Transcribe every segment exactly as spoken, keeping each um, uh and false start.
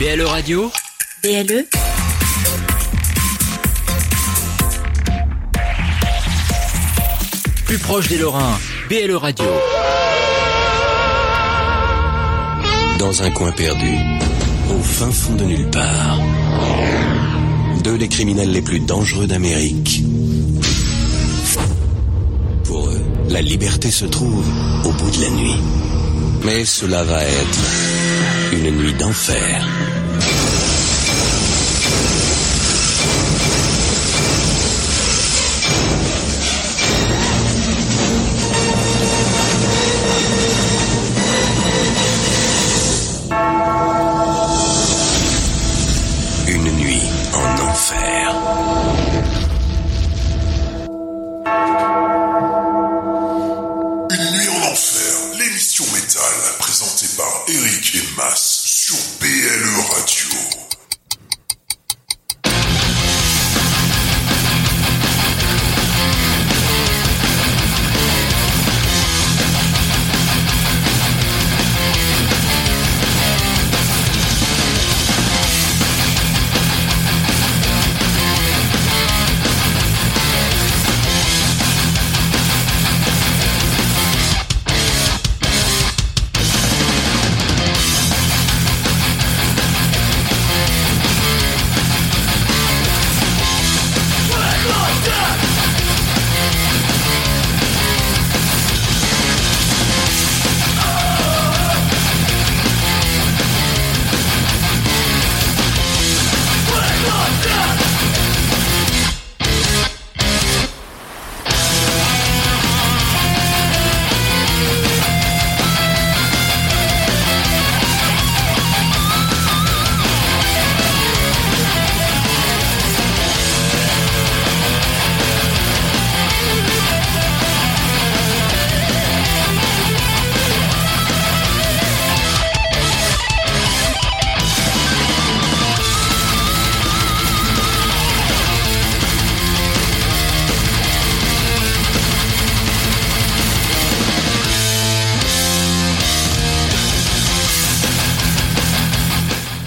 B L E Radio. B L E. Plus proche des Lorrains, B L E Radio. Dans un coin perdu, au fin fond de nulle part, deux des criminels les plus dangereux d'Amérique. Pour eux, la liberté se trouve au bout de la nuit. Mais cela va être une nuit d'enfer.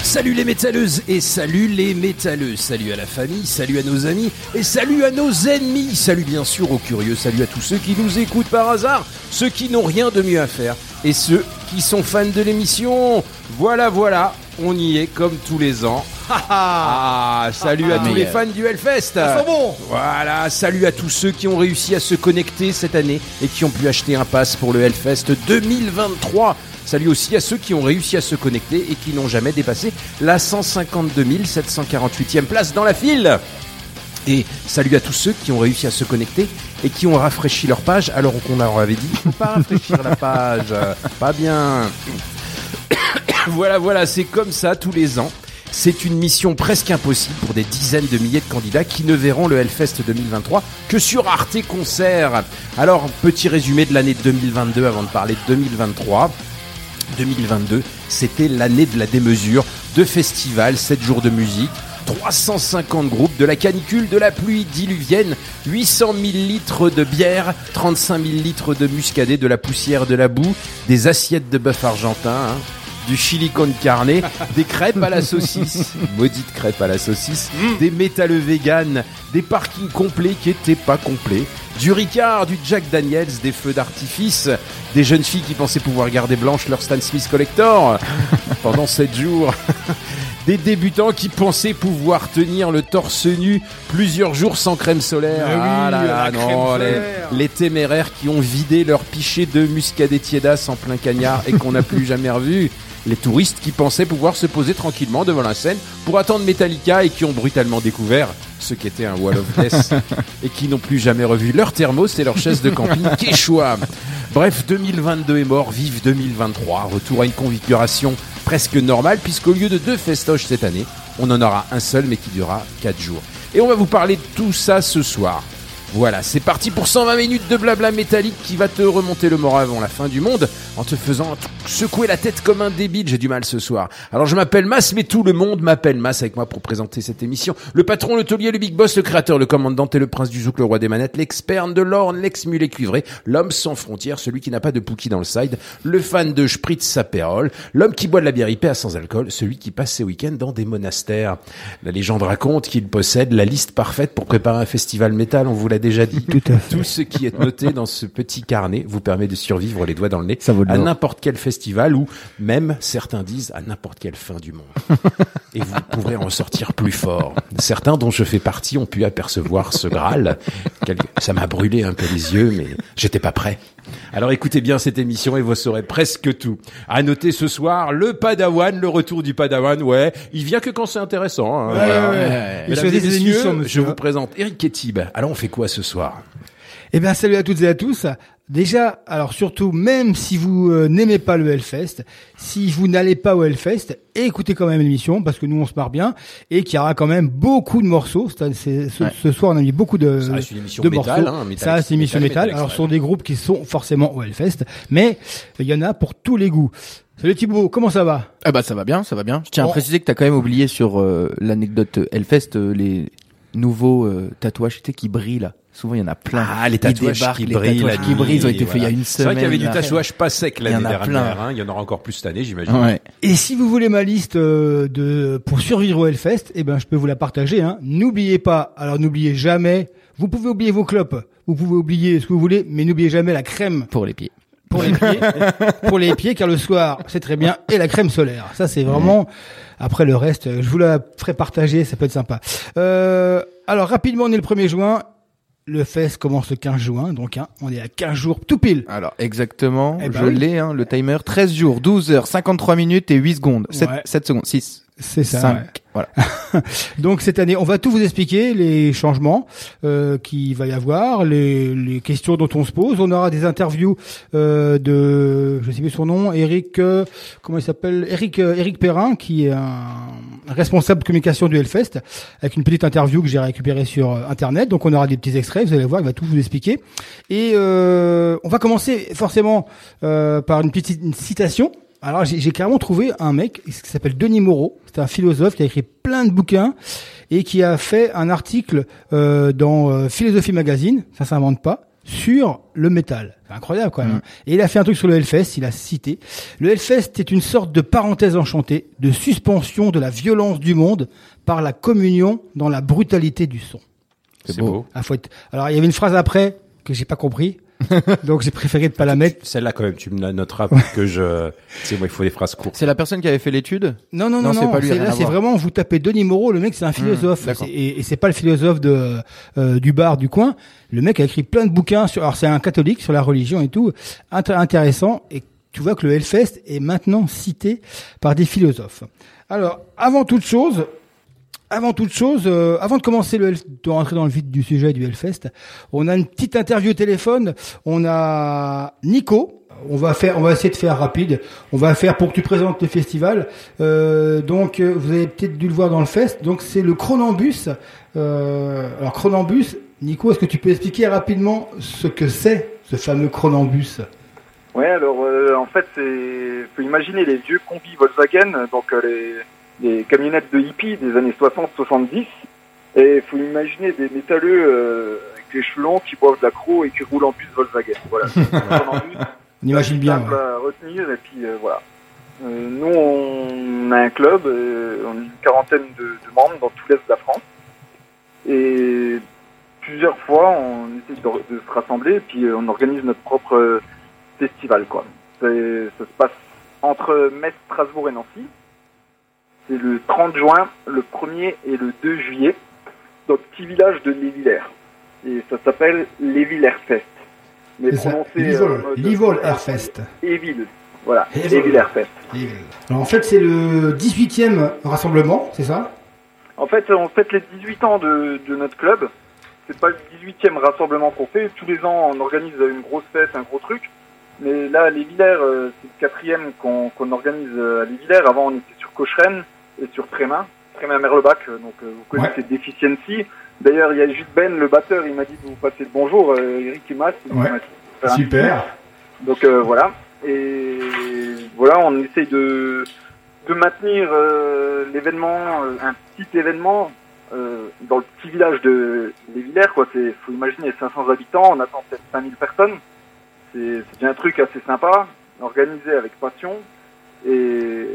Salut les métalleuses et salut les métalleux, salut à la famille, salut à nos amis et salut à nos ennemis, salut bien sûr aux curieux, salut à tous ceux qui nous écoutent par hasard, ceux qui n'ont rien de mieux à faire et ceux qui sont fans de l'émission. Voilà, voilà, on y est comme tous les ans. Ah, salut à ah, tous les euh... fans du Hellfest. Bon. Voilà, salut à tous ceux qui ont réussi à se connecter cette année et qui ont pu acheter un pass pour le Hellfest deux mille vingt-trois. Salut aussi à ceux qui ont réussi à se connecter et qui n'ont jamais dépassé la cent cinquante-deux mille sept cent quarante-huitième place dans la file. Et salut à tous ceux qui ont réussi à se connecter et qui ont rafraîchi leur page alors qu'on leur avait dit « pas rafraîchir la page, pas bien ». Voilà, voilà, c'est comme ça tous les ans. C'est une mission presque impossible pour des dizaines de milliers de candidats qui ne verront le Hellfest deux mille vingt-trois que sur Arte Concert. Alors, petit résumé de l'année deux mille vingt-deux avant de parler de deux mille vingt-trois. deux mille vingt-deux, c'était l'année de la démesure, deux festivals, sept jours de musique, trois cent cinquante groupes, de la canicule, de la pluie diluvienne, huit cent mille litres de bière, trente-cinq mille litres de muscadet, de la poussière, de la boue, des assiettes de bœuf argentin, hein, du chili con carne, des crêpes à la saucisse, maudites crêpes à la saucisse, mmh. des métalleux véganes, des parkings complets qui étaient pas complets, du Ricard, du Jack Daniels, des feux d'artifice, des jeunes filles qui pensaient pouvoir garder blanche leur Stan Smith Collector pendant sept jours, des débutants qui pensaient pouvoir tenir le torse nu plusieurs jours sans crème solaire. Oui, ah là là, non, les, les téméraires qui ont vidé leur pichet de muscadet tiédas en plein cagnard et qu'on n'a plus jamais revu. Les touristes qui pensaient pouvoir se poser tranquillement devant la scène pour attendre Metallica et qui ont brutalement découvert ce qu'était un Wall of Death et qui n'ont plus jamais revu leur thermos et leur chaise de camping quechua. Bref, deux mille vingt-deux est mort, vive deux mille vingt-trois. Retour à une configuration presque normale puisqu'au lieu de deux festoches cette année, on en aura un seul mais qui durera quatre jours. Et on va vous parler de tout ça ce soir. Voilà, c'est parti pour cent vingt minutes de blabla métallique qui va te remonter le moral avant la fin du monde en te faisant secouer la tête comme un débile. J'ai du mal ce soir. Alors je m'appelle Mas, mais tout le monde m'appelle Mas avec moi pour présenter cette émission. Le patron, le taulier, le big boss, le créateur, le commandant et le prince du zouk, le roi des manettes, l'expert de l'orne, l'ex-mulet cuivré, l'homme sans frontières, celui qui n'a pas de pouki dans le side, le fan de Spritz Aperol, l'homme qui boit de la bière I P A sans alcool, celui qui passe ses week-ends dans des monastères. La légende raconte qu'il possède la liste parfaite pour préparer un festival métal, on vous l'a déjà dit. Tout à fait. Tout ce qui est noté dans ce petit carnet vous permet de survivre les doigts dans le nez le à nom. N'importe quel festival ou même, certains disent, à n'importe quelle fin du monde. Et vous pourrez en sortir plus fort. Certains dont je fais partie ont pu apercevoir ce Graal. Ça m'a brûlé un peu les yeux, mais j'étais pas prêt. Alors écoutez bien cette émission et vous saurez presque tout. À noter ce soir, le Padawan, le retour du Padawan, ouais. Il vient que quand c'est intéressant. Hein, ouais, voilà. ouais, ouais. Mesdames et messieurs, je vous présente Eric Etib. Alors on fait quoi ce soir? Eh bien, salut à toutes et à tous. Déjà, alors surtout, même si vous euh, n'aimez pas le Hellfest, si vous n'allez pas au Hellfest, écoutez quand même l'émission, parce que nous on se marre bien, et qu'il y aura quand même beaucoup de morceaux. C'est, c'est, ce, ouais. ce soir on a mis beaucoup de, ça reste une émission de métal, morceaux. Hein, métal, ça, c'est une émission métal. métal. Alors ce sont des groupes qui sont forcément au Hellfest, mais il y en a pour tous les goûts. Salut Thibaut, comment ça va? Ah bah ça va bien, ça va bien. Je tiens bon. à préciser que t'as quand même oublié sur euh, l'anecdote Hellfest, euh, les nouveaux euh, tatouages qui brillent là. Souvent, il y en a plein. Ah, les tatouages qui brillent, les tatouages qui brillent, ils ont été faits il y a une semaine. C'est vrai qu'il y avait du tatouage pas sec l'année dernière, hein. Il y en aura encore plus cette année, j'imagine. Ouais. Et si vous voulez ma liste, euh, de, pour survivre au Hellfest, eh ben, je peux vous la partager, hein. N'oubliez pas, alors n'oubliez jamais, vous pouvez oublier vos clopes, vous pouvez oublier ce que vous voulez, mais n'oubliez jamais la crème. Pour les pieds. Pour les pieds. Pour les pieds, car le soir, c'est très bien, et la crème solaire. Ça, c'est vraiment, après le reste, je vous la ferai partager, ça peut être sympa. Euh, alors, rapidement, on est le premier juin. Le Fest commence le quinze juin, donc hein, on est à quinze jours tout pile. Alors exactement, eh ben je oui. l'ai, hein, le timer, treize jours, douze heures, cinquante-trois minutes et huit secondes, sept, ouais. sept secondes, six, c'est ça, cinq, ouais. Voilà. Donc cette année, on va tout vous expliquer, les changements euh, qu'il va y avoir, les, les questions dont on se pose. On aura des interviews euh, de, je sais plus son nom, Eric, euh, comment il s'appelle, Eric, euh, Eric Perrin, qui est un responsable communication du Hellfest, avec une petite interview que j'ai récupérée sur internet. Donc on aura des petits extraits, vous allez voir, il va tout vous expliquer. Et euh, on va commencer forcément euh, par une petite une citation. Alors j'ai, j'ai carrément trouvé un mec qui s'appelle Denis Moreau, c'est un philosophe qui a écrit plein de bouquins et qui a fait un article euh, dans euh, Philosophie Magazine, ça s'invente pas, sur le métal. C'est incroyable quand même. Mmh. Et il a fait un truc sur le Hellfest, il a cité. Le Hellfest est une sorte de parenthèse enchantée, de suspension de la violence du monde par la communion dans la brutalité du son. C'est, C'est beau. beau. Ah, faut être... Alors il y avait une phrase après que j'ai pas compris. Donc j'ai préféré de pas la mettre. Celle-là quand même, tu me la noteras pour que je. C'est moi, il faut des phrases courtes. C'est la personne qui avait fait l'étude. Non non non non. non c'est pas lui, c'est, là, c'est vraiment vous tapez Denis Moreau, le mec c'est un philosophe mmh, c'est, et, et c'est pas le philosophe de euh, du bar du coin. Le mec a écrit plein de bouquins sur. Alors c'est un catholique sur la religion et tout, int- intéressant et tu vois que le Hellfest est maintenant cité par des philosophes. Alors avant toute chose. Avant toute chose, euh, avant de commencer le, de rentrer dans le vif du sujet du Hellfest, on a une petite interview au téléphone. On a Nico. On va faire, on va essayer de faire rapide. On va faire pour que tu présentes le festival. Euh, donc, vous avez peut-être dû le voir dans le fest. Donc, c'est le Kronenbus. Euh, alors, Kronenbus. Nico, est-ce que tu peux expliquer rapidement ce que c'est ce fameux Kronenbus? Ouais. Alors, euh, en fait, c'est, faut imaginer les vieux combis Volkswagen. Donc, euh, les des camionnettes de hippies des années soixante soixante-dix. Et il faut imaginer des métalleux euh, avec des cheveux longs qui boivent de l'accro et qui roulent en bus Volkswagen. Voilà. On imagine bien. Ouais. À retenir et puis euh, voilà. Euh, nous, on a un club, euh, on a une quarantaine de, de membres dans tout l'Est de la France. Et plusieurs fois, on essaie de, de se rassembler et puis euh, on organise notre propre euh, festival, quoi. C'est, ça se passe entre Metz, Strasbourg et Nancy. C'est le trente juin, le premier et le deux juillet, dans le petit village de Les Villers. Et ça s'appelle Les Villers Fest. Mais c'est prononcé ça. L'Ivol Air Fest. Éville. Voilà. Les Villers Fest. Alors en fait, c'est le dix-huitième rassemblement, c'est ça? En fait, on fête les dix-huit ans de, de notre club. C'est pas le dix-huitième rassemblement qu'on fait. Tous les ans, on organise une grosse fête, un gros truc. Mais là, Les Villers, c'est le quatrième qu'on, qu'on organise à Les Villers. Avant, on était sur Cocheraine et sur Tréma. Benjamin Merlebach, donc euh, vous connaissez ouais. Deficiency. D'ailleurs, il y a Jules Ben, le batteur, il m'a dit de vous passer le bonjour. Euh, Eric Imas. Ouais. Enfin, super. Donc euh, voilà. Et voilà, on essaye de, de maintenir euh, l'événement, euh, un petit événement euh, dans le petit village de Les Villers. Il faut imaginer cinq cents habitants, on attend peut-être cinq mille personnes. C'est, c'est déjà un truc assez sympa, organisé avec passion. Et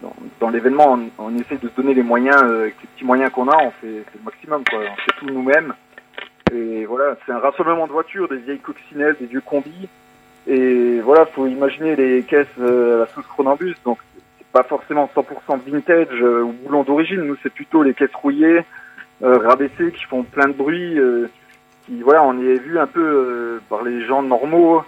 dans, dans l'événement, on, on essaie de se donner les moyens, euh, les petits moyens qu'on a, on fait c'est le maximum, quoi. On fait tout nous-mêmes. Et voilà, c'est un rassemblement de voitures, des vieilles coccinelles, des vieux combis. Et voilà, faut imaginer les caisses euh, à la sauce Kronenbus. Donc, c'est pas forcément cent pour cent vintage euh, ou boulon d'origine. Nous, c'est plutôt les caisses rouillées, euh, rabaissées, qui font plein de bruit. Euh, qui, voilà, on est vu un peu euh, par les gens normaux.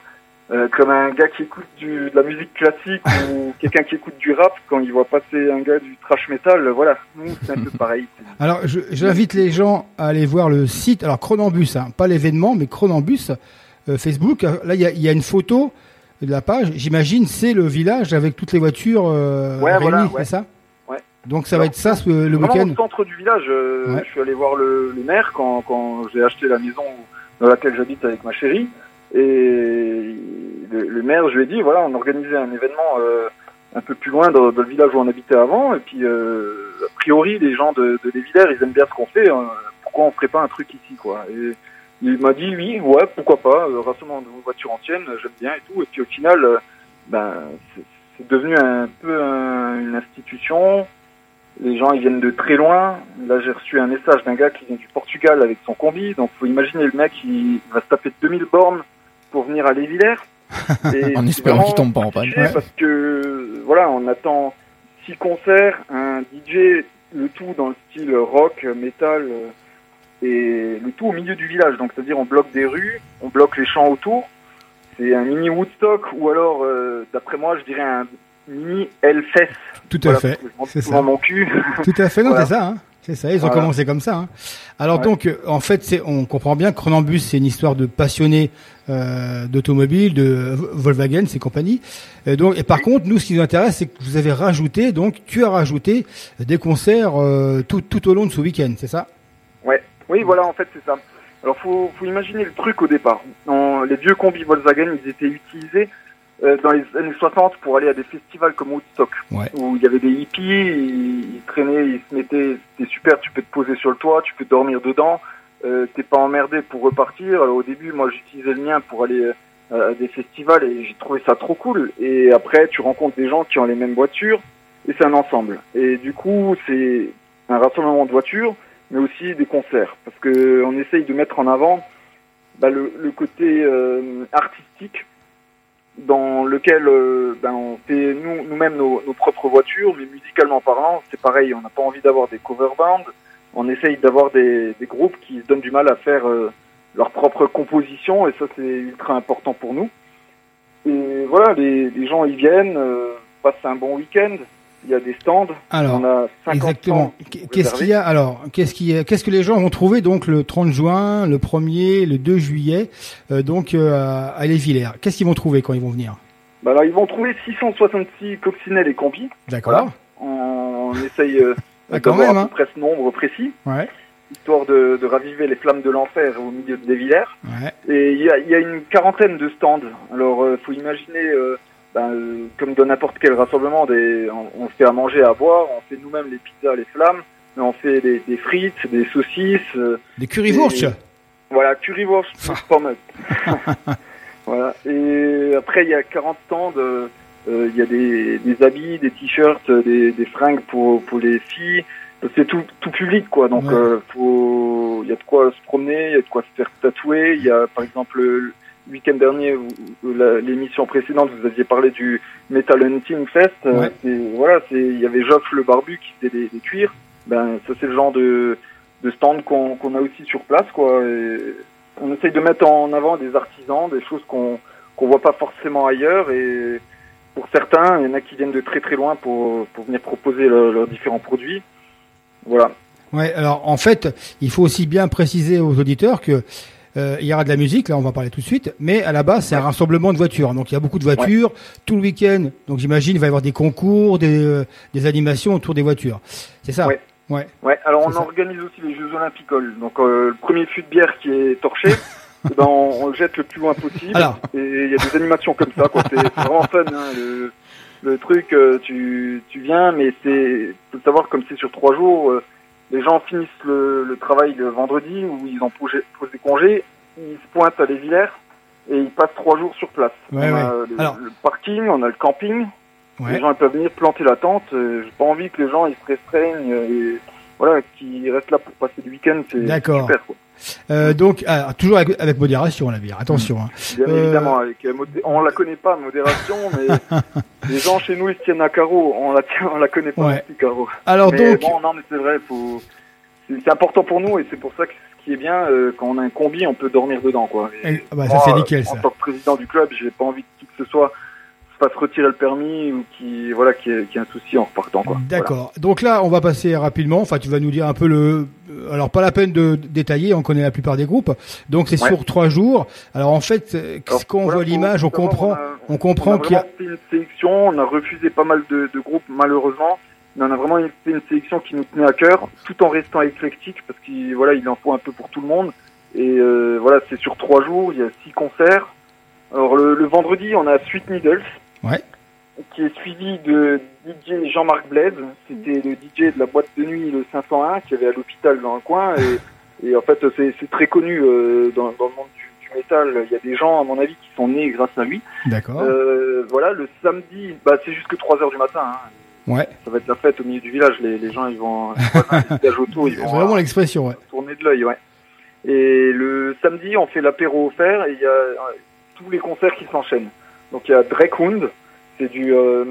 Euh, comme un gars qui écoute du, de la musique classique ou quelqu'un qui écoute du rap quand il voit passer un gars du thrash metal, voilà, nous c'est un peu pareil. Alors je, j'invite les gens à aller voir le site, alors Kronenbus, hein, pas l'événement, mais Kronenbus, euh, Facebook, là il y a, y a une photo de la page, j'imagine c'est le village avec toutes les voitures euh, ouais, réunies, voilà, ouais. C'est ça ouais. Donc ça alors, va être ça le, le week-end. Au centre du village, euh, ouais. Je suis allé voir le, le maire quand, quand j'ai acheté la maison dans laquelle j'habite avec ma chérie. Et le, le maire, je lui ai dit, voilà, on organisait un événement euh, un peu plus loin dans, dans le village où on habitait avant. Et puis, euh, a priori, les gens de, de Les Villers, ils aiment bien ce qu'on fait. Hein, pourquoi on ferait pas un truc ici, quoi. Et il m'a dit, oui, ouais, pourquoi pas. Euh, rassemblement de voitures anciennes, j'aime bien et tout. Et puis au final, euh, ben, c'est, c'est devenu un peu un, une institution. Les gens, ils viennent de très loin. Là, j'ai reçu un message d'un gars qui vient du Portugal avec son combi. Donc, faut imaginer le mec, il va se taper deux mille bornes pour venir à Les Villers. En espérant qu'il tombe pas en panne. Ouais. Parce que, voilà, on attend six concerts, un D J, le tout dans le style rock, métal, et le tout au milieu du village. Donc, c'est-à-dire, on bloque des rues, on bloque les champs autour. C'est un mini Woodstock, ou alors, euh, d'après moi, je dirais un mini Hellfest. Tout à voilà, fait. C'est ça. Mon cul. Tout à fait, non, voilà. C'est ça, hein. C'est ça, ils voilà. ont commencé comme ça. Hein. Alors ouais. donc, en fait, c'est, on comprend bien que Kronenbus, c'est une histoire de passionnés euh, d'automobile, de Volkswagen, ses compagnies. Et, donc, et par contre, nous, ce qui nous intéresse, c'est que vous avez rajouté, donc tu as rajouté des concerts euh, tout, tout au long de ce week-end, c'est ça ? Ouais. Oui, voilà, en fait, c'est ça. Alors, faut, faut imaginer le truc au départ. Dans les vieux combis Volkswagen, ils étaient utilisés Euh, dans les années soixante pour aller à des festivals comme Woodstock ouais. où il y avait des hippies, ils, ils traînaient, ils se mettaient, c'était super, tu peux te poser sur le toit, tu peux dormir dedans, euh, t'es pas emmerdé pour repartir. Alors au début moi j'utilisais le mien pour aller euh, à des festivals et j'ai trouvé ça trop cool, et après tu rencontres des gens qui ont les mêmes voitures et c'est un ensemble, et du coup c'est un rassemblement de voitures mais aussi des concerts, parce que on essaye de mettre en avant bah, le, le côté euh, artistique dans lequel euh, ben, on fait nous, nous-mêmes nos, nos propres voitures, mais musicalement parlant, c'est pareil, on n'a pas envie d'avoir des cover bands, on essaye d'avoir des, des groupes qui se donnent du mal à faire euh, leur propre composition, et ça c'est ultra important pour nous. Et voilà, les, les gens ils viennent, euh, passent un bon week-end, il y a des stands, alors, on a cinquante exactement. stands. Qu'est-ce qu'il y a alors qu'est-ce, qu'il y a, qu'est-ce que les gens vont trouver donc le trente juin, le premier, le deux juillet, euh, donc euh, à Les Villers. Qu'est-ce qu'ils vont trouver quand ils vont venir ? Bah alors ils vont trouver six cent soixante-six coccinelles et combis. D'accord. Voilà. On, on essaye euh, bah, d'avoir même, hein. à peu près ce nombre précis, ouais. histoire de, de raviver les flammes de l'enfer au milieu de Les Villers. Ouais. Et il y a, y a une quarantaine de stands. Alors euh, faut imaginer. Euh, Ben, euh, comme dans n'importe quel rassemblement, des, on, on fait à manger, à boire, on fait nous-mêmes les pizzas, les flammes, mais on fait des, des frites, des saucisses. Euh, des currywurst. Voilà, currywurst, c'est pas mal. Voilà. Et après, il y a quarante stands, euh, euh, il y a des, des habits, des t-shirts, des, des fringues pour, pour les filles. C'est tout, tout public, quoi. Donc, ouais. euh, faut, il y a de quoi se promener, il y a de quoi se faire tatouer. Il y a, par exemple, le, le week-end dernier, l'émission précédente, vous aviez parlé du Metal Hunting Fest. Ouais. C'est, voilà, c'est, il y avait Joff le barbu qui faisait des, des cuirs. Ben, ça c'est le genre de, de stand qu'on, qu'on a aussi sur place, quoi. Et on essaye de mettre en avant des artisans, des choses qu'on, qu'on voit pas forcément ailleurs. Et pour certains, il y en a qui viennent de très très loin pour, pour venir proposer le, leurs différents produits. Voilà. Ouais. Alors en fait, il faut aussi bien préciser aux auditeurs que Euh, il y aura de la musique, là on va en parler tout de suite, mais à la base c'est un rassemblement de voitures, donc il y a beaucoup de voitures, ouais. tout le week-end, donc j'imagine il va y avoir des concours, des, euh, des animations autour des voitures, c'est ça ? Ouais. Ouais. Ouais. Alors c'est on ça. Organise aussi les Jeux Olympicoles. Donc euh, le premier fût de bière qui est torché, eh ben on, on le jette le plus loin possible. Alors. Et il y a des animations comme ça, quoi. C'est, c'est vraiment fun. Hein, le, le truc, euh, tu tu viens, mais c'est faut savoir comme c'est sur trois jours, euh, les gens finissent le, le travail le vendredi où ils ont posé des congés, ils se pointent à Les Villers et ils passent trois jours sur place. Ouais, on ouais. a le, Alors. le parking, on a le camping. Ouais. Les gens ils peuvent venir planter la tente. J'ai pas envie que les gens ils se restreignent et voilà qu'ils restent là pour passer le week-end. C'est D'accord. super quoi. Euh, donc alors, toujours avec, avec modération la bière. Attention. Hein. Bien euh... évidemment. Avec, on la connaît pas modération, mais les gens chez nous ils se tiennent à carreau. On la tient, on la connaît pas ouais. aussi carreau. Alors mais donc. Bon, non mais c'est vrai. Faut... C'est, c'est important pour nous et c'est pour ça que. Qui est bien, euh, quand on a un combi, on peut dormir dedans, quoi. Et bah, ça moi, c'est nickel, ça. En tant que président du club, j'ai pas envie que qui que ce soit se fasse retirer le permis ou qui, voilà, qui ait un souci en repartant, quoi. D'accord. Voilà. Donc là, on va passer rapidement. Enfin, tu vas nous dire un peu le. Alors, pas la peine de détailler. On connaît la plupart des groupes. Donc, c'est ouais. sur trois jours. Alors, en fait, Alors, quand voilà, on voit l'image, on comprend, on, a, on comprend on a qu'il y a une sélection. On a refusé pas mal de, de groupes, malheureusement. Mais on a vraiment fait une, une sélection qui nous tenait à cœur, tout en restant éclectique, parce qu'il voilà, il en faut un peu pour tout le monde. Et euh, voilà, c'est sur trois jours, il y a six concerts. Alors le, le vendredi, on a Sweet Needles, ouais. qui est suivi de D J Jean-Marc Blaise. C'était le D J de la boîte de nuit, le cinq cent un, qui avait à l'hôpital dans le coin. Et, et en fait, c'est, c'est très connu euh, dans, dans le monde du métal, il y a des gens à mon avis qui sont nés grâce à lui. D'accord. Euh, voilà, le samedi, bah c'est jusque trois heures du matin. Hein. Ouais. Ça va être la fête au milieu du village. Les, les gens, ils vont, les villages autour, ils vont vraiment voilà, l'expression, ouais. tourner de l'œil, ouais. Et le samedi, on fait l'apéro offert et il y a euh, tous les concerts qui s'enchaînent. Donc il y a Dreckhound, c'est du euh,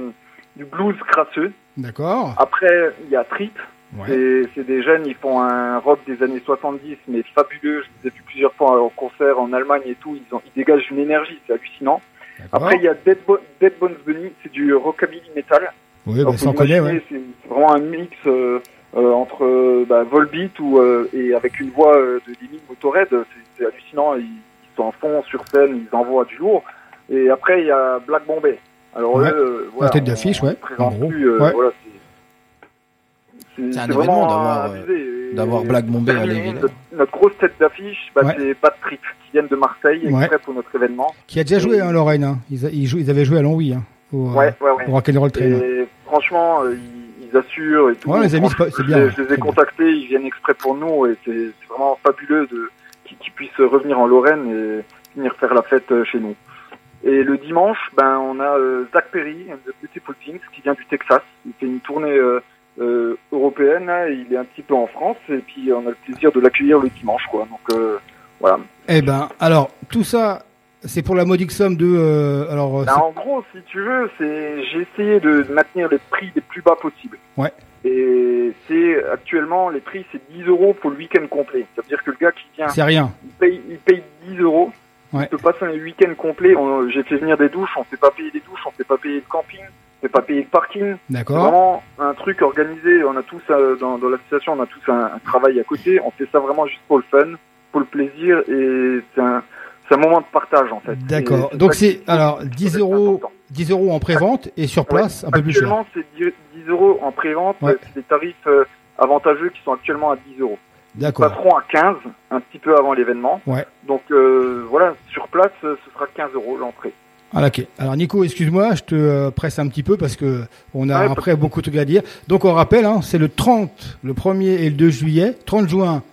du blues crasseux. D'accord. Après, il y a Trip. Ouais. C'est, c'est des jeunes, ils font un rock des années soixante-dix, mais fabuleux. Je les ai vus plusieurs fois en concert en Allemagne et tout. Ils, ont, ils dégagent une énergie, c'est hallucinant. D'accord. Après, il y a Dead, Bo- Dead Bones Bunny, c'est du rockabilly metal. Oui, bah, s'en connaît, ouais. C'est vraiment un mix euh, euh, entre euh, bah, Volbeat ou euh, et avec une voix euh, de Limit Motorhead, c'est, c'est hallucinant. Ils, ils sont en fond sur scène, ils envoient du lourd. Et après il y a Black Bomb A. Alors ouais. eux, voilà, la tête d'affiche, ouais. En gros, euh, ouais. Voilà, c'est, c'est, c'est un événement d'avoir euh, d'avoir Black Bomb A à Lévis. Notre, notre grosse tête d'affiche, bah, ouais. c'est Bad Trip qui viennent de Marseille exprès ouais. pour notre événement. Qui a déjà et joué à hein, Lorraine. Hein. Ils, ils, jou- ils avaient joué à Longwy. Hein. Pour, ouais, ouais, ouais. pour Rock'n'Roll Train. Et franchement, ils, ils assurent et tout. Ouais, les amis, c'est, pas, c'est bien. Je, je les ai c'est contactés, bien. Ils viennent exprès pour nous et c'est, c'est vraiment fabuleux de, qu'ils, qu'ils puissent revenir en Lorraine et venir faire la fête chez nous. Et le dimanche, ben, on a euh, Zach Perry, de Beautiful Things, qui vient du Texas. Il fait une tournée euh, euh, européenne, hein, il est un petit peu en France et puis on a le plaisir de l'accueillir le dimanche, quoi. Donc, euh, voilà. Eh ben, alors, tout ça. C'est pour la modique somme de... Euh, alors, ben en gros, si tu veux, c'est j'ai essayé de maintenir les prix les plus bas possibles. Ouais. Et c'est actuellement, les prix, c'est dix euros pour le week-end complet. Ça veut dire que le gars qui vient... C'est rien. Il paye, il paye dix euros. Ouais. Il peut passer un week-end complet. On, j'ai fait venir des douches, on ne fait pas payer des douches, on ne fait pas payer le camping, on ne fait pas payer le parking. D'accord. C'est vraiment un truc organisé. On a tous, euh, dans, dans l'association, on a tous un, un travail à côté. On fait ça vraiment juste pour le fun, pour le plaisir. Et c'est un... C'est un moment de partage, en fait. D'accord. C'est Donc, c'est, alors, dix euros, dix euros en pré-vente et sur place, ouais. un peu plus cher. Actuellement, c'est dix euros en pré-vente. Ouais. C'est des tarifs euh, avantageux qui sont actuellement à dix euros. D'accord. Ils passeront à quinze, un petit peu avant l'événement. Ouais. Donc, euh, voilà, sur place, ce sera quinze euros l'entrée. Ah, ok. Alors, Nico, excuse-moi, je te euh, presse un petit peu parce que on a ouais, après parce... beaucoup de trucs à dire. Donc, on rappelle, hein, c'est le trente, le premier et le deux juillet, trente juin.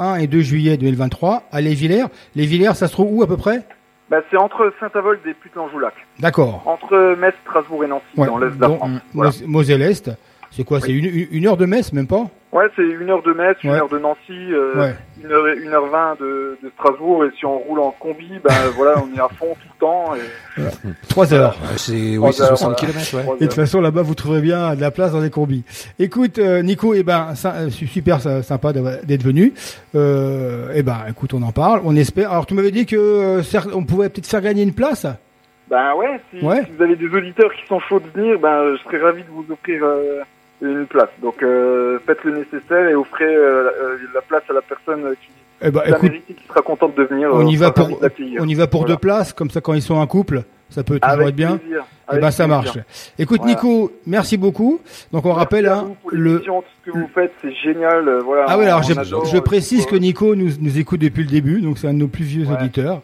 un et deux juillet deux mille vingt-trois à Les Villers. Les Villers, ça se trouve où à peu près? Bah, c'est entre Saint-Avold et Putelangeau-Lac. D'accord. Entre Metz, Strasbourg et Nancy, ouais, dans l'Est de la France. Voilà. Moselle-Est. C'est quoi? Oui. C'est une, une heure de Metz, même pas? Ouais, c'est une heure de Metz, une ouais. heure de Nancy, euh, ouais. une heure, une heure vingt de, de Strasbourg. Et si on roule en combi, bah, voilà, on est à fond tout le temps. Et... Voilà. Trois heures. Euh, c'est, oui, c'est heures, soixante kilomètres, ouais. Et de toute façon, là-bas, vous trouverez bien de la place dans les combis. Écoute, euh, Nico, eh ben, super sympa d'être venu. Euh, eh ben, écoute, on en parle, on espère. Alors, tu m'avais dit que, euh, on pouvait peut-être faire gagner une place? Ben ouais si, ouais, si vous avez des auditeurs qui sont chauds de venir, ben je serais ravi de vous offrir euh, une place. Donc euh, faites le nécessaire et offrez euh, la place à la personne qui, eh ben, écoute, qui sera contente de venir. On y va pour, on y va pour voilà. deux places, comme ça quand ils sont un couple, ça peut toujours avec être bien. Plaisir. Et avec ben ça plaisir. Marche. Écoute voilà. Nico, merci beaucoup. Donc on merci rappelle hein, le ce que vous faites, c'est génial. Voilà. Ah oui, alors je, adore, je précise quoi. Que Nico nous nous écoute depuis le début, donc c'est un de nos plus vieux ouais. auditeurs.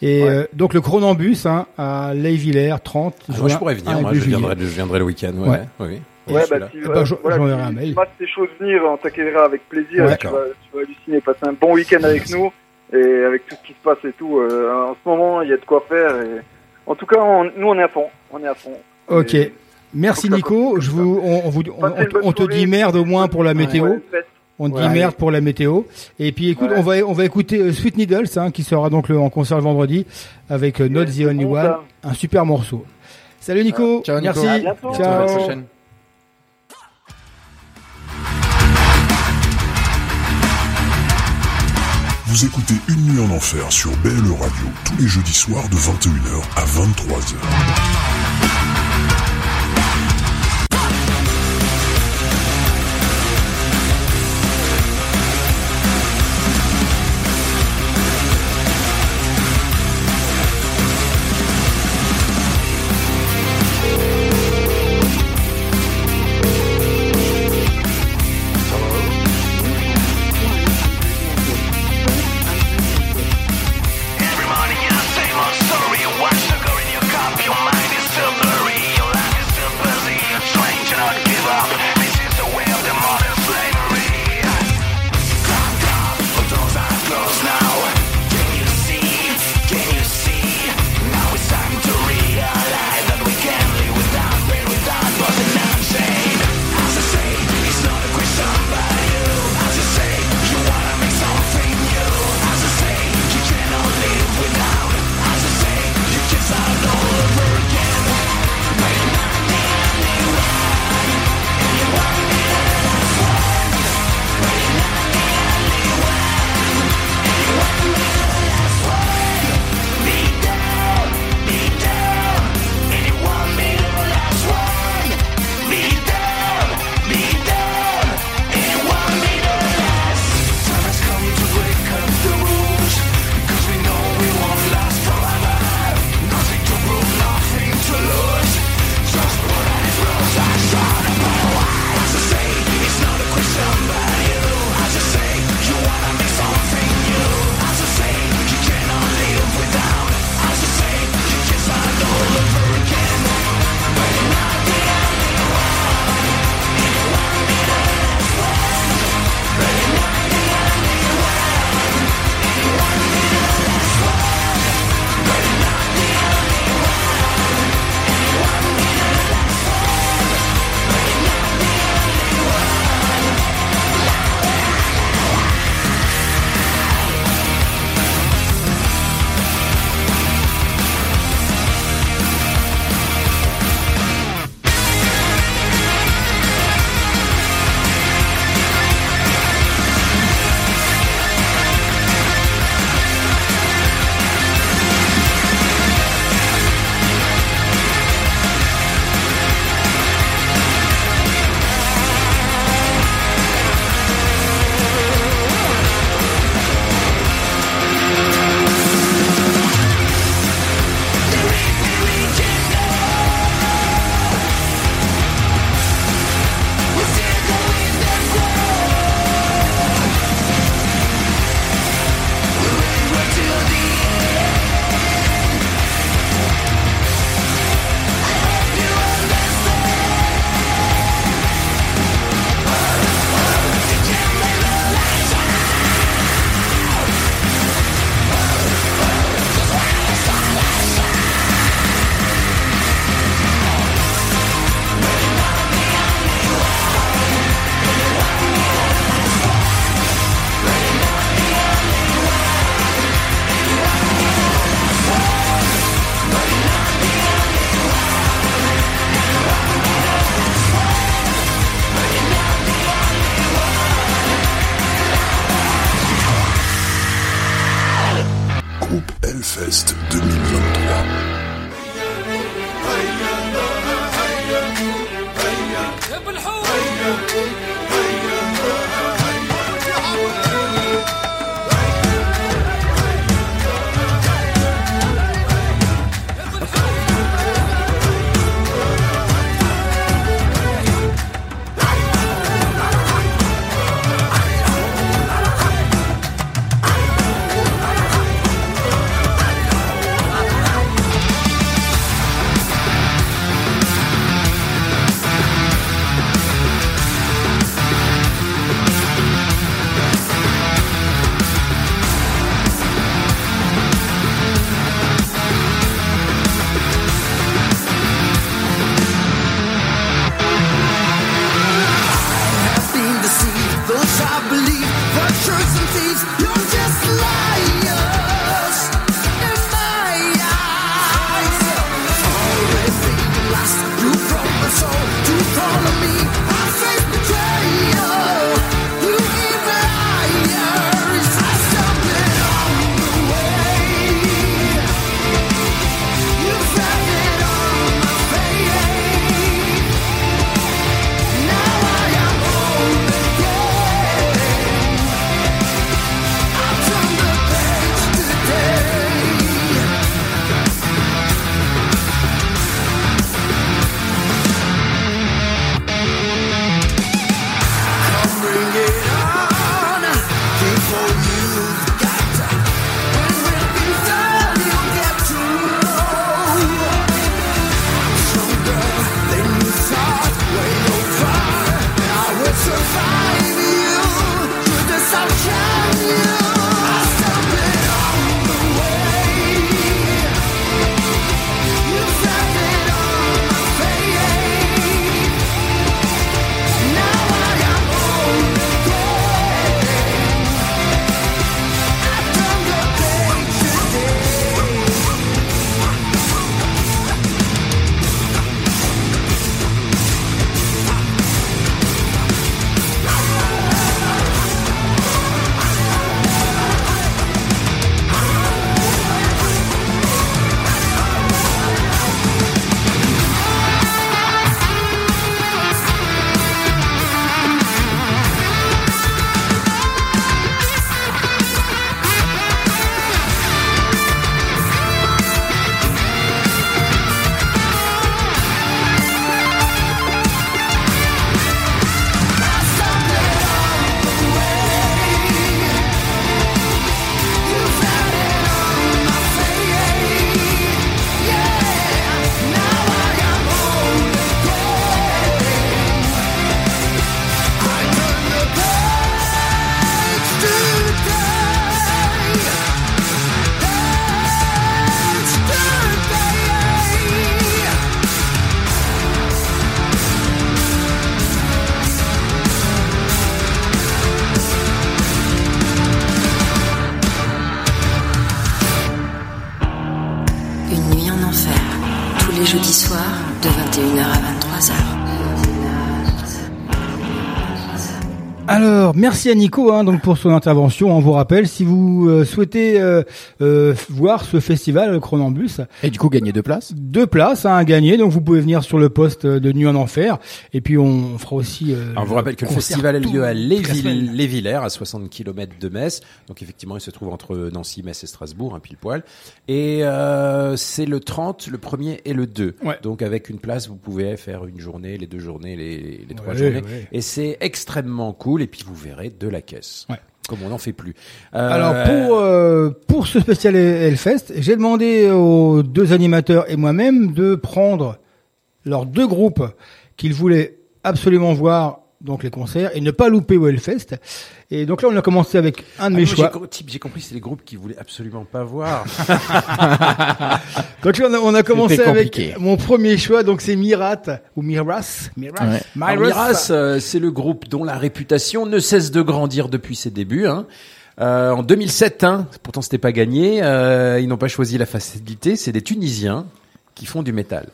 Et ouais. euh, donc le Kronenbus hein, à Les Villers, trente. Ah, moi je pourrais venir, moi, je viendrai, je viendrai le week-end. Ouais. ouais. Oui. Et ouais, bah, tu vas, bah, voilà, j'enverrai un mail. Tu passes tes choses venir, on t'accueillera avec plaisir. Ouais, tu, vas, tu vas halluciner, passer un bon week-end avec nous et avec tout ce qui se passe et tout. Euh, en ce moment, il y a de quoi faire. Et... En tout cas, on, nous, on est à fond. On est à fond. Ok. Et... Merci Nico. Je vous, on, vous, on, on, on te dit merde au moins pour la météo. Ouais, ouais, on te ouais, dit allez. Merde pour la météo. Et puis écoute, ouais. on va, on va écouter euh, Sweet Needles, hein, qui sera donc le, en concert le vendredi avec euh, Not the Only One, un super morceau. Salut Nico. Ouais. Ciao, Nico. Merci. À bientôt. Ciao. À la prochaine. Vous écoutez Une Nuit en Enfer sur B L E Radio tous les jeudis soirs de vingt et une heures à vingt-trois. Merci à Nico hein, donc pour son intervention. On vous rappelle, si vous euh, souhaitez euh, euh, voir ce festival Kronenbus. Et du coup, gagner deux places. Deux places hein, à gagner. Donc, vous pouvez venir sur le poste de Nuit en Enfer. Et puis, on fera aussi... Euh, Alors, je vous rappelle que le festival a lieu à Les Villers, à soixante kilomètres de Metz. Donc, effectivement, il se trouve entre Nancy, Metz et Strasbourg, hein, pile poil. Et euh, c'est le trente, le premier et le deux. Ouais. Donc, avec une place, vous pouvez faire une journée, les deux journées, les, les trois ouais, journées. Ouais. Et c'est extrêmement cool. Et puis, vous verrez de la caisse, ouais. Comme on n'en fait plus. Euh... Alors pour euh, pour ce spécial Hellfest, j'ai demandé aux deux animateurs et moi-même de prendre leurs deux groupes qu'ils voulaient absolument voir, donc les concerts, et ne pas louper au Hellfest. Et donc là, on a commencé avec un de ah mes non, choix. J'ai, type, j'ai compris, c'est les groupes qui voulaient absolument pas voir. Donc là, on a, on a commencé avec mon premier choix. Donc c'est Miras ou Miras. Miras. Ouais. Miras, Miras euh, c'est le groupe dont la réputation ne cesse de grandir depuis ses débuts. Hein. Euh, en deux mille sept, hein, pourtant c'était pas gagné. Euh, ils n'ont pas choisi la facilité. C'est des Tunisiens qui font du métal.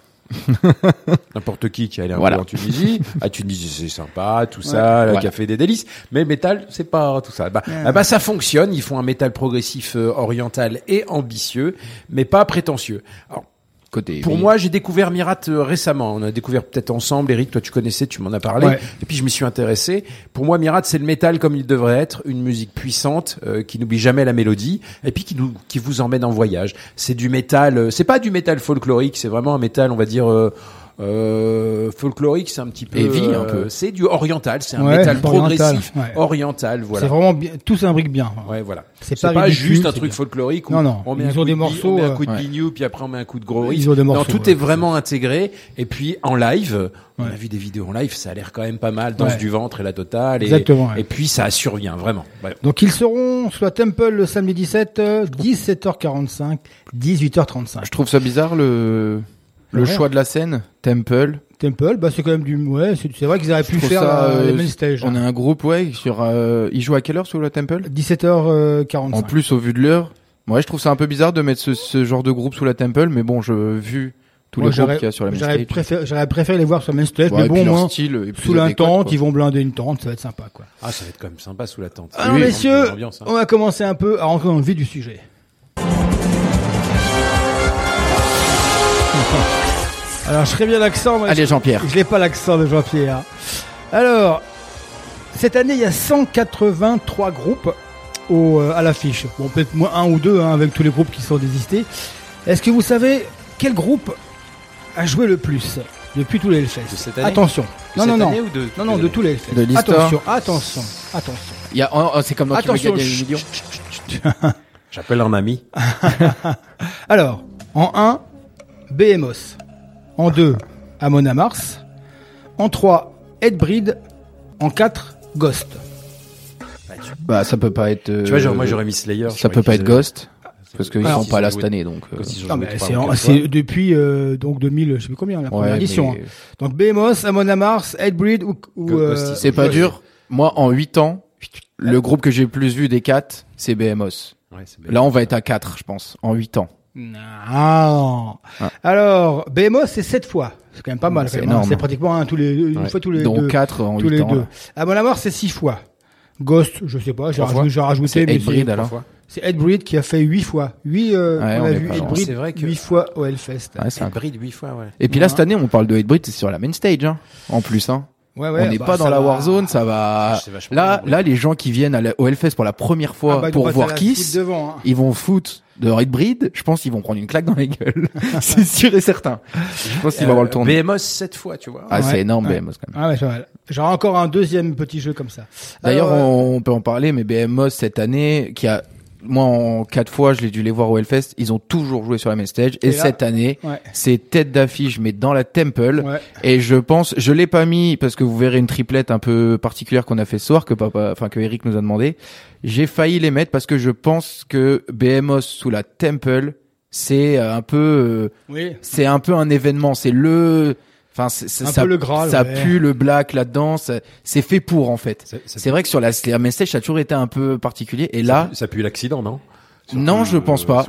N'importe qui qui a allé un voilà. peu en Tunisie, à Tunisie c'est sympa, tout ça, ouais, le ouais. café des délices, mais métal c'est pas tout ça. Bah, ouais, bah ça fonctionne, ils font un métal progressif euh, oriental et ambitieux, mais pas prétentieux. Alors, côté pour oui. moi, j'ai découvert Mirat euh, récemment. On a découvert peut-être ensemble. Eric, toi tu connaissais, tu m'en as parlé. Ouais. Et puis je m'y suis intéressé. Pour moi, Mirat c'est le métal comme il devrait être, une musique puissante euh, qui n'oublie jamais la mélodie et puis qui nous qui vous emmène en voyage. C'est du métal, euh, c'est pas du métal folklorique, c'est vraiment un métal, on va dire euh, euh folklorique, c'est un petit peu heavy un peu. C'est du oriental, c'est un ouais, métal progressif oriental, ouais. oriental, voilà. C'est vraiment bien, tout s'imbrique bien. Ouais, voilà. C'est, c'est pas, pas ridicule, juste un truc bien. folklorique où non, non. on met ils un ont coup des de morceaux, bi, on met un coup de ouais. biniou puis après on met un coup de gros riz. Non, tout ouais, est vraiment ouais. intégré et puis en live, ouais. on a vu des vidéos en live, ça a l'air quand même pas mal, danse ouais. du ventre et la totale et Exactement, ouais. et puis ça survient vraiment. Ouais. Donc ils seront soit Temple le samedi dix-sept euh, dix-sept heures quarante-cinq, dix-huit heures trente-cinq. Je trouve ça bizarre le Le choix de la scène, Temple, Temple, bah c'est quand même du, ouais, c'est, c'est vrai qu'ils auraient pu faire ça, la, euh, main stage. On hein. a un groupe, ouais, sur, euh, ils jouent à quelle heure sous le Temple? dix-sept heures quarante-cinq. En plus, au vu de l'heure, ouais, je trouve ça un peu bizarre de mettre ce, ce genre de groupe sous la Temple, mais bon, je, vu tous Moi, les groupes qu'il y a sur la main stage. J'aurais préféré, j'aurais préféré les voir sur la main stage, ouais, mais bon, moins, style, sous la tente, ils vont blinder une tente, ça va être sympa, quoi. Ah, ça va être quand même sympa sous la tente. Alors, oui, messieurs, ambiance, hein. On va commencer un peu à rentrer dans le vif du sujet. Alors, je serais bien l'accent. Moi, Allez, je, Jean-Pierre. Je n'ai pas l'accent de Jean-Pierre. Alors, cette année, il y a cent quatre-vingt-trois groupes au, euh, à l'affiche. Bon, peut-être moins un ou deux, hein, avec tous les groupes qui sont désistés. Est-ce que vous savez quel groupe a joué le plus depuis tous les Hellfest? De cette année? Attention. De non, cette non, année non. Ou de non, non, de tous les Hellfest. De l'histoire. Attention, attention, attention. Il y a, oh, oh, c'est comme dans attention, qui chut, chut, chut, chut. J'appelle un ami. Alors, en un, Behemoth. En deux, Amon Amarth. En trois, Hatebreed. En quatre, Ghost. Bah, ça peut pas être. Euh, tu vois, genre, moi j'aurais mis Slayer. Ça peut pas être Ghost. Parce qu'ils sont pas là cette année, donc. Non, mais c'est, en, c'est depuis, euh, donc deux mille, je sais plus combien, la première ouais, édition. Mais... Hein. Donc, Behemoth, Amon Amarth, Hatebreed ou, ou euh, c'est pas Ghost. Dur. Moi, en huit ans, le groupe que j'ai le plus vu des quatre, c'est Behemoth. Ouais, c'est Behemoth. Là, on va être à quatre, je pense, en huit ans. Non. Ah. Alors, Behemoth, c'est sept fois. C'est quand même pas mal. C'est, quand même. C'est pratiquement hein, tous les, une ouais. fois tous les donc deux. Donc quatre en tous huit les ans. Deux. Amon Amarth, c'est six fois. Ghost, je sais pas, j'ai rajouté, j'ai rajouté. C'est Hatebreed, alors. C'est Hatebreed qui a fait huit fois. huit, euh, ouais, on, on a vu Hatebreed. C'est vrai que... huit fois au Hellfest. Ouais, c'est Hatebreed huit fois, ouais. Et puis là, cette année, on parle de Hatebreed, c'est sur la main stage, hein. En plus, hein. Ouais, ouais, on n'est bah, pas dans la Warzone, va... ça va. Là, là, les gens qui viennent à la... au Hellfest pour la première fois ah bah, pour voir Kiss, devant, hein. Ils vont foutre de Hatebreed. Je pense qu'ils vont prendre une claque dans la gueule. C'est sûr et certain. Je pense qu'ils euh, vont avoir le tournoi. Behemoth sept fois, tu vois. Ah, ouais. C'est énorme, ouais. Behemoth quand même. Ah ouais, c'est mal. Genre encore un deuxième petit jeu comme ça. D'ailleurs, Alors, on, euh... on peut en parler, mais Behemoth cette année, qui a moi en quatre fois, je l'ai dû les voir au Hellfest. Ils ont toujours joué sur la main stage. Et, et là, cette année, ouais. C'est tête d'affiche, mais dans la Temple. Ouais. Et je pense, je l'ai pas mis parce que vous verrez une triplette un peu particulière qu'on a fait ce soir que papa, enfin que Eric nous a demandé. J'ai failli les mettre parce que je pense que Behemoth sous la Temple, c'est un peu, oui. C'est un peu un événement. C'est le, enfin, c'est, c'est, ça, Graal, ça ouais. Pue le black là-dedans. Ça, c'est fait pour en fait. C'est, c'est, c'est vrai que sur la, la main stage, ça a toujours été un peu particulier. Et là, ça, ça pue l'accident, non? Sur non, le, je pense pas.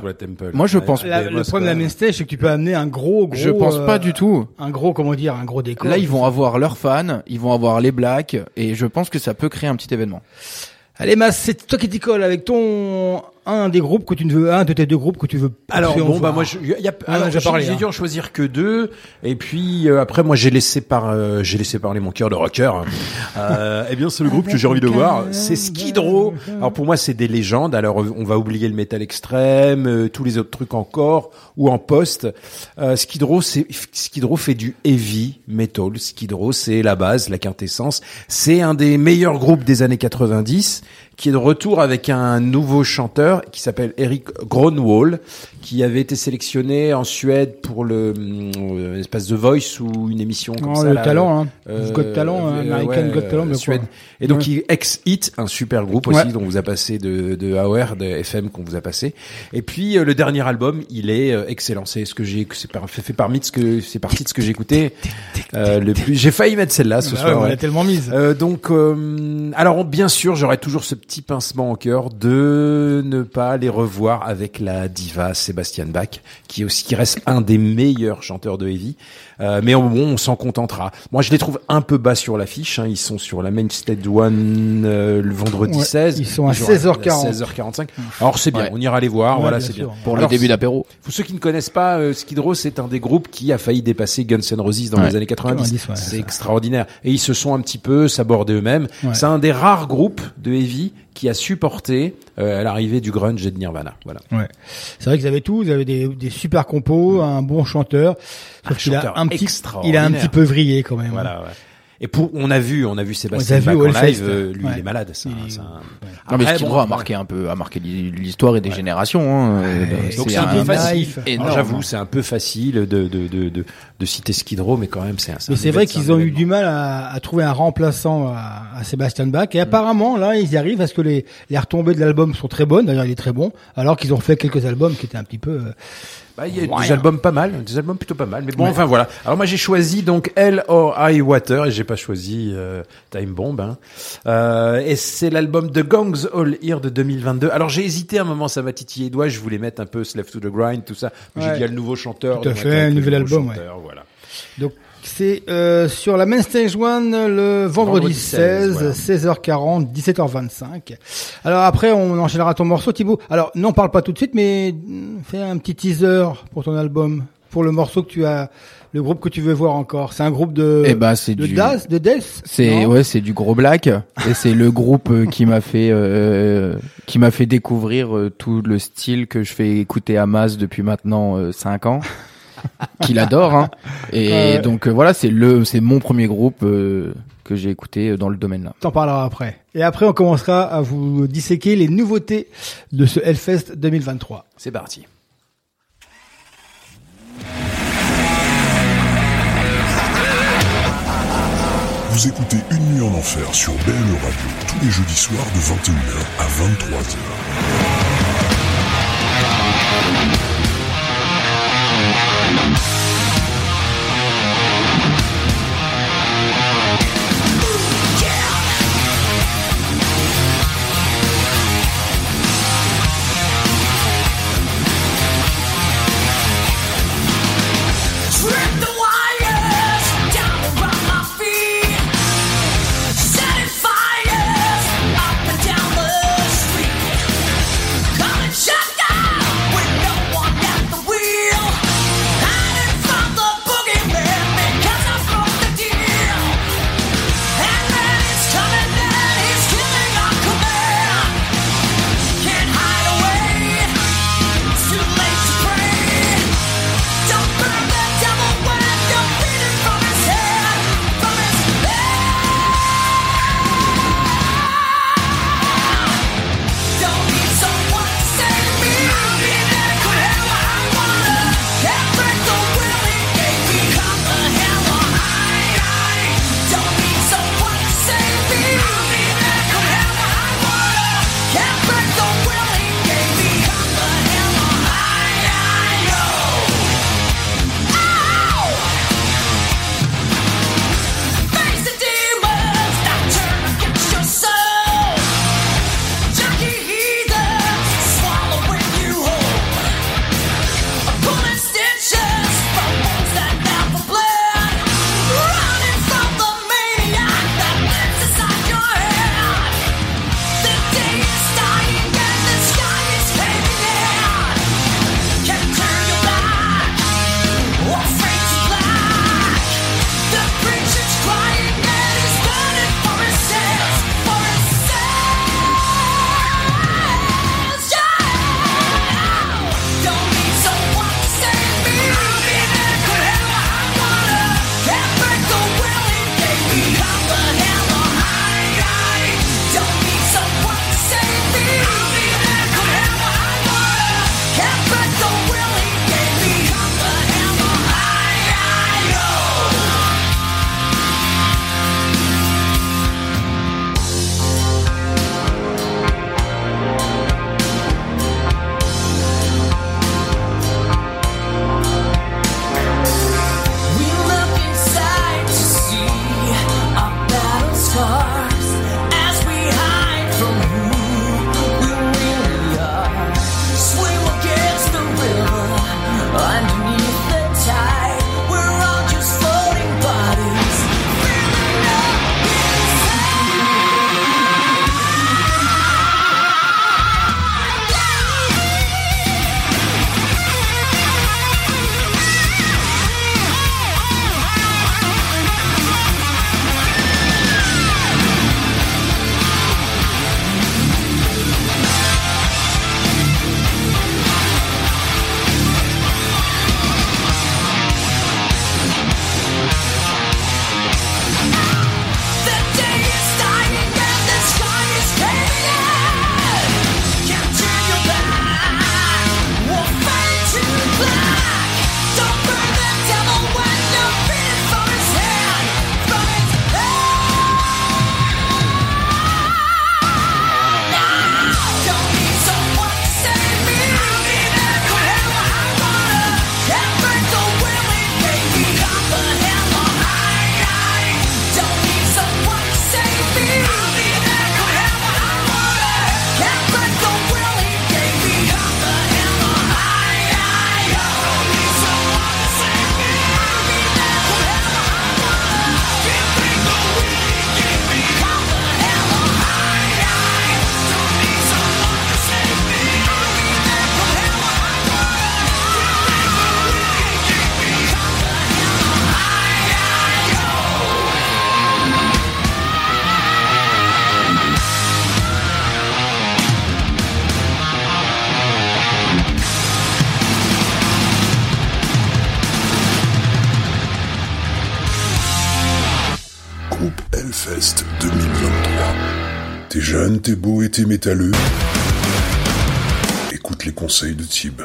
Moi, je pense. La, le problème de la main stage, c'est que tu peux amener un gros, gros. Je pense pas euh, du tout. Un gros, comment dire, un gros décor. Là, ils vont avoir leurs fans, ils vont avoir les blacks, et je pense que ça peut créer un petit événement. Allez, Mas, c'est toi qui t'y colle avec ton un des groupes que tu ne veux un de tes deux groupes que tu veux. Alors bon voir. Bah moi je y a, ah, alors, j'ai, parlé, j'ai hein. dû en choisir que deux et puis euh, après moi j'ai laissé par euh, j'ai laissé parler mon cœur de rocker. euh eh bien c'est le groupe que j'ai envie de voir, c'est Skid Row. Alors pour moi c'est des légendes. Alors on va oublier le métal extrême, euh, tous les autres trucs encore ou en post. Euh Skid Row c'est Skid Row fait du heavy metal. Skid Row c'est la base, la quintessence. C'est un des meilleurs groupes des années quatre-vingt-dix. Qui est de retour avec un nouveau chanteur qui s'appelle Eric Grönwall, qui avait été sélectionné en Suède pour le euh, espace The Voice ou une émission comme oh, ça. Le là, talent, le, hein. Euh, Got Talent, euh, American ouais, Got Talent, mais Suède. Quoi. Et donc ouais. X-Hit, un super groupe aussi ouais. Dont vous a passé de de A O R, de F M qu'on vous a passé. Et puis euh, le dernier album, il est euh, excellent. C'est ce que j'ai, c'est par, fait, fait parmi de ce que c'est parti de ce que j'ai écouté euh, le plus. J'ai failli mettre celle-là ce bah soir. Ouais, on l'a ouais. tellement mise. Euh, donc euh, alors bien sûr, j'aurais toujours ce petit petit pincement au cœur de ne pas les revoir avec la diva Sébastien Bach, qui est aussi qui reste un des meilleurs chanteurs de heavy. Euh, mais bon, on s'en contentera. Moi, je les trouve un peu bas sur l'affiche. Hein. Ils sont sur la main stage one euh, le vendredi ouais, seize. Ils sont à seize heures quarante. seize heures quarante-cinq. Alors c'est bien, ouais. On ira les voir. Ouais, voilà, bien c'est sûr. Bien. Pour Alors, le début d'apéro. Pour ceux qui ne connaissent pas, euh, Skid Row, c'est un des groupes qui a failli dépasser Guns N' Roses dans ouais. les années quatre-vingt-dix. quatre-vingt-dix ouais, c'est ça. Extraordinaire. Et ils se sont un petit peu sabordés eux-mêmes. Ouais. C'est un des rares groupes de heavy qui a supporté euh, l'arrivée du grunge et de Nirvana. Voilà. Ouais. C'est vrai qu'ils avaient tout. Ils avaient des, des super compos, ouais. Un bon chanteur. Un chanteur un petit, il a un petit peu vrillé quand même. Voilà. Ouais. Et pour, on a vu, on a vu Sébastien Bach en live. Euh, lui, ouais. Il est malade. Ça, il... ça... Ouais. Après, non, mais Skid Row bon, a marqué un peu, a marqué l'histoire et des ouais. générations. Hein. Ouais. Donc c'est, c'est un, un peu facile. Alors, j'avoue, c'est un peu facile de de de de, de citer Skid Row, mais quand même, c'est. Un, c'est mais un c'est événement, vrai qu'ils ont eu du mal à, à trouver un remplaçant à, à Sébastien Bach. Et apparemment, là, ils y arrivent parce que les les retombées de l'album sont très bonnes. D'ailleurs, il est très bon. Alors qu'ils ont fait quelques albums qui étaient un petit peu. Bah, il y a wow. des albums pas mal, des albums plutôt pas mal, mais bon, ouais. enfin voilà. Alors moi j'ai choisi donc Hell or High Water et j'ai pas choisi euh, Time Bomb. Hein. Euh, et c'est l'album The Gongs All Here de deux mille vingt-deux. Alors j'ai hésité à un moment, ça m'a titillé les doigts, je voulais mettre un peu Slave to the Grind, tout ça. Ouais. J'ai dit il y a le nouveau chanteur, tout à fait, un nouvel album, chanteur, ouais. voilà. Donc c'est euh, sur la Main Stage One le vendredi, vendredi seize, voilà. seize heures quarante, dix-sept heures vingt-cinq. Alors après, on enchaînera ton morceau, Thibaut. Alors, n'en parle pas tout de suite, mais fais un petit teaser pour ton album, pour le morceau que tu as, le groupe que tu veux voir encore. C'est un groupe de, eh ben, c'est de du... Das, de Death. C'est, ouais, c'est du gros black. Et c'est le groupe qui m'a fait, euh, qui m'a fait découvrir euh, tout le style que je fais écouter à Mas depuis maintenant euh, cinq ans. Qu'il adore, hein. Et euh... donc euh, voilà, c'est le, c'est mon premier groupe euh, que j'ai écouté dans le domaine-là. T'en parleras après. Et après, on commencera à vous disséquer les nouveautés de ce Hellfest deux mille vingt-trois. C'est parti. Vous écoutez Une Nuit en Enfer sur B L E Radio tous les jeudis soirs de vingt et une heures à vingt-trois heures. T'es jeune, t'es beau et t'es métalleux. Écoute les conseils de Tib.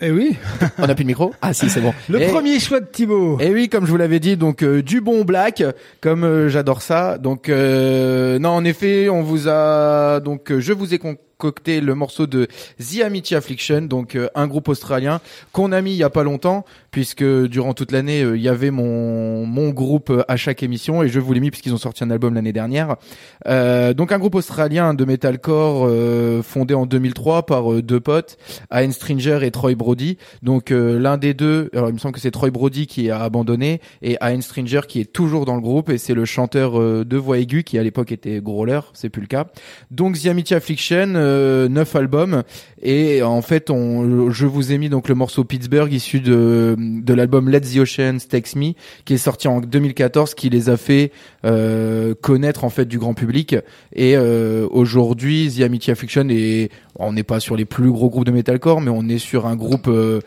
Eh oui. On n'a plus de micro. Ah si, c'est bon. Le et, premier choix de Thibaut. Eh oui, comme je vous l'avais dit, donc euh, du bon black, comme euh, j'adore ça. Donc euh, non, en effet, on vous a donc euh, je vous ai concocté le morceau de The Amity Affliction, donc euh, un groupe australien qu'on a mis il y a pas longtemps, puisque durant toute l'année, il euh, y avait mon mon groupe à chaque émission et je vous l'ai mis puisqu'ils ont sorti un album l'année dernière. Euh, donc un groupe australien de metalcore euh, fondé en deux mille trois par euh, deux potes, Ayn Stranger et Troy Brody. Brody. Donc euh, l'un des deux, alors il me semble que c'est Troy Brody qui a abandonné et Ayn Stranger qui est toujours dans le groupe, et c'est le chanteur euh, de voix aiguë qui à l'époque était growler, c'est plus le cas. Donc The Amity Affliction, euh, neuf albums, et en fait on, je vous ai mis donc le morceau Pittsburgh issu de de l'album Let the Ocean Takes Me qui est sorti en deux mille quatorze, qui les a fait euh, connaître en fait du grand public. Et euh, aujourd'hui The Amity Affliction est, on n'est pas sur les plus gros groupes de metalcore, mais on est sur un groupe euh,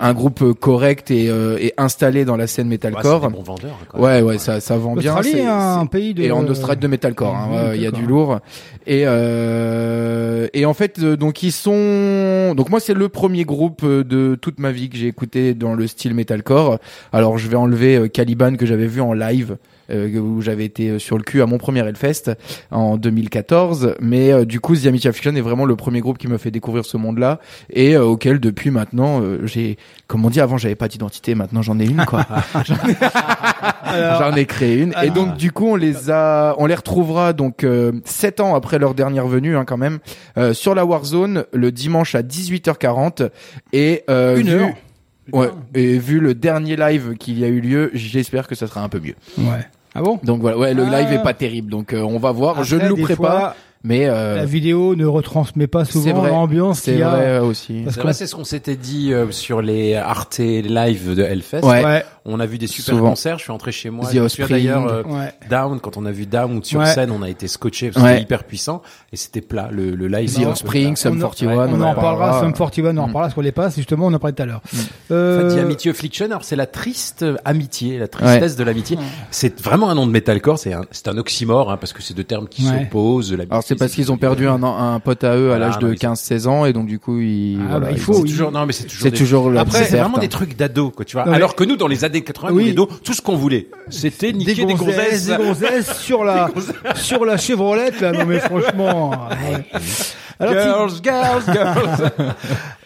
un groupe correct et, euh, et installé dans la scène metalcore. Ouais, c'est des bons vendeurs, quand même. Ouais, ouais, ça ça vend bien. L'Australie est un pays de... et en Australie de metalcore, hein, ouais, il y a du lourd. Et euh, et en fait donc ils sont, donc moi c'est le premier groupe de toute ma vie que j'ai écouté dans le style metalcore. Alors je vais enlever Caliban que j'avais vu en live, Euh, où j'avais été sur le cul à mon premier Hellfest en deux mille quatorze, mais euh, du coup The Amity Affliction est vraiment le premier groupe qui me fait découvrir ce monde-là, et euh, auquel depuis maintenant euh, j'ai, comme on dit, avant j'avais pas d'identité, maintenant j'en ai une, quoi. j'en, ai... Alors... j'en ai créé une. Alors... et donc du coup on les a, on les retrouvera donc euh, sept ans après leur dernière venue, hein, quand même, euh, sur la Warzone le dimanche à dix-huit heures quarante, et euh, une heure. Ouais, et vu le dernier live qu'il y a eu lieu, j'espère que ça sera un peu mieux. Ouais. Ah bon? Donc voilà, ouais, le ah, live est pas terrible, donc euh, on va voir. Après, je ne louperai fois, pas, mais euh, la vidéo ne retransmet pas souvent l'ambiance. C'est vrai, c'est vrai aussi. Parce que là, c'est ce qu'on s'était dit euh, sur les Arte Live de Hellfest. Ouais. Ouais. On a vu des super souvent. Concerts. Je suis entré chez moi. The je suis d'ailleurs euh, ouais. Down. Quand on a vu Down sur ouais. scène, on a été scotché parce que ouais. c'était hyper puissant et c'était plat. Le, le live. The Offspring, Sum forty-one. On, on, on en parlera. Sum forty-one, on en parlera sur les passes. Justement, on en parlait tout à l'heure. Mm. Euh... En fait, The Amity Affliction. Alors, c'est la triste amitié, la tristesse ouais. de l'amitié. Ouais. C'est vraiment un nom de metalcore. C'est un, c'est un oxymore, hein, parce que c'est deux termes qui ouais. s'opposent. L'amitié, alors, c'est parce c'est qu'ils ont perdu un, un pote à eux à l'âge de quinze seize ans et donc du coup, ils. Il faut toujours. Non, mais c'est toujours. Après, c'est vraiment des trucs d'ado, quoi. Tu vois. Alors que nous, dans les années quatre-vingts, oui. dos, tout ce qu'on voulait, c'était niquer des gonzesses, des gonzesses sur la sur la Chevrolette là. Non mais franchement. Ouais. Alors, girls, tu... girls, girls, girls. Euh,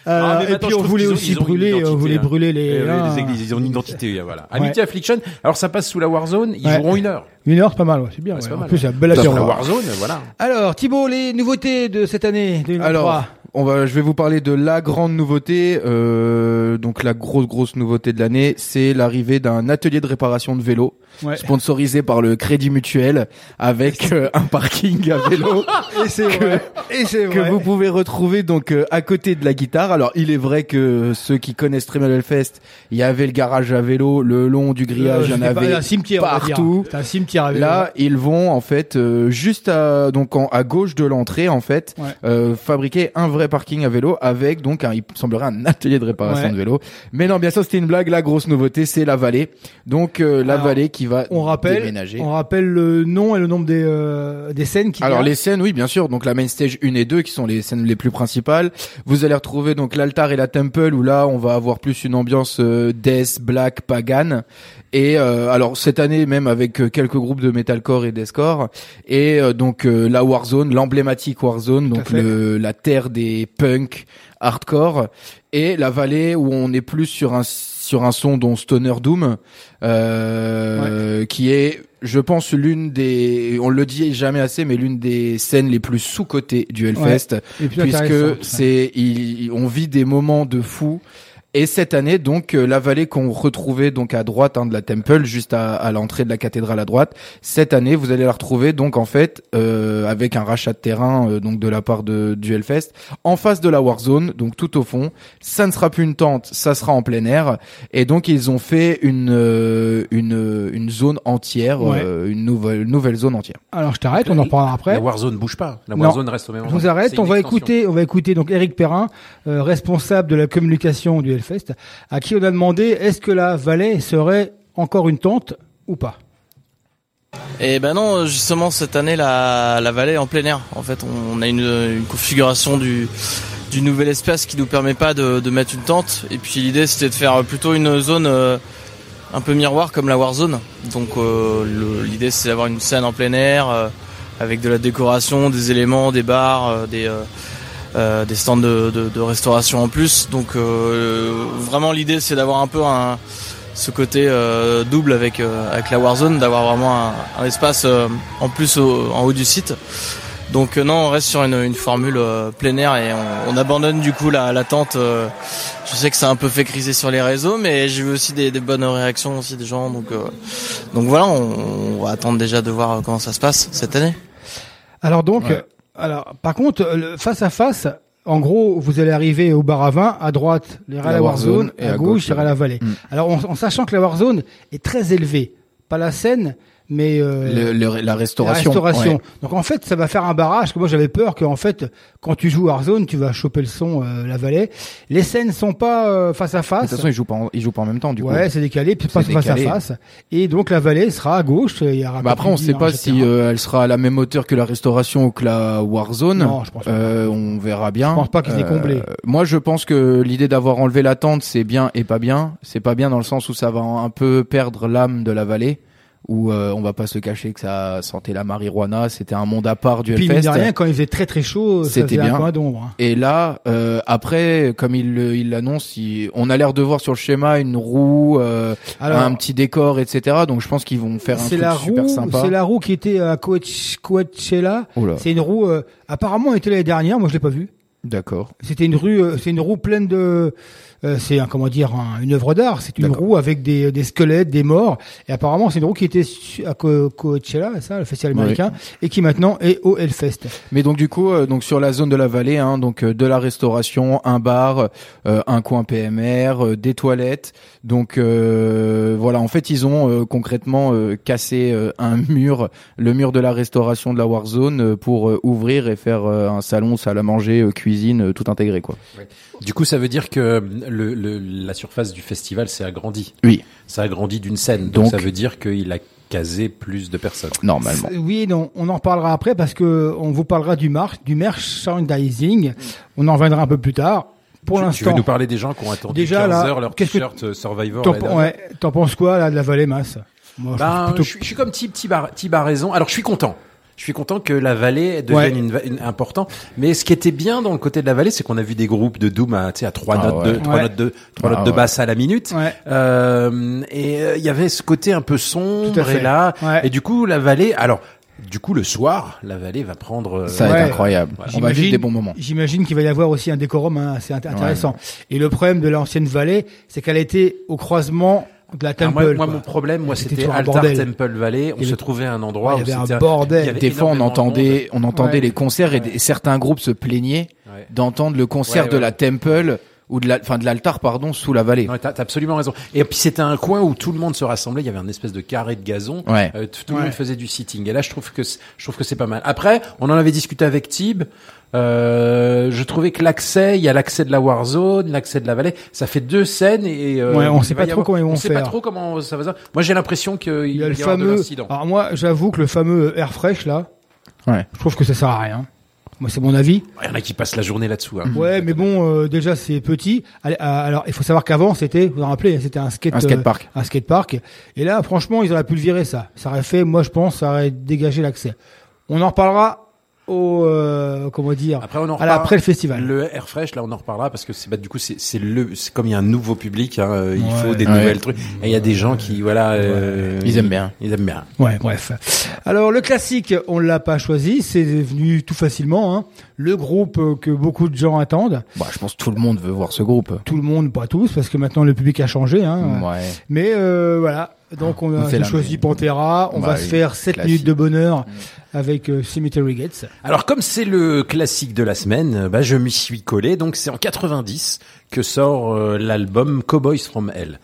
ah, et puis on voulait aussi brûler, on voulait brûler les, euh, là, les églises. Ils ont une identité, voilà. Ouais. Amity Affliction. Alors ça passe sous la Warzone. Ils ouais. joueront une heure. Une heure, c'est pas mal. Ouais. C'est bien. Ouais, c'est ouais. Pas en mal, plus, c'est ouais. belle affaire. Sous la Warzone, voilà. Alors Thibaut, les nouveautés de cette année deux mille vingt-trois. Alors, on va, je vais vous parler de la grande nouveauté. Euh, donc la grosse, grosse nouveauté de l'année, c'est l'arrivée d'un atelier de réparation de vélos, ouais. sponsorisé par le Crédit Mutuel, avec euh, un parking à vélo. Et c'est vrai. Et c'est vrai. Que vous pouvez retrouver donc euh, à côté de la guitare. Alors, il est vrai que ceux qui connaissent très bien Hellfest, il y avait le garage à vélo le long du grillage, il y en avait partout. C'est un cimetière à vélo. Là, ils vont en fait euh, juste à donc en, à gauche de l'entrée en fait, ouais. euh, fabriquer un vrai parking à vélo avec donc un, il semblerait un atelier de réparation ouais. de vélo. Mais non, bien sûr, c'était une blague. La grosse nouveauté, c'est la vallée. Donc euh, la alors, vallée qui va on rappelle, déménager. On rappelle le nom et le nombre des euh, des scènes qui. Alors a... les scènes, oui, bien sûr. Donc la main stage un et deux qui sont les scènes les plus principales. Vous allez retrouver donc, donc l'altar et la temple où là on va avoir plus une ambiance euh, death, black, pagan. Et euh, alors cette année même avec euh, quelques groupes de metalcore et deathcore. Et euh, donc euh, la Warzone, l'emblématique Warzone, donc le, la terre des punks hardcore. Et la vallée où on est plus sur un sur un son dont Stoner Doom, euh, ouais. qui est, je pense, l'une des, on le dit jamais assez, mais l'une des scènes les plus sous-cotées du Hellfest, ouais. puisque c'est, il, on vit des moments de fou. Et cette année, donc, la vallée qu'on retrouvait donc à droite, hein, de la Temple, juste à, à l'entrée de la cathédrale à droite, cette année, vous allez la retrouver donc en fait euh, avec un rachat de terrain euh, donc de la part de du Hellfest, en face de la Warzone, donc tout au fond. Ça ne sera plus une tente, ça sera en plein air. Et donc ils ont fait une euh, une une zone entière, ouais. euh, une nouvelle nouvelle zone entière. Alors je t'arrête, on en reparlera après. La Warzone bouge pas, la Warzone non. reste au même endroit. On s'arrête, on va extension. écouter, on va écouter donc Eric Perrin, euh, responsable de la communication du Hellfest. Fest, à qui on a demandé est-ce que la vallée serait encore une tente ou pas? Eh ben non, justement cette année la, la vallée est en plein air. En fait, on a une, une configuration du, du nouvel espace qui nous permet pas de, de mettre une tente. Et puis l'idée c'était de faire plutôt une zone euh, un peu miroir comme la Warzone. Donc euh, le, l'idée c'est d'avoir une scène en plein air euh, avec de la décoration, des éléments, des bars, euh, des euh, Euh, des stands de, de, de restauration en plus, donc euh, vraiment l'idée c'est d'avoir un peu un, ce côté euh, double avec, euh, avec la Warzone, d'avoir vraiment un, un espace euh, en plus au, en haut du site. Donc euh, non, on reste sur une, une formule euh, plein air et on, on abandonne du coup la, la tente. Euh, je sais que ça a un peu fait criser sur les réseaux, mais j'ai eu aussi des, des bonnes réactions aussi des gens. Donc, euh, donc voilà, on, on va attendre déjà de voir comment ça se passe cette année. Alors donc, ouais. alors par contre, le face à face, en gros, vous allez arriver au bar à vin, à droite, les la Warzone, Warzone, et à, à gauche, les la Vallée. Mmh. Alors en, en sachant que la Warzone est très élevée, pas la Seine, mais euh, le, le, la restauration. La restauration. Ouais. Donc en fait, ça va faire un barrage. Que moi, j'avais peur que en fait, quand tu joues Warzone, tu vas choper le son euh, la Vallée. Les scènes sont pas euh, face à face. De toute façon, ils jouent pas, en, ils jouent pas en même temps. Du ouais, coup, ouais, c'est décalé, puis pas face à face. Et donc la Vallée sera à gauche. Il y aura. Bah après, on sait pas si euh, elle sera à la même hauteur que la restauration ou que la Warzone. Non, je pense pas. Euh, on verra bien. Je pense pas qu'ils aient comblé. Euh, moi, je pense que l'idée d'avoir enlevé la tente, c'est bien et pas bien. C'est pas bien dans le sens où ça va un peu perdre l'âme de la Vallée. Où euh, on va pas se cacher que ça sentait la marijuana, c'était un monde à part du Hellfest. Puis il n'y a rien, quand il faisait très très chaud, c'était bien. Un coin d'ombre, hein. Et là, euh, après, comme il il l'annonce, il, on a l'air de voir sur le schéma une roue, euh, alors, un petit décor, et cetera. Donc je pense qu'ils vont faire un truc la roue, super sympa. C'est la roue qui était à Coach, Coachella. Oula. C'est une roue. Euh, apparemment, elle était l'année dernière. Moi, je l'ai pas vue. D'accord. C'était une rue, euh, c'est une roue pleine de, euh, c'est un, comment dire, un, une œuvre d'art. C'est une D'accord. roue avec des, des squelettes, des morts. Et apparemment, c'est une roue qui était à Coachella, ça, le festival américain, oui. et qui maintenant est au Hellfest. Mais donc du coup, euh, donc sur la zone de la Vallée, hein, donc euh, de la restauration, un bar, euh, un coin P M R, euh, des toilettes. Donc euh, voilà, en fait, ils ont euh, concrètement euh, cassé euh, un mur, le mur de la restauration de la Warzone, euh, pour euh, ouvrir et faire euh, un salon, salle à manger, euh, cuisine. Cuisine, tout intégré, quoi. Ouais. Du coup, ça veut dire que le, le, la surface du festival s'est agrandie. Oui. Ça a grandi d'une scène. Donc, donc ça veut dire qu'il a casé plus de personnes. Normalement. C'est, oui, non, on en reparlera après parce que on vous parlera du, mar- du merchandising. Mmh. On en reviendra un peu plus tard. Pour tu, l'instant. Tu veux nous parler des gens qui ont attendu déjà, quinze là, heures leur t-shirt que, Survivor. T'en, ouais, t'en penses quoi, là, de la Vallée Masse? Moi, ben, je, plutôt... je, suis, je suis comme petit bar, petit bar raison. Alors, je suis content. Je suis content que la Vallée devienne ouais. une, une, important. Mais ce qui était bien dans le côté de la Vallée, c'est qu'on a vu des groupes de doom à, tu sais, à trois ah notes, ouais. de, trois ouais. notes de, trois ah notes ouais. de basse à la minute. Ouais. Euh, et il euh, y avait ce côté un peu sombre et là. Ouais. Et du coup, la Vallée, alors, du coup, le soir, la Vallée va prendre. Euh, ça va ouais. être incroyable. Voilà. On va vivre des bons moments. J'imagine qu'il va y avoir aussi un décorum hein, assez intéressant. Ouais. Et le problème de l'ancienne Vallée, c'est qu'elle était au croisement. De la Temple, moi, moi mon problème, moi, c'était, c'était Altar Temple Valley. On et se trouvait à un endroit ouais, où c'était un bordel. Un... Des fois, on entendait, on entendait ouais. les concerts et ouais. certains groupes se plaignaient ouais. d'entendre le concert ouais, ouais. de la Temple ou de la, enfin, de l'altar, pardon, sous la Vallée. Non, t'as, t'as absolument raison. Et puis, c'était un coin où tout le monde se rassemblait. Il y avait un espèce de carré de gazon. Ouais. Euh, tout le ouais. monde faisait du sitting. Et là, je trouve que, je trouve que c'est pas mal. Après, on en avait discuté avec Tib. Euh, je trouvais que l'accès, il y a l'accès de la Warzone, l'accès de la Vallée, ça fait deux scènes et euh, ouais, on sait pas trop avoir, comment ils vont on faire. On sait pas trop comment ça va. Moi, j'ai l'impression qu'il il y a le y fameux. De l'incident. Alors moi, j'avoue que le fameux air fresh là, ouais. je trouve que ça sert à rien. Moi, c'est mon avis. Il y en a qui passent la journée là-dessous. Hein. Ouais, mais bon, euh, déjà c'est petit. Alors, il faut savoir qu'avant, c'était, vous vous rappelez, c'était un skate, un skate park, euh, un skate park. Et là, franchement, ils auraient pu le virer ça. Ça aurait fait, moi, je pense, ça aurait dégagé l'accès. On en reparlera. Au, euh, comment dire, après, on en reparle, à la, après le festival. Le Air Fresh, là, on en reparlera parce que c'est, bah, du coup, c'est, c'est le, c'est comme il y a un nouveau public, hein, il ouais, faut des ouais. nouvelles trucs. Et il y a des gens qui, voilà, ouais. euh, ils aiment bien. Ils aiment bien. Ouais, bref. Alors, le classique, on l'a pas choisi, c'est venu tout facilement, hein. Le groupe que beaucoup de gens attendent. Bah, je pense que tout le monde veut voir ce groupe. Tout le monde, pas tous, parce que maintenant le public a changé, hein. Ouais. Mais, euh, voilà. Donc on a on choisi Pantera, on bah va oui, se faire sept classique. Minutes de bonheur avec euh, Cemetery Gates. Alors comme c'est le classique de la semaine, bah je m'y suis collé. Donc c'est en quatre-vingt-dix que sort euh, l'album Cowboys from Hell.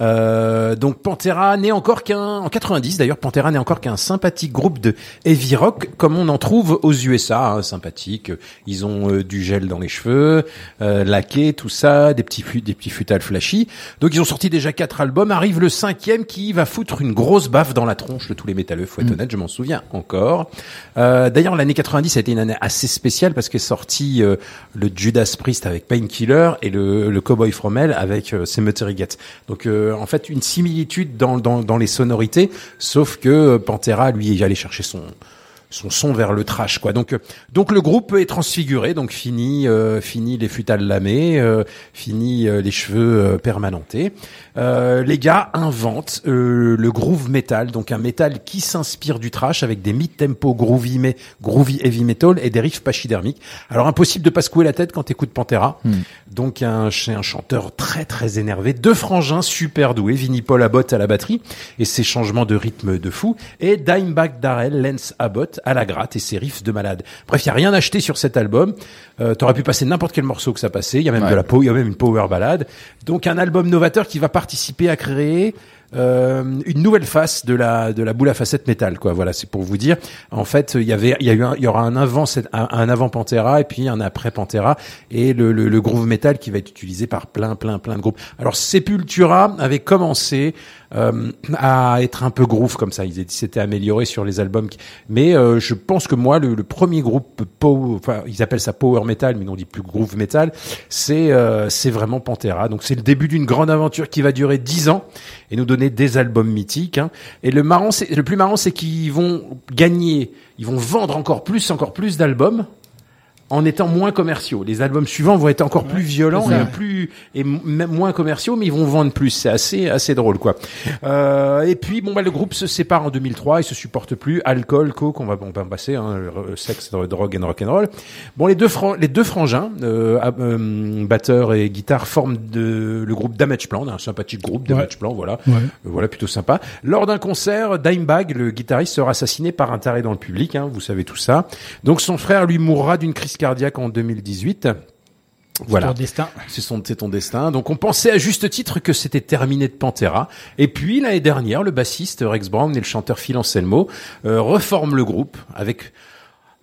Euh, donc Pantera n'est encore qu'un en quatre-vingt-dix d'ailleurs Pantera n'est encore qu'un sympathique groupe de heavy rock comme on en trouve aux U S A hein, sympathique, ils ont euh, du gel dans les cheveux, euh, laqué, tout ça, des petits des petits futals flashy. Donc ils ont sorti déjà quatre albums, arrive le cinquième qui va foutre une grosse baffe dans la tronche de tous les métalleux, faut être mmh. honnête, je m'en souviens encore. Euh, d'ailleurs l'année quatre-vingt-dix a été une année assez spéciale parce qu'est sorti euh, le Judas Priest avec Painkiller et le, le Cowboy From Hell avec euh, Cemetery Gates. Donc euh, en fait une similitude dans dans dans les sonorités sauf que Pantera lui est allé chercher son son son vers le trash, quoi. Donc, donc le groupe est transfiguré. Donc fini, euh, fini les futales lamées, euh, fini euh, les cheveux euh, permanentés. Euh, les gars inventent euh, le groove metal, donc un métal qui s'inspire du trash avec des mid-tempo groovy, mais groovy heavy metal et des riffs pachydermiques. Alors impossible de pas secouer la tête quand t'écoutes Pantera. Mmh. Donc un, un chanteur très très énervé, deux frangins super doués, Vinnie Paul Abbott à la batterie et ses changements de rythme de fou, et Dimebag Darrell, Lance Abbott à la gratte et ses riffs de malade. Bref, il y a rien acheté sur cet album. Euh, t'aurais pu passer n'importe quel morceau que ça passait. Il y a même ouais. de la il y a même une power ballade. Donc un album novateur qui va participer à créer euh, une nouvelle face de la de la boule à facettes métal, quoi. Voilà, c'est pour vous dire. En fait, il y avait il y a eu il y aura un avant un, un avant Pantera et puis un après Pantera et le, le le groove metal qui va être utilisé par plein plein plein de groupes. Alors Sepultura avait commencé euh, à être un peu groove comme ça. Ils s'étaient améliorés sur les albums, qui... mais euh, je pense que moi le, le premier groupe power, enfin ils appellent ça power metal, mais on dit plus groove metal. C'est euh, c'est vraiment Pantera. Donc c'est le début d'une grande aventure qui va durer dix ans et nous donner des albums mythiques, hein. Et le marrant, c'est, le plus marrant, c'est qu'ils vont gagner, ils vont vendre encore plus, encore plus d'albums en étant moins commerciaux. Les albums suivants vont être encore ouais, plus violents et plus et même moins commerciaux, mais ils vont vendre plus. C'est assez assez drôle, quoi. Euh, et puis bon bah le groupe se sépare en deux mille trois, ils se supportent plus. Alcool, coke, on va on va passer, hein, sexe, drogue and rock and roll. Bon, les deux fran- les deux frangins, euh, euh, batteur et guitare, forment de, le groupe Damage Plan, un sympathique groupe Damage ouais. Plan, voilà, ouais. euh, voilà plutôt sympa. Lors d'un concert, Dimebag, le guitariste, sera assassiné par un taré dans le public, hein, vous savez tout ça. Donc son frère lui mourra d'une crise cardiaque en deux mille dix-huit. Voilà. C'est ton destin. C'est, son, c'est ton destin. Donc, on pensait à juste titre que c'était terminé de Pantera. Et puis, l'année dernière, le bassiste Rex Brown et le chanteur Phil Anselmo euh, reforment le groupe avec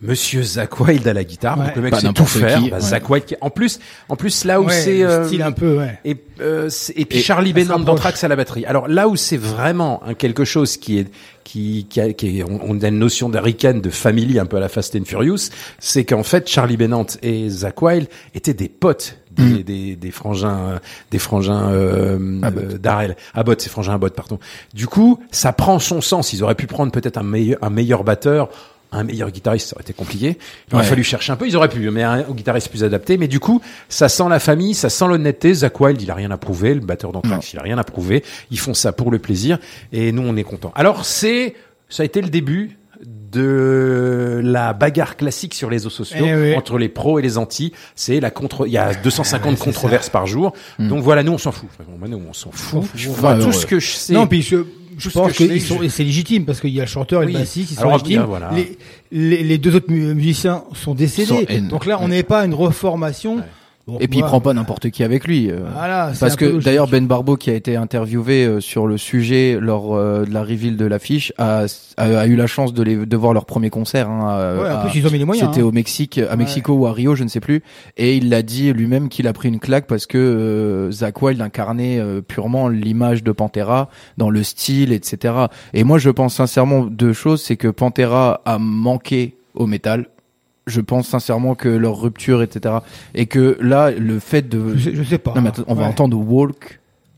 Monsieur Zakk Wylde à la guitare. Ouais, donc, le mec sait tout faire. Qui, bah, ouais. Zakk Wylde, en plus, en plus, là où ouais, c'est, euh, style un peu, ouais. Et, euh, c'est, et puis et Charlie Benham d'Anthrax à la batterie. Alors, là où c'est vraiment hein, quelque chose qui est, qui, qui, a, qui est, on a une notion d'Arican, de family, un peu à la Fast and Furious, c'est qu'en fait, Charlie Bennant et Zakk Wylde étaient des potes des, mmh. des, des, des frangins, des frangins, euh, Abbott. Euh, Darrell. Abbott, c'est frangin Abbott, pardon. Du coup, ça prend son sens. Ils auraient pu prendre peut-être un meilleur, un meilleur batteur, un meilleur guitariste, ça aurait été compliqué. Il aurait ouais. fallu chercher un peu, ils auraient pu, mais un guitariste plus adapté. Mais du coup, ça sent la famille, ça sent l'honnêteté. Zakk Wylde, il a rien à prouver. Le batteur d'Anthrax, il a rien à prouver. Ils font ça pour le plaisir. Et nous, on est contents. Alors, c'est, ça a été le début de la bagarre classique sur les réseaux sociaux oui. entre les pros et les anti. C'est la contre, il y a deux cent cinquante ah, controverses ça. Par jour. Mm. Donc voilà, nous, on s'en fout. Enfin, nous, on s'en fout. Je vois tout ce que je sais. Non, puis je, je pense que, que ils sont, et c'est légitime parce qu'il y a le chanteur et oui. le bassiste, ils sont alors, légitimes. Bien, voilà. les, les, les deux autres musiciens sont décédés. Sont donc là, on n'est ouais. pas à une reformation. Ouais. Bon, et puis ouais. il prend pas n'importe qui avec lui. Voilà, parce que logique. D'ailleurs Ben Barbeau qui a été interviewé sur le sujet lors euh, de la reveal de l'affiche a, a, a eu la chance de, les, de voir leur premier concert. Hein, à, ouais, en plus, à, ils ont mis les moyens, c'était hein. au Mexique, à Mexico ouais. ou à Rio, je ne sais plus. Et il l'a dit lui-même qu'il a pris une claque parce que euh, Zakk Wylde incarnait euh, purement l'image de Pantera dans le style, et cetera. Et moi je pense sincèrement deux choses, c'est que Pantera a manqué au métal. Je pense sincèrement que leur rupture, et cetera. Et que là, le fait de... Je sais, je sais pas. Non, mais attends, on ouais. va entendre Walk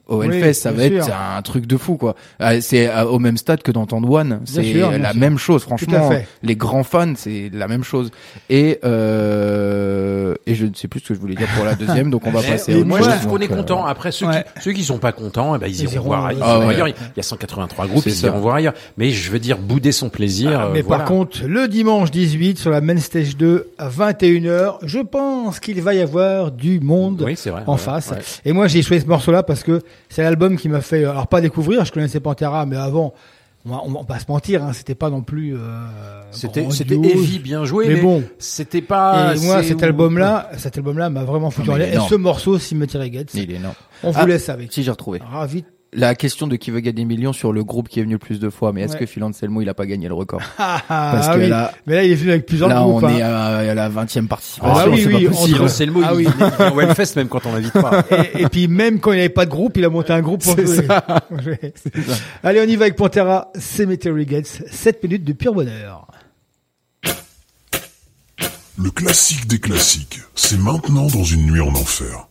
au Hellfest, oui, ça va sûr. Être un truc de fou, quoi. C'est au même stade que d'entendre One. C'est bien sûr, bien la sûr. Même chose, franchement. Les grands fans, c'est la même chose. Et, euh... et je ne sais plus ce que je voulais dire pour la deuxième, donc on va passer à autre moi, chose. Moi, je trouve qu'on est content. Après, ceux, ouais. qui, ceux qui sont pas contents, eh ben, ils, ils iront, iront voir ailleurs. Ah, ouais. ailleurs. Il y a cent quatre-vingt-trois groupes, c'est ils ça. Iront voir ailleurs. Mais je veux dire, bouder son plaisir. Ah, mais voilà. Par contre, le dimanche dix-huit, sur la Main Stage deux, à vingt et une heures, je pense qu'il va y avoir du monde oui, c'est vrai, en ouais, face. Ouais. Et moi, j'ai choisi ce morceau-là parce que c'est l'album qui m'a fait, alors pas découvrir, je connaissais Pantera, mais avant, on va, on va pas se mentir, hein, c'était pas non plus. Euh, c'était, c'était heavy, bien joué, mais, mais bon, c'était pas. Et moi, cet album-là, ouais. cet album-là m'a vraiment foutu en l'air. Et ce morceau, Cemetery Gates, il est énorme. On vous ah, laisse avec. Si j'ai retrouvé. Ravi. La question de qui veut gagner des millions sur le groupe qui est venu le plus de fois, mais est-ce ouais. que Phil Anselmo il a pas gagné le record? Parce que oui. là, mais là il est venu avec plusieurs là, groupes. Là on hein. est à, à la vingtième participation. Ah oui, c'est oui, pas possible. Phil Anselmo ah, il oui. est au Hellfest même quand on l'invite pas. Et, et puis même quand il avait pas de groupe, il a monté un groupe. Pour c'est ça. c'est ça. Allez, on y va avec Pantera, Cemetery Gates, sept minutes de pur bonheur. Le classique des classiques, c'est maintenant dans une nuit en enfer.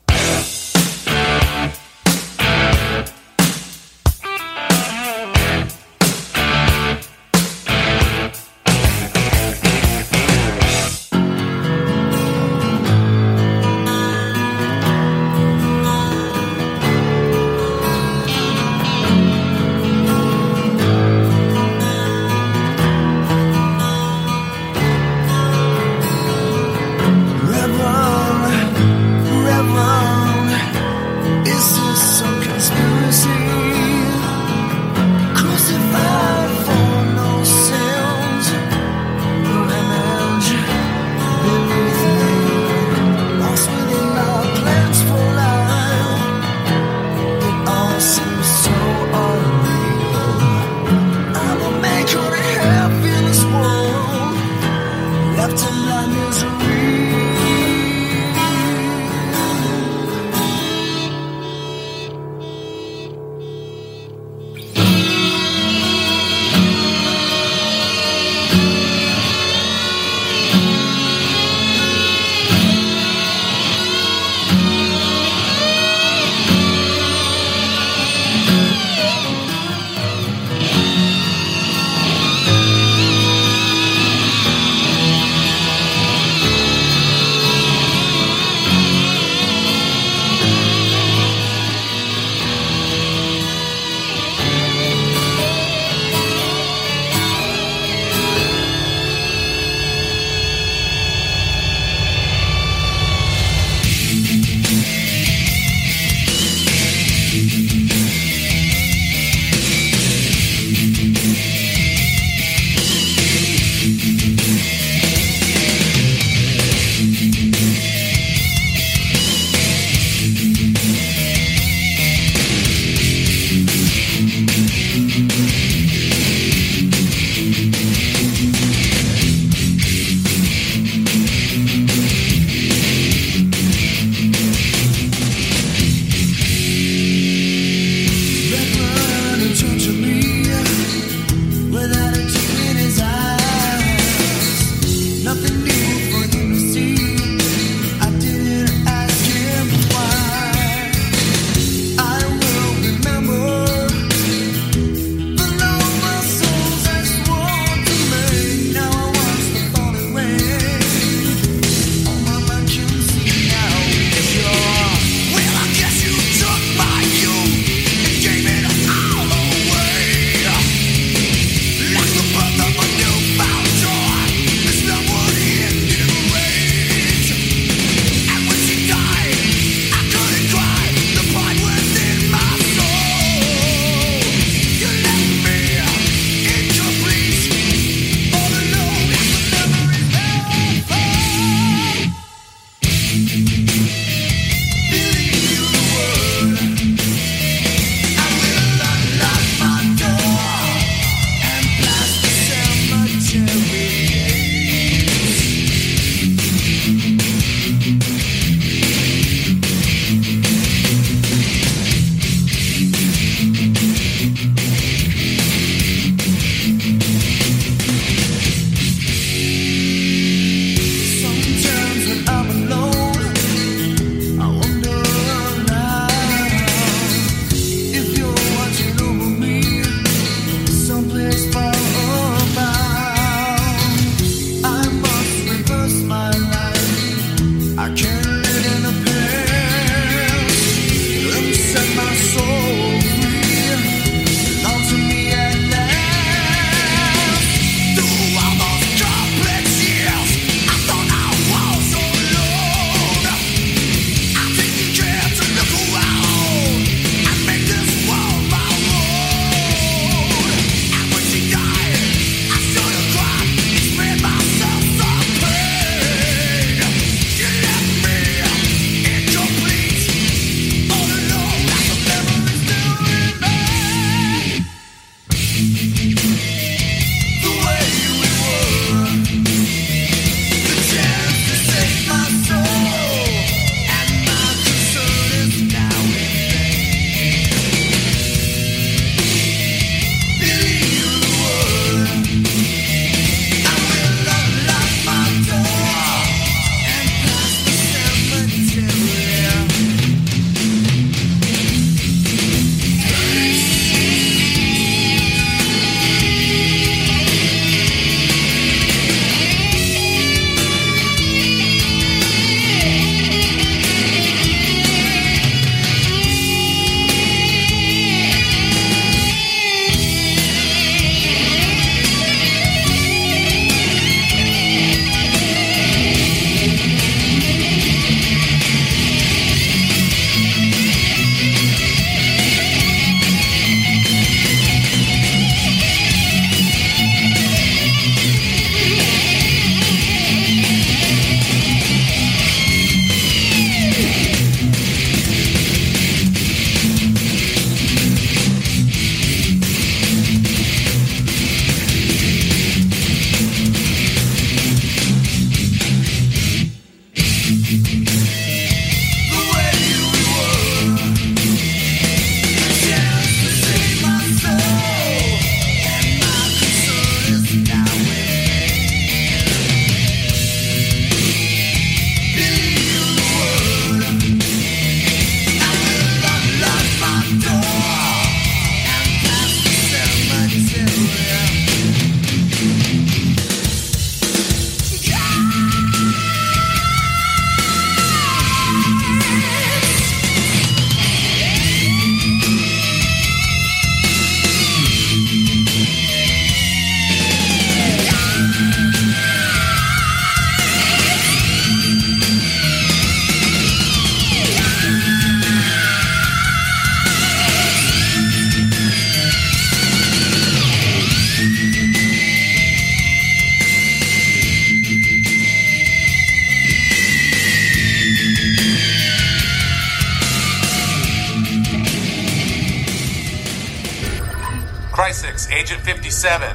Isaacs, Agent fifty-seven.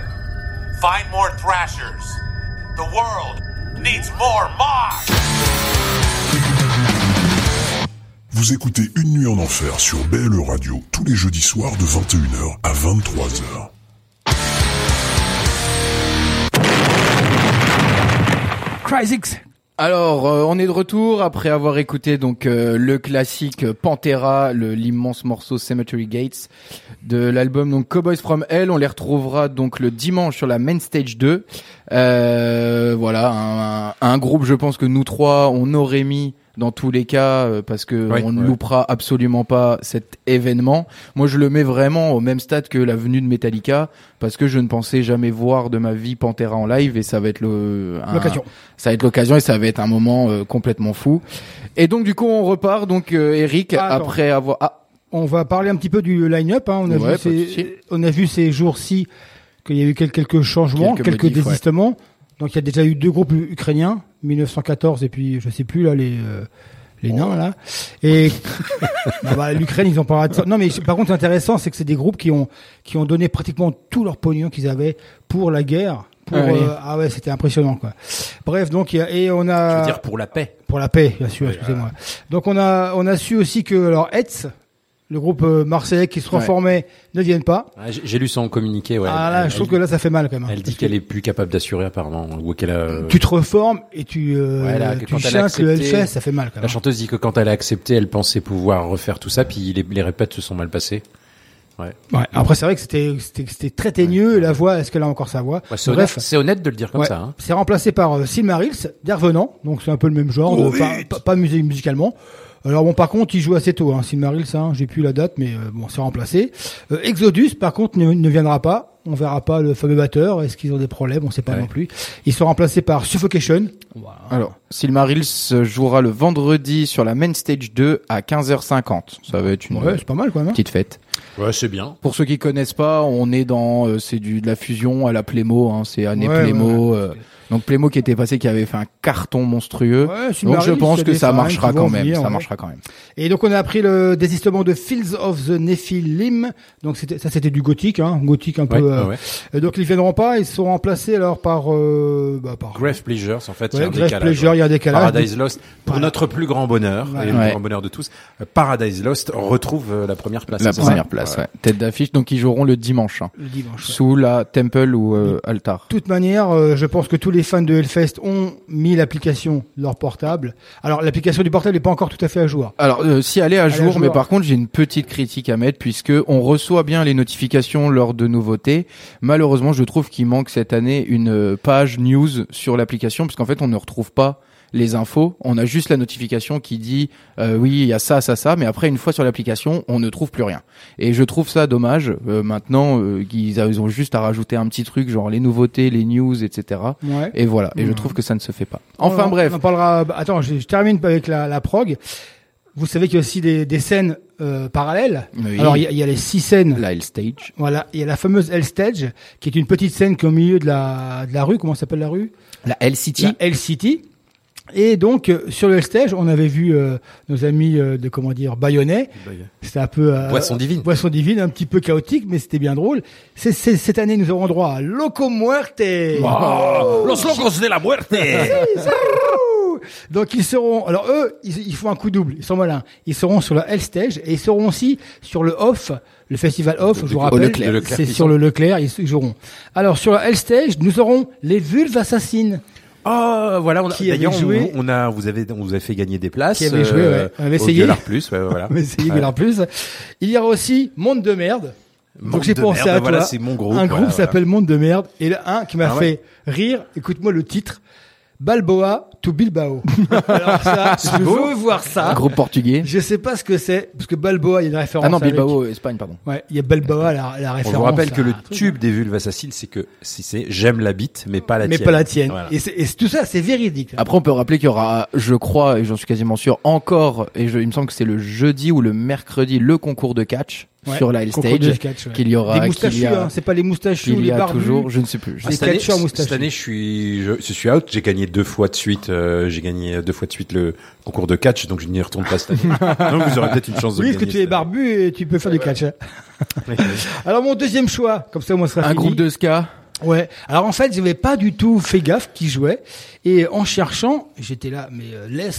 Find more Thrashers. The world needs more mods. Vous écoutez Une Nuit en Enfer sur B L E Radio tous les jeudis soirs de vingt et une heures à vingt-trois heures. Cryzix. Alors, euh, on est de retour après avoir écouté donc euh, le classique Pantera, le, l'immense morceau Cemetery Gates de l'album donc Cowboys from Hell. On les retrouvera donc le dimanche sur la Main Stage deux. Euh, voilà, un, un, un groupe, je pense que nous trois, on aurait mis dans tous les cas euh, parce que oui, on ne ouais. loupera absolument pas cet événement. Moi, je le mets vraiment au même stade que la venue de Metallica parce que je ne pensais jamais voir de ma vie Pantera en live et ça va être le, un, l'occasion. Ça va être l'occasion et ça va être un moment euh, complètement fou. Et donc du coup, on repart donc euh, Eric ah, après avoir ah. on va parler un petit peu du line-up hein, on a ouais, vu ces, on a vu ces jours-ci qu'il y a eu quelques changements, quelques, quelques modifs, désistements. Ouais. Donc il y a déjà eu deux groupes ukrainiens, dix-neuf cent quatorze et puis je sais plus là les euh, les nains là. Et bah, bah, l'Ukraine ils ont pas raté. Non mais par contre intéressant c'est que c'est des groupes qui ont qui ont donné pratiquement tout leur pognon qu'ils avaient pour la guerre. Pour, ah, oui. euh, ah ouais c'était impressionnant quoi. Bref donc et on a. Je veux dire pour la paix. Pour la paix bien sûr oui, excusez-moi. Euh... Donc on a on a su aussi que alors Hetz, le groupe marseillais qui se reformait ouais. ne viennent pas. Ah, j'ai, j'ai lu ça en communiqué. Ouais. Ah là, elle, je trouve elle, que là, ça fait mal quand même. Elle dit qu'elle est plus capable d'assurer apparemment. Ou qu'elle a... Tu te reformes et tu, euh, ouais, là, tu chasses le Hellfest, ça fait mal quand même. La chanteuse dit que quand elle a accepté, elle pensait pouvoir refaire tout ça, puis les, les répètes se sont mal passées. Ouais. ouais. Après, c'est vrai que c'était, c'était, c'était très teigneux. Ouais. La voix, est-ce qu'elle a encore sa voix? Ouais, c'est bref. Honnête, c'est honnête de le dire comme ouais. ça, hein. C'est remplacé par euh, Silmarils, Dervenant. Donc, c'est un peu le même genre. Oh, de, pas, pas, pas musicalement. Alors bon, par contre, il joue assez tôt, hein, Silmarils, hein, j'ai plus la date, mais euh, bon, c'est remplacé. Euh, Exodus, par contre, ne, ne viendra pas. On verra pas le fameux batteur. Est-ce qu'ils ont des problèmes? On sait pas ouais. non plus. Ils sont remplacés par Suffocation. Voilà. Alors, Silmarils jouera le vendredi sur la Main Stage deux à quinze heures cinquante. Ça va être une ouais, c'est pas mal, quand même, hein. petite fête. Ouais, c'est bien. Pour ceux qui connaissent pas, on est dans, euh, c'est du de la fusion à la Plémo, hein, c'est année ouais, Plémo. Ouais, ouais. Euh, donc Plémo qui était passé, qui avait fait un carton monstrueux. Ouais, donc je pense que ça marchera quand même. Venir, ça ouais. marchera quand même. Et donc on a appris le désistement de Fields of the Nephilim. Donc c'était, ça c'était du gothique, hein, gothique un peu. Ouais, euh, ouais. Et donc ils viendront pas, ils seront remplacés alors par. Euh, bah, par... Grave Pleasures en fait. Ouais, il y a un décalage. Grave Pleasures, il y a un décalage. Paradise Lost pour ouais. notre plus grand bonheur ouais. et le ouais. plus grand bonheur de tous. Paradise Lost retrouve la première place. La première place. Ouais. Tête d'affiche, donc ils joueront le dimanche, hein, le dimanche sous ouais. la Temple ou euh, Altar. De toute manière, euh, je pense que tous les fans de Hellfest ont mis l'application de leur portable. Alors l'application du portable n'est pas encore tout à fait à jour. Alors euh, si elle est à, à jour, mais par contre j'ai une petite critique à mettre puisque on reçoit bien les notifications lors de nouveautés. Malheureusement, je trouve qu'il manque cette année une page news sur l'application parce qu'en fait on ne retrouve pas les infos, on a juste la notification qui dit euh, oui il y a ça ça ça, mais après une fois sur l'application on ne trouve plus rien et je trouve ça dommage. Euh, maintenant euh, ils, a, ils ont juste à rajouter un petit truc genre les nouveautés, les news, etc. ouais. Et voilà, et ouais. je trouve que ça ne se fait pas. Enfin on, bref on en parlera. Attends, je, je termine avec la, la prog. Vous savez qu'il y a aussi des, des scènes euh, parallèles. Oui. Alors il y, y a les six scènes. La Hell Stage. Voilà, il y a la fameuse Hell Stage qui est une petite scène qui est au milieu de la de la rue. Comment s'appelle la rue? La Hell City. La Hell City. Et donc euh, sur le stage, on avait vu euh, nos amis euh, de comment dire Bayonnais. C'était un peu euh, Poisson divine. Poisson divine, un petit peu chaotique, mais c'était bien drôle. C'est, c'est, cette année, nous aurons droit à Loco Muerte. Wow. Oh. Los locos de la muerte. Donc ils seront, alors eux, ils, ils font un coup double, ils sont malins. Ils seront sur la Hell Stage et ils seront aussi sur le Off, le festival Off, je vous rappelle, Leclerc, Leclerc, c'est sur sont... le Leclerc, ils, ils joueront. Alors sur la Hell Stage, nous aurons les Vulves Assassines. Ah oh, voilà, on a, d'ailleurs joué, on, on a vous avez on vous a fait gagner des places. Qui avait joué, euh, ouais. On avait essayé. Gueulard plus, ouais, voilà. On a essayé Gueulard ouais. plus. Il y aura aussi Monde de merde. Monde donc j'ai pensé merde, à toi. Voilà, c'est mon groupe. Un voilà, groupe voilà. s'appelle Monde de merde et le un qui m'a ah, fait ouais. rire. Écoute-moi le titre. Balboa to Bilbao. Alors ça, je veux voir ça. Un groupe portugais. Je sais pas ce que c'est parce que Balboa, il y a une référence. Ah non, Bilbao, avec... Espagne, pardon. Ouais, il y a Balboa, la, la référence. On vous rappelle que le tube des vulves assassines, c'est que si c'est j'aime la bite, mais pas la mais tienne. Mais pas la tienne. Voilà. Et, c'est, et tout ça, c'est véridique. Après, on peut rappeler qu'il y aura, je crois, et j'en suis quasiment sûr, encore, et je, il me semble que c'est le jeudi ou le mercredi, le concours de catch. Ouais, sur la Hell Stage, catch, ouais. qu'il y aura, des qu'il y a, hein, c'est pas les moustachus, les barbus, toujours, je ne sais plus. Ah, cette, année, cette année, je suis, je, je suis out, j'ai gagné deux fois de suite euh, j'ai gagné deux fois de suite le concours de catch, donc je n'y retourne pas cette année. Donc vous aurez peut-être une chance de oui, gagner. Oui, parce que tu es barbu et tu peux faire ouais, du catch. Ouais. Alors mon deuxième choix, comme ça au moins sera un fini. Groupe de ska. Ouais. Alors en fait, j'avais pas du tout fait gaffe qui jouait et en cherchant, j'étais là mais euh, Les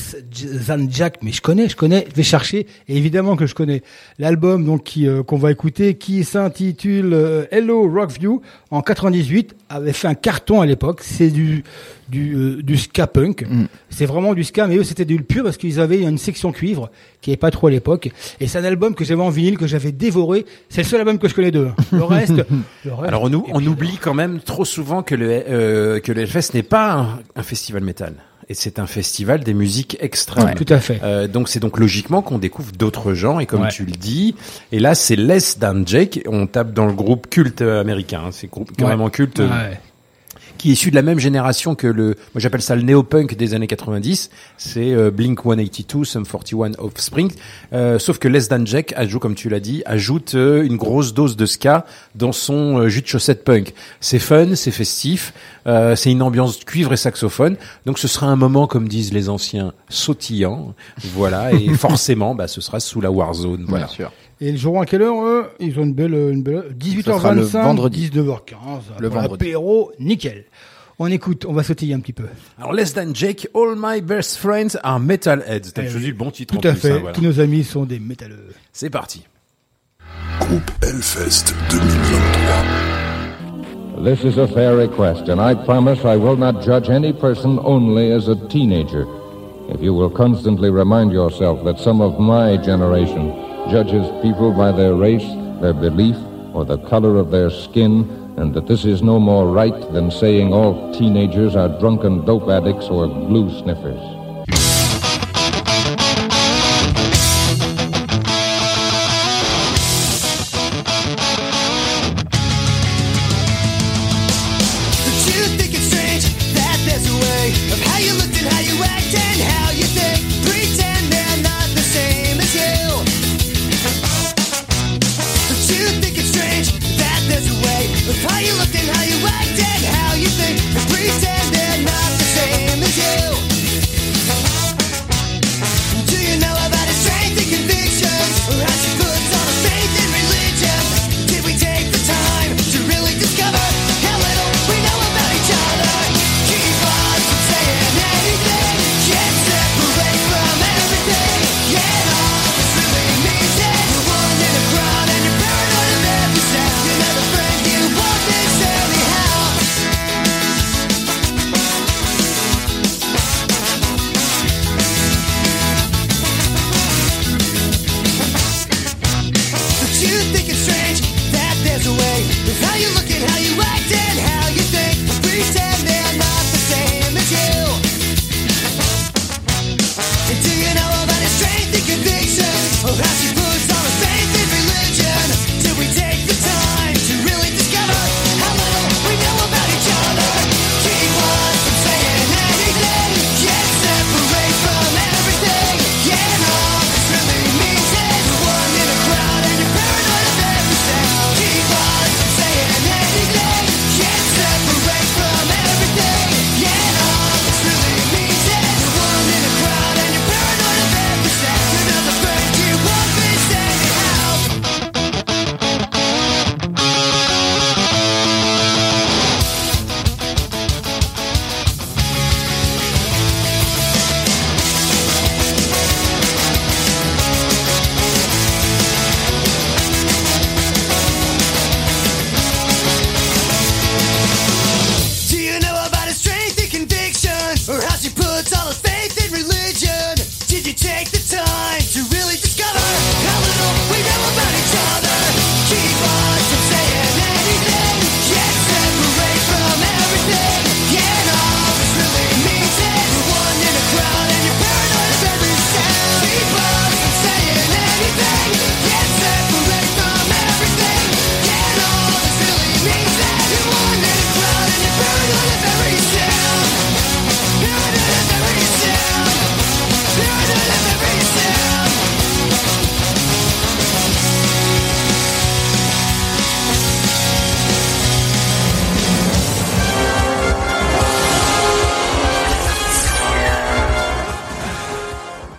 Than Jack, mais je connais, je connais, je vais chercher et évidemment que je connais l'album donc qui euh, qu'on va écouter qui s'intitule euh, Hello Rockview en quatre-vingt-dix-huit, avait fait un carton à l'époque, c'est du du euh, du ska punk. Mm. C'est vraiment du ska mais eux c'était du pur parce qu'ils avaient une section cuivre qui avait pas trop à l'époque et c'est un album que j'avais en vinyle que j'avais dévoré, c'est le seul album que je connais d'eux. Le reste, le reste alors nous on, on oublie quand même trop souvent que le euh, que le Hellfest n'est pas un, un festival métal et c'est un festival des musiques extrêmes. Tout à fait. Euh, donc c'est donc logiquement qu'on découvre d'autres gens et comme ouais. tu le dis et là c'est Les Than Jack, on tape dans le groupe culte américain, hein, c'est groupe carrément ouais. culte. Ouais. Euh, qui est issu de la même génération que le, moi j'appelle ça le néo-punk des années quatre-vingt-dix, c'est euh, Blink cent quatre-vingt-deux, Sum quarante et un, Offspring, euh, sauf que Les Than Jack ajoute, comme tu l'as dit, ajoute euh, une grosse dose de ska dans son euh, jus de chaussette punk. C'est fun, c'est festif, euh, c'est une ambiance cuivre et saxophone, donc ce sera un moment, comme disent les anciens, sautillant, voilà, et forcément, bah, ce sera sous la Warzone, voilà. Bien sûr. Et ils joueront à quelle heure, eux? Ils ont une belle, une belle, dix-huit heures vingt-cinq. Le vendredi. dix-neuf heures quinze. Le vendredi. Apéro, nickel. On écoute, on va sautiller un petit peu. Alors, Les Than Jack, All My Best Friends Are Metalheads. T'as choisi le bon titre en plus. Tout à fait. Tous nos amis sont des métalleux. C'est parti. Groupe Hellfest deux mille vingt-trois. This is a fair request, and I promise I will not judge any person only as a teenager. If you will constantly remind yourself that some of my generation judges people by their race, their belief, or the color of their skin, and that this is no more right than saying all teenagers are drunken dope addicts or glue sniffers. How you act and how you think, pretend they're not the same as you.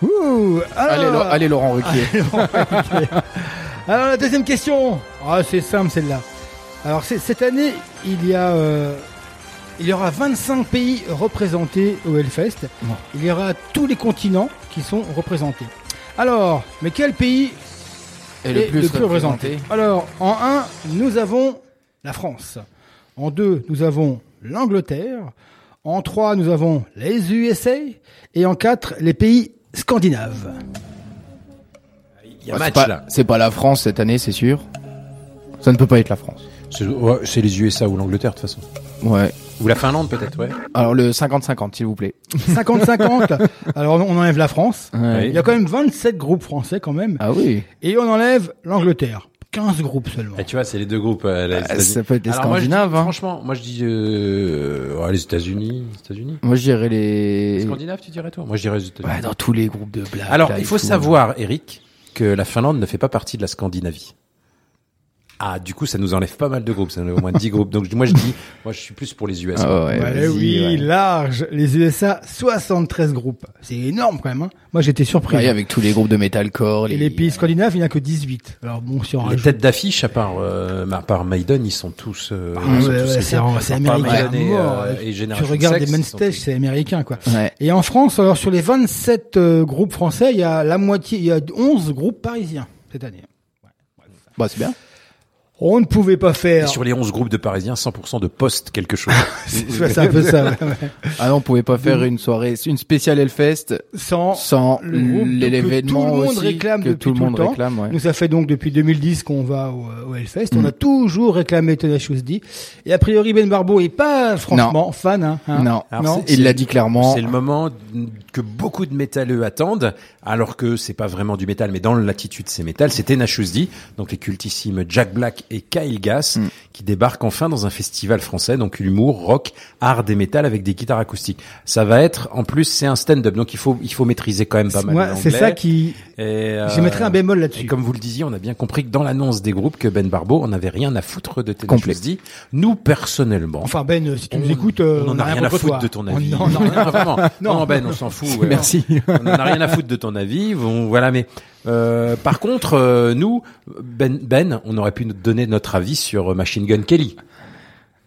Ouh, alors... Allez, allez Laurent Ruquier. Alors la deuxième question, oh, c'est simple celle-là. Alors c'est, cette année, il y a, euh, il y aura vingt-cinq pays représentés au Hellfest. Ouais. Il y aura tous les continents qui sont représentés. Alors, mais quel pays est le plus, le plus représenté, représenté Alors, en un, nous avons la France. En deux, nous avons l'Angleterre. En trois, nous avons les U S A. Et en quatre, les pays scandinaves. Il y a ouais, match, c'est pas, là. C'est pas la France cette année, c'est sûr. Ça ne peut pas être la France. C'est, ouais, c'est les U S A ou l'Angleterre, de toute façon. Ouais. Ou la Finlande, peut-être, ouais. Alors, le cinquante cinquante, s'il vous plaît. cinquante cinquante. Alors, on enlève la France. Ouais. Il y a quand même vingt-sept groupes français, quand même. Ah oui. Et on enlève l'Angleterre. quinze groupes seulement. Et tu vois, c'est les deux groupes. Euh, les euh, ça peut être les Alors Scandinaves. Moi, je dis, hein. Franchement, moi je dis euh, ouais, les États-Unis, les États-Unis. Moi je dirais les... les Scandinaves, tu dirais toi. Moi je dirais les États-Unis. Ouais, dans tous les groupes de blagues. Alors il faut savoir, Eric, que la Finlande ne fait pas partie de la Scandinavie. Ah, du coup, ça nous enlève pas mal de groupes. Ça nous enlève au moins dix groupes. Donc moi je dis, moi je suis plus pour les U S A. Ah ouais, ouais, oui, ouais. Large. Les U S A, soixante-treize groupes. C'est énorme quand même. Hein. Moi j'étais surpris. Ouais, avec tous les groupes de metalcore. Les... Et les pays scandinaves, il n'y en a que dix-huit. Alors bon, si on rajoute... Les têtes d'affiche, à part, euh, à part Maiden, ils sont tous. Euh, ah, ils sont ouais, tous ouais, c'est, en, c'est américain. Et, euh, et tu regardes sexe, les main stage, tous... c'est américain quoi. Ouais. Et en France, alors sur les vingt-sept euh, groupes français, il y a la moitié, il y a onze groupes parisiens cette année. Ouais. Ouais, c'est bah c'est bien. On ne pouvait pas faire... Et sur les onze groupes de Parisiens, cent pour cent de poste quelque chose. c'est, c'est un peu ça, ouais. Ah non, on pouvait pas faire une soirée, une spéciale Hellfest sans, sans l'événement aussi que tout le monde aussi, réclame depuis tout le, tout le temps. Réclame, ouais. Nous, ça fait donc depuis deux mille dix qu'on va au, au Hellfest. Mm. On a toujours réclamé Tenacious D. Et a priori, Ben Barbeau est pas franchement non. fan. Hein, hein. Non, alors, non. C'est, il c'est, l'a dit clairement. C'est le moment que beaucoup de métalleux attendent, alors que c'est pas vraiment du métal, mais dans l'attitude c'est métal. C'est Tenacious D, donc les cultissimes Jack Black et Kyle Gass, mm. qui débarquent enfin dans un festival français, donc l'humour, rock, hard et métal avec des guitares acoustiques. Ça va être, en plus, c'est un stand-up, donc il faut, il faut maîtriser quand même pas mal ouais, l'anglais. C'est ça qui, et, euh, je mettrais un bémol là-dessus. Et comme vous le disiez, on a bien compris que dans l'annonce des groupes que Ben Barbeau, on n'avait rien à foutre de Tenacious D. Nous, personnellement. Enfin, Ben, si tu nous écoutes, euh, on n'en a rien, rien à foutre toi. de ton avis. On n'en a rien, vraiment. Non, non, Ben, on s'en fout. Ouais, merci. On, on n'en a rien à foutre de ton avis. Bon, voilà, mais, Euh, par contre, euh, nous, Ben, Ben, on aurait pu donner notre avis sur Machine Gun Kelly.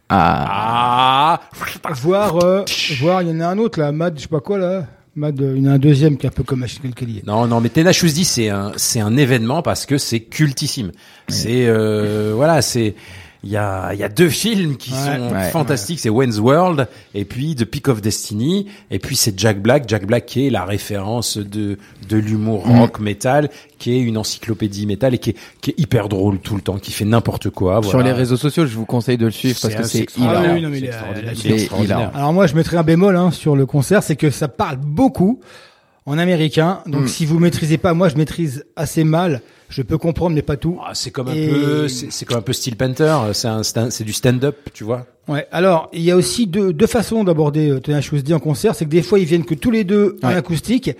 Ah. ah. Voir, euh, voir, il y en a un autre là, Mad, je sais pas quoi là. Mad, il y en a un deuxième qui est un peu comme Machine Gun Kelly. Non, non, mais Tenacious D, c'est un, c'est un événement parce que c'est cultissime. Ouais. C'est, euh, voilà, c'est. Il y a, il y a deux films qui ouais, sont ouais, fantastiques, ouais. C'est Wayne's World et puis The Peak of Destiny et puis c'est Jack Black, Jack Black qui est la référence de de l'humour rock mmh. métal, qui est une encyclopédie métal et qui est qui est hyper drôle tout le temps, qui fait n'importe quoi. Voilà. Sur les réseaux sociaux, je vous conseille de le suivre parce c'est que c'est hilarant. Ah oui, non, mais c'est extraordinaire. C'est extraordinaire. Alors moi, je mettrais un bémol hein, sur le concert, c'est que ça parle beaucoup en américain. Donc mmh. si vous maîtrisez pas, moi je maîtrise assez mal. Je peux comprendre, mais pas tout. Ah, c'est comme un et... peu, c'est, c'est comme un peu style Panther. C'est un, c'est, un, c'est du stand-up, tu vois. Ouais. Alors, il y a aussi deux, deux façons d'aborder euh, Tenacious D en concert. C'est que des fois, ils viennent que tous les deux ouais. en acoustique.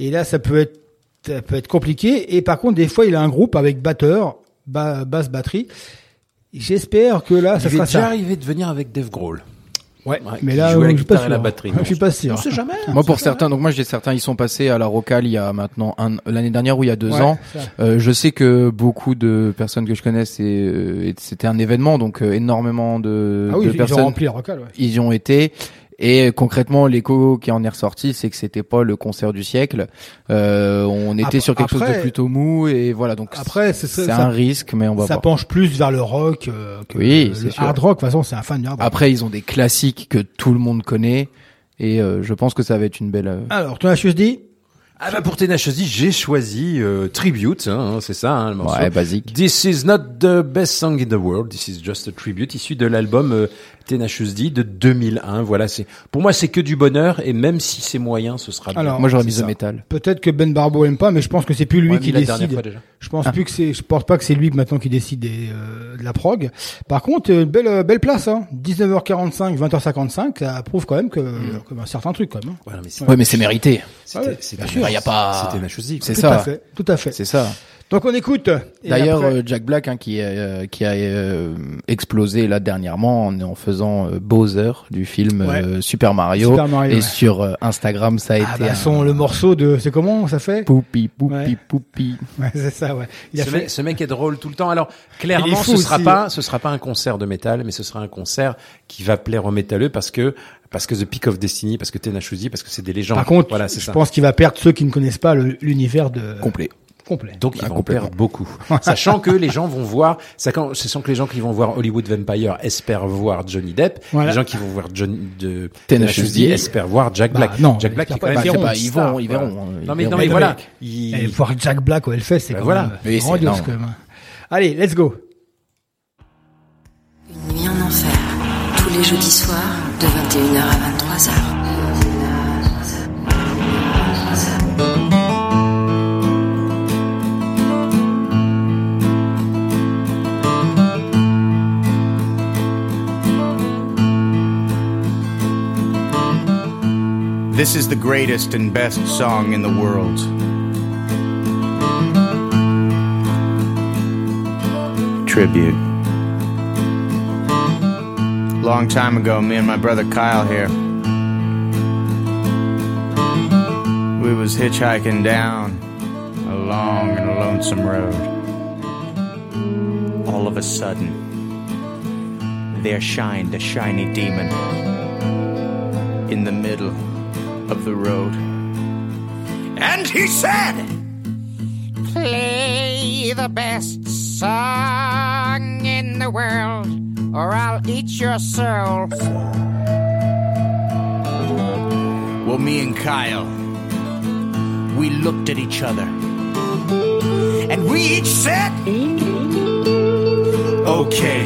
Et là, ça peut être, ça peut être compliqué. Et par contre, des fois, il a un groupe avec batteur, ba, basse, batterie. J'espère que là, ça sera ça. Il est déjà arrivé de venir avec Dave Grohl. Ouais, ouais, mais là, je suis pas sûr. Je suis pas sûr. Je sais jamais. Moi, pour certains, donc moi, j'ai certains, ils sont passés à la Rocale il y a maintenant un, l'année dernière ou il y a deux ouais, ans. Euh, je sais que beaucoup de personnes que je connais, c'est, euh, c'était un événement, donc euh, énormément de, ah oui, de ils, personnes. Ils ont rempli la Rocale, ouais. Ils y ont été. Et concrètement, l'écho qui en est ressorti, c'est que c'était pas le concert du siècle. Euh, on était après, sur quelque après, chose de plutôt mou, et voilà. Donc après, c'est, c'est ça, un risque, mais on va. Ça voir. penche plus vers le rock. Euh, que oui, le, c'est le sûr. Hard rock, de toute façon, c'est un fan du hard rock. Après, ils ont des classiques que tout le monde connaît, et euh, je pense que ça va être une belle. Euh... Alors, Tenacious D. Ah bah pour Tenacious D, j'ai choisi euh, Tribute, hein, c'est ça, hein, le morceau. Ouais, basique. This is not the best song in the world, this is just a tribute, issu de l'album euh, Tenacious D de deux mille un. Voilà, c'est pour moi c'est que du bonheur et même si c'est moyen, ce sera. Alors, bien. Moi j'aurais mis au métal. Peut-être que Ben Barbeau aime pas, mais je pense que c'est plus lui ouais, qui décide. Je pense ah. plus que c'est, je pense pas que c'est lui maintenant qui décide des, euh, de la prog. Par contre, euh, belle euh, belle place, hein. dix-neuf heures quarante-cinq, vingt heures cinquante-cinq, ça prouve quand même que, mmh. que un certain truc quand même. Hein. Ouais, mais c'est, ouais, mais c'est mérité. C'était, ouais, c'était, c'était, il y a pas. C'était Tenacious D. C'est tout ça. Tout à fait. Tout à fait. C'est ça. Donc on écoute. D'ailleurs, après... Jack Black hein, qui, euh, qui a euh, explosé là dernièrement en, en faisant euh, Bowser du film ouais. euh, Super Mario. Super Mario et ouais. sur euh, Instagram, ça a ah, été. Bah, son, un... Le morceau de, c'est comment ça fait? Poupi, poupi, ouais. poupi. Ouais, c'est ça. Ouais. Il a ce, fait... mec, ce mec est drôle tout le temps. Alors clairement, ce sera aussi. pas, ce sera pas un concert de métal, mais ce sera un concert qui va plaire aux métalleux parce que. Parce que The Peak of Destiny, parce que Tenacious D, parce que c'est des légendes. Par contre, voilà, c'est je ça. pense qu'il va perdre ceux qui ne connaissent pas le, l'univers de... Complet. Complet. Donc, bah, ils vont perdre beaucoup. Sachant que les gens vont voir, ça, quand, ce sont que les gens qui vont voir Hollywood Vampire espèrent voir Johnny Depp. Voilà. Les gens qui vont voir Johnny, de Tenacious D espèrent voir Jack Black. Bah, non. Jack Black, il quand même, c'est pas, ils vont, ils verront. Non, mais, non, mais voilà. Et voir Jack Black au Hellfest, c'est quand même grandiose, quand même. Allez, let's go. Une nuit en enfer. Les jeudis soirs de vingt et une heures à vingt-trois heures. This is the greatest and best song in the world. Tribute. Long time ago, me and my brother Kyle here, we was hitchhiking down a long and lonesome road. All of a sudden, there shined a shiny demon in the middle of the road. And he said, play the best song in the world, or I'll eat your soul. Well, me and Kyle, we looked at each other, and we each said, okay.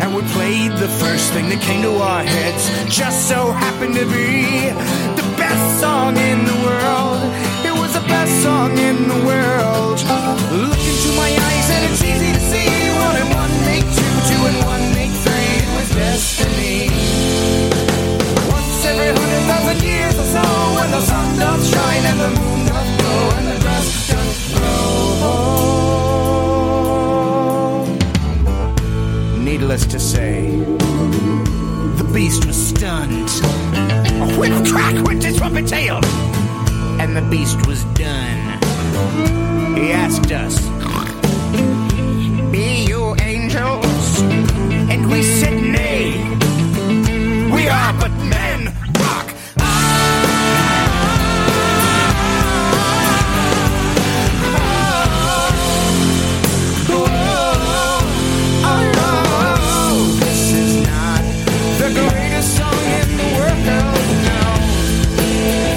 And we played the first thing that came to our heads, just so happened to be the best song in the world. It was the best song in the world. Look into my eyes and it's easy to see, one and one make two, two and one make destiny. Once every hundred thousand years or so, when the sun doth shine and the moon doth glow and the dust doth blow. Needless to say, the beast was stunned. A whip crack went his rumpet tail, and the beast was done. He asked us, be you angels? And we said, nay, we are but men. Rock on. Oh, oh, oh, oh. This is not the greatest song in the world, no.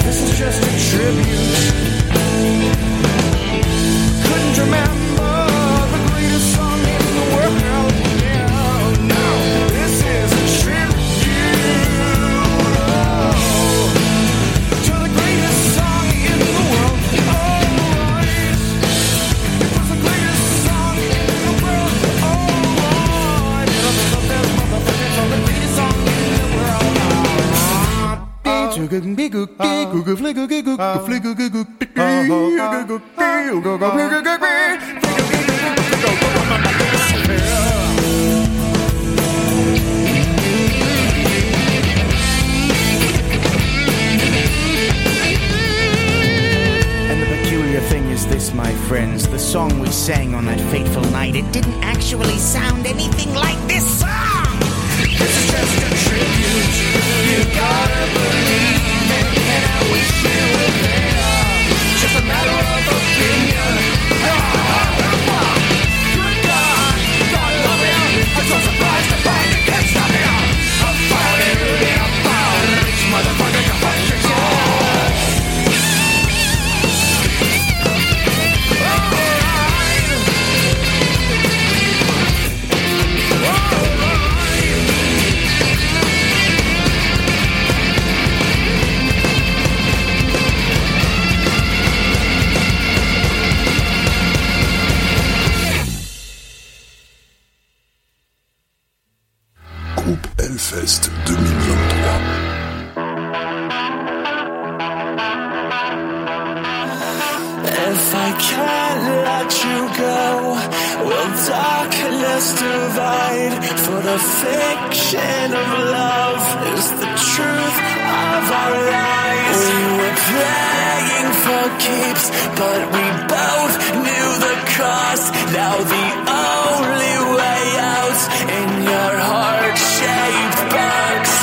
This is just a tribute. Couldn't remember the greatest song in the world, no. And the peculiar thing is this, my friends, the song we sang on that fateful night, it didn't actually sound anything like this song. This is just a tribute. You gotta believe it, and I wish you were there. Just a matter of opinion. Good God, God love him. I'm so surprised to find you can't stop him. I'm fired into the fire. This motherfucker can punch your soul. Hellfest deux mille vingt-trois. If I can't let you go, will darkness divide? For the fiction of love is the truth of our lies. We were playing for keeps, but we both knew the cost. Now the only way out in your heart-shaped box.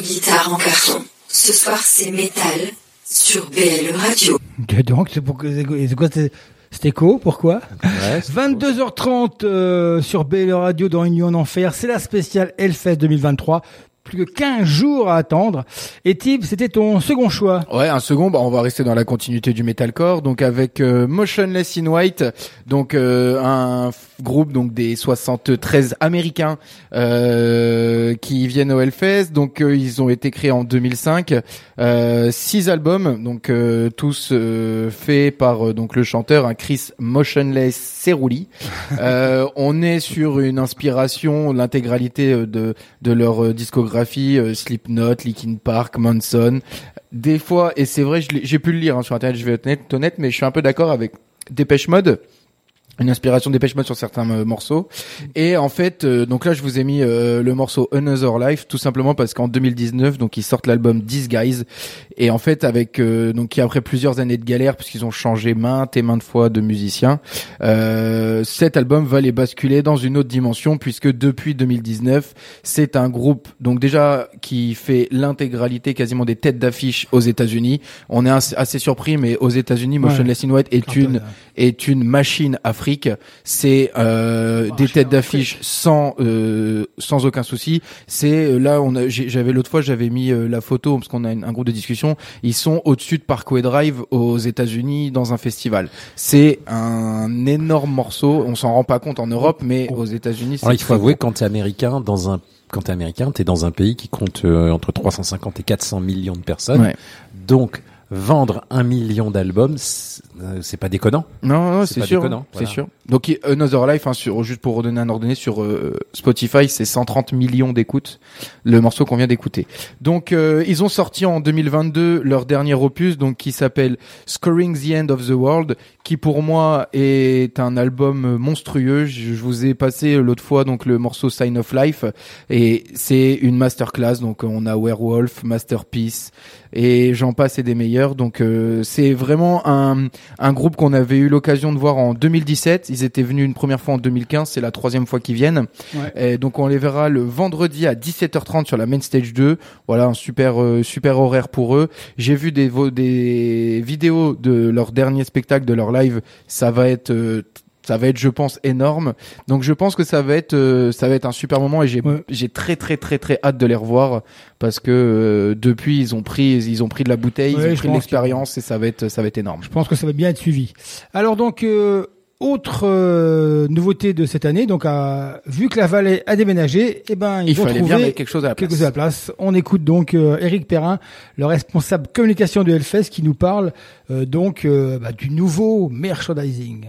Guitare en carton. Ce soir, c'est métal sur B L E Radio. Donc, c'est, pour, c'est quoi c'est, c'est écho? Pourquoi ouais, vingt-deux heures trente euh, sur B L E Radio dans Union en Enfer. C'est la spéciale Hellfest deux mille vingt-trois. Plus que quinze jours à attendre. Et Tib, c'était ton second choix. Ouais, un second. Bah, on va rester dans la continuité du metalcore, donc avec euh, Motionless in White, donc euh, un f- groupe donc des soixante-treize américains euh, qui viennent au Hellfest. Donc euh, ils ont été créés en deux mille cinq, euh, six albums, donc euh, tous euh, faits par euh, donc le chanteur hein, Chris Motionless Cerulli. euh, on est sur une inspiration, l'intégralité euh, de de leur euh, discographie. Slipknot, Linkin Park, Manson, des fois, et c'est vrai, je j'ai pu le lire hein, sur internet, je vais être honnête, mais je suis un peu d'accord avec Dépêche Mode, une inspiration Dépêche Mode sur certains euh, morceaux. Et en fait, euh, donc là, je vous ai mis euh, le morceau Another Life, tout simplement parce qu'en deux mille dix-neuf, donc ils sortent l'album Disguise, et en fait, avec euh, donc qui après plusieurs années de galère, puisqu'ils ont changé maintes et maintes fois de musiciens, euh, cet album va les basculer dans une autre dimension, puisque depuis deux mille dix-neuf, c'est un groupe donc déjà qui fait l'intégralité quasiment des têtes d'affiche aux États-Unis. On est assez surpris, mais aux États-Unis, Motionless in White est une est une machine africaine. fric, c'est euh, des têtes d'affiche sans euh, sans aucun souci. C'est là on a, j'avais l'autre fois j'avais mis euh, la photo parce qu'on a une, un groupe de discussion. Ils sont au-dessus de Parkway Drive aux États-Unis dans un festival. C'est un énorme morceau. On s'en rend pas compte en Europe, mais aux États-Unis. Alors, il faut avouer quand t'es américain dans un quand t'es américain t'es dans un pays qui compte euh, entre trois cent cinquante et quatre cents millions de personnes. Ouais. Donc vendre un million d'albums, c'est, euh, c'est pas déconnant. Non, non, c'est, c'est pas sûr. Déconnant, voilà. C'est sûr. Donc Another Life, hein, sur, juste pour redonner un ordonné, sur euh, Spotify, c'est cent trente millions d'écoutes, le morceau qu'on vient d'écouter. Donc euh, ils ont sorti en deux mille vingt-deux leur dernier opus, donc qui s'appelle Scoring the End of the World, qui pour moi est un album monstrueux. Je, je vous ai passé l'autre fois donc le morceau Sign of Life, et c'est une masterclass. Donc on a Werewolf, Masterpiece, et j'en passe et des meilleurs. Donc euh, c'est vraiment un, un groupe qu'on avait eu l'occasion de voir en deux mille dix-sept. Ils étaient venus une première fois en deux mille quinze, c'est la troisième fois qu'ils viennent. Ouais. Et donc on les verra le vendredi à dix-sept heures trente sur la Main Stage deux. Voilà, un super euh, super horaire pour eux. J'ai vu des des vidéos de leur dernier spectacle, de leur live. Ça va être euh, ça va être, je pense, énorme. Donc je pense que ça va être euh, ça va être un super moment, et j'ai ouais. j'ai très très très très hâte de les revoir, parce que euh, depuis ils ont pris ils ont pris de la bouteille, ouais, ils ont pris de l'expérience que... et ça va être ça va être énorme. Je pense que ça va bien être suivi. Alors donc euh, autre euh, nouveauté de cette année, donc euh, vu que la Vallée a déménagé, eh ben ils il fallait bien mettre quelque chose à la place. Quelque chose à la place. On écoute donc euh, Eric Perrin, le responsable communication de Hellfest, qui nous parle euh, donc euh, bah, du nouveau merchandising.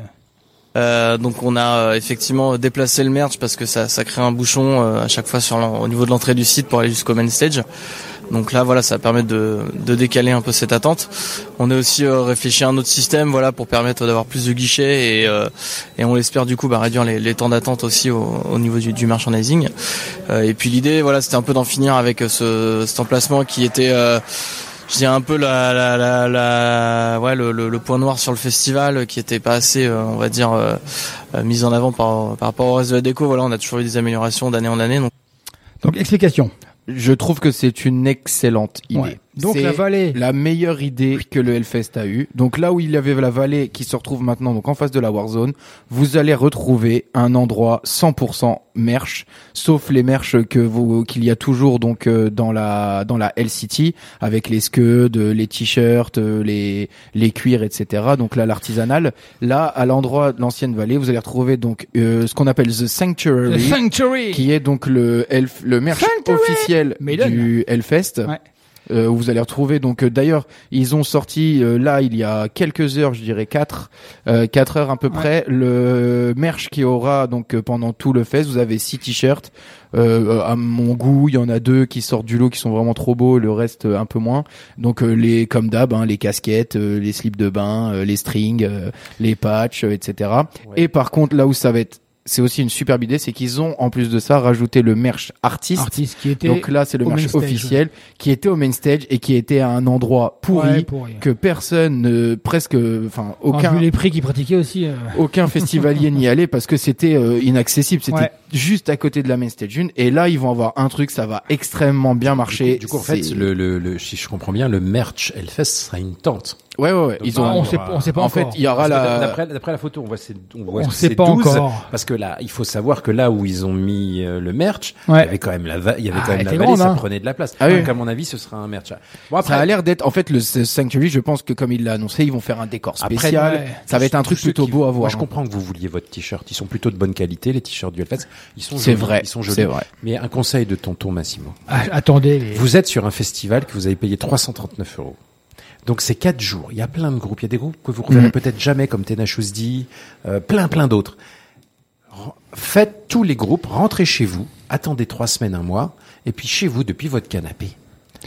Euh, donc on a euh, effectivement déplacé le merch parce que ça, ça crée un bouchon euh, à chaque fois sur au niveau de l'entrée du site pour aller jusqu'au main stage. Donc là voilà, ça permet de, de décaler un peu cette attente. On a aussi euh, réfléchi à un autre système, voilà, pour permettre d'avoir plus de guichets, et, euh, et on espère du coup bah, réduire les, les temps d'attente aussi au, au niveau du, du merchandising. Euh, et puis l'idée voilà, c'était un peu d'en finir avec ce, cet emplacement qui était euh, je dirais un peu la, la, la, la ouais, le, le, le point noir sur le festival, qui était pas assez, euh, on va dire, euh, mis en avant par, par rapport au reste de la déco. Voilà, on a toujours eu des améliorations d'année en année. Donc, donc explication. Je trouve que c'est une excellente idée. Ouais. Donc c'est la Vallée, la meilleure idée que le Hellfest a eu. Donc là où il y avait la Vallée, qui se retrouve maintenant donc en face de la Warzone, vous allez retrouver un endroit cent pour cent merch, sauf les merch que vous qu'il y a toujours donc euh, dans la dans la Hell City, avec les scuds, les t-shirts, les les cuirs, et cetera. Donc là, l'artisanal. Là, à l'endroit de l'ancienne Vallée, vous allez retrouver donc euh, ce qu'on appelle The Sanctuary, The Sanctuary, qui est donc le Elf, le merch Sanctuary officiel Maiden du Hellfest. Ouais. Euh, vous allez retrouver donc euh, d'ailleurs ils ont sorti euh, là il y a quelques heures, je dirais quatre euh, quatre heures à peu près, ouais, le merch qui aura donc euh, pendant tout le fest. Vous avez six t-shirts euh, à mon goût, il y en a deux qui sortent du lot, qui sont vraiment trop beaux, le reste euh, un peu moins. Donc euh, les comme d'hab hein, les casquettes, euh, les slips de bain, euh, les strings, euh, les patchs, euh, et cetera. Ouais. Et par contre là où ça va être c'est aussi une superbe idée, c'est qu'ils ont, en plus de ça, rajouté le merch artiste. Artiste qui était donc là, c'est le merch officiel, ouais, qui était au main stage et qui était à un endroit pourri, ouais, pourri. que personne, euh, presque, enfin, aucun. Vu les prix qu'ils pratiquaient aussi. Euh... Aucun festivalier n'y allait parce que c'était euh, inaccessible. C'était ouais. juste à côté de la main stage une. Et là, ils vont avoir un truc, ça va extrêmement bien marcher. Du coup, du coup en fait, le, le, le, si je comprends bien, le merch Hellfest sera une tente. Ouais, ouais, ouais. Donc, ils ont, on sait pas, on sait pas en encore. En fait, il y aura la... D'après, d'après la photo, on voit c'est, on voit on c'est sait pas douze, encore. Parce que là, il faut savoir que là où ils ont mis le merch, ouais. il y avait quand même la, va... il y avait quand ah, même la vallée, grande, ça hein. prenait de la place. Ah, oui. Donc, à mon avis, ce sera un merch. Bon, après, ça a l'air d'être, en fait, le Sanctuary, je pense que comme il l'a annoncé, ils vont faire un décor spécial. Après, ouais, ça va être un truc plutôt beau à voir. Moi, je comprends que vous vouliez votre t-shirt. Ils sont plutôt de bonne qualité, les t-shirts du Hellfest. Ils sont C'est jolis. vrai. Ils sont jolis. C'est vrai. Mais un conseil de tonton Massimo. Attendez. Vous êtes sur un festival que vous avez payé trois cent trente-neuf euros. Donc c'est quatre jours. Il y a plein de groupes. Il y a des groupes que vous ne verrez mmh. peut-être jamais, comme Tenacious D, euh, plein plein d'autres. R- Faites tous les groupes, rentrez chez vous, attendez trois semaines, un mois, et puis chez vous depuis votre canapé.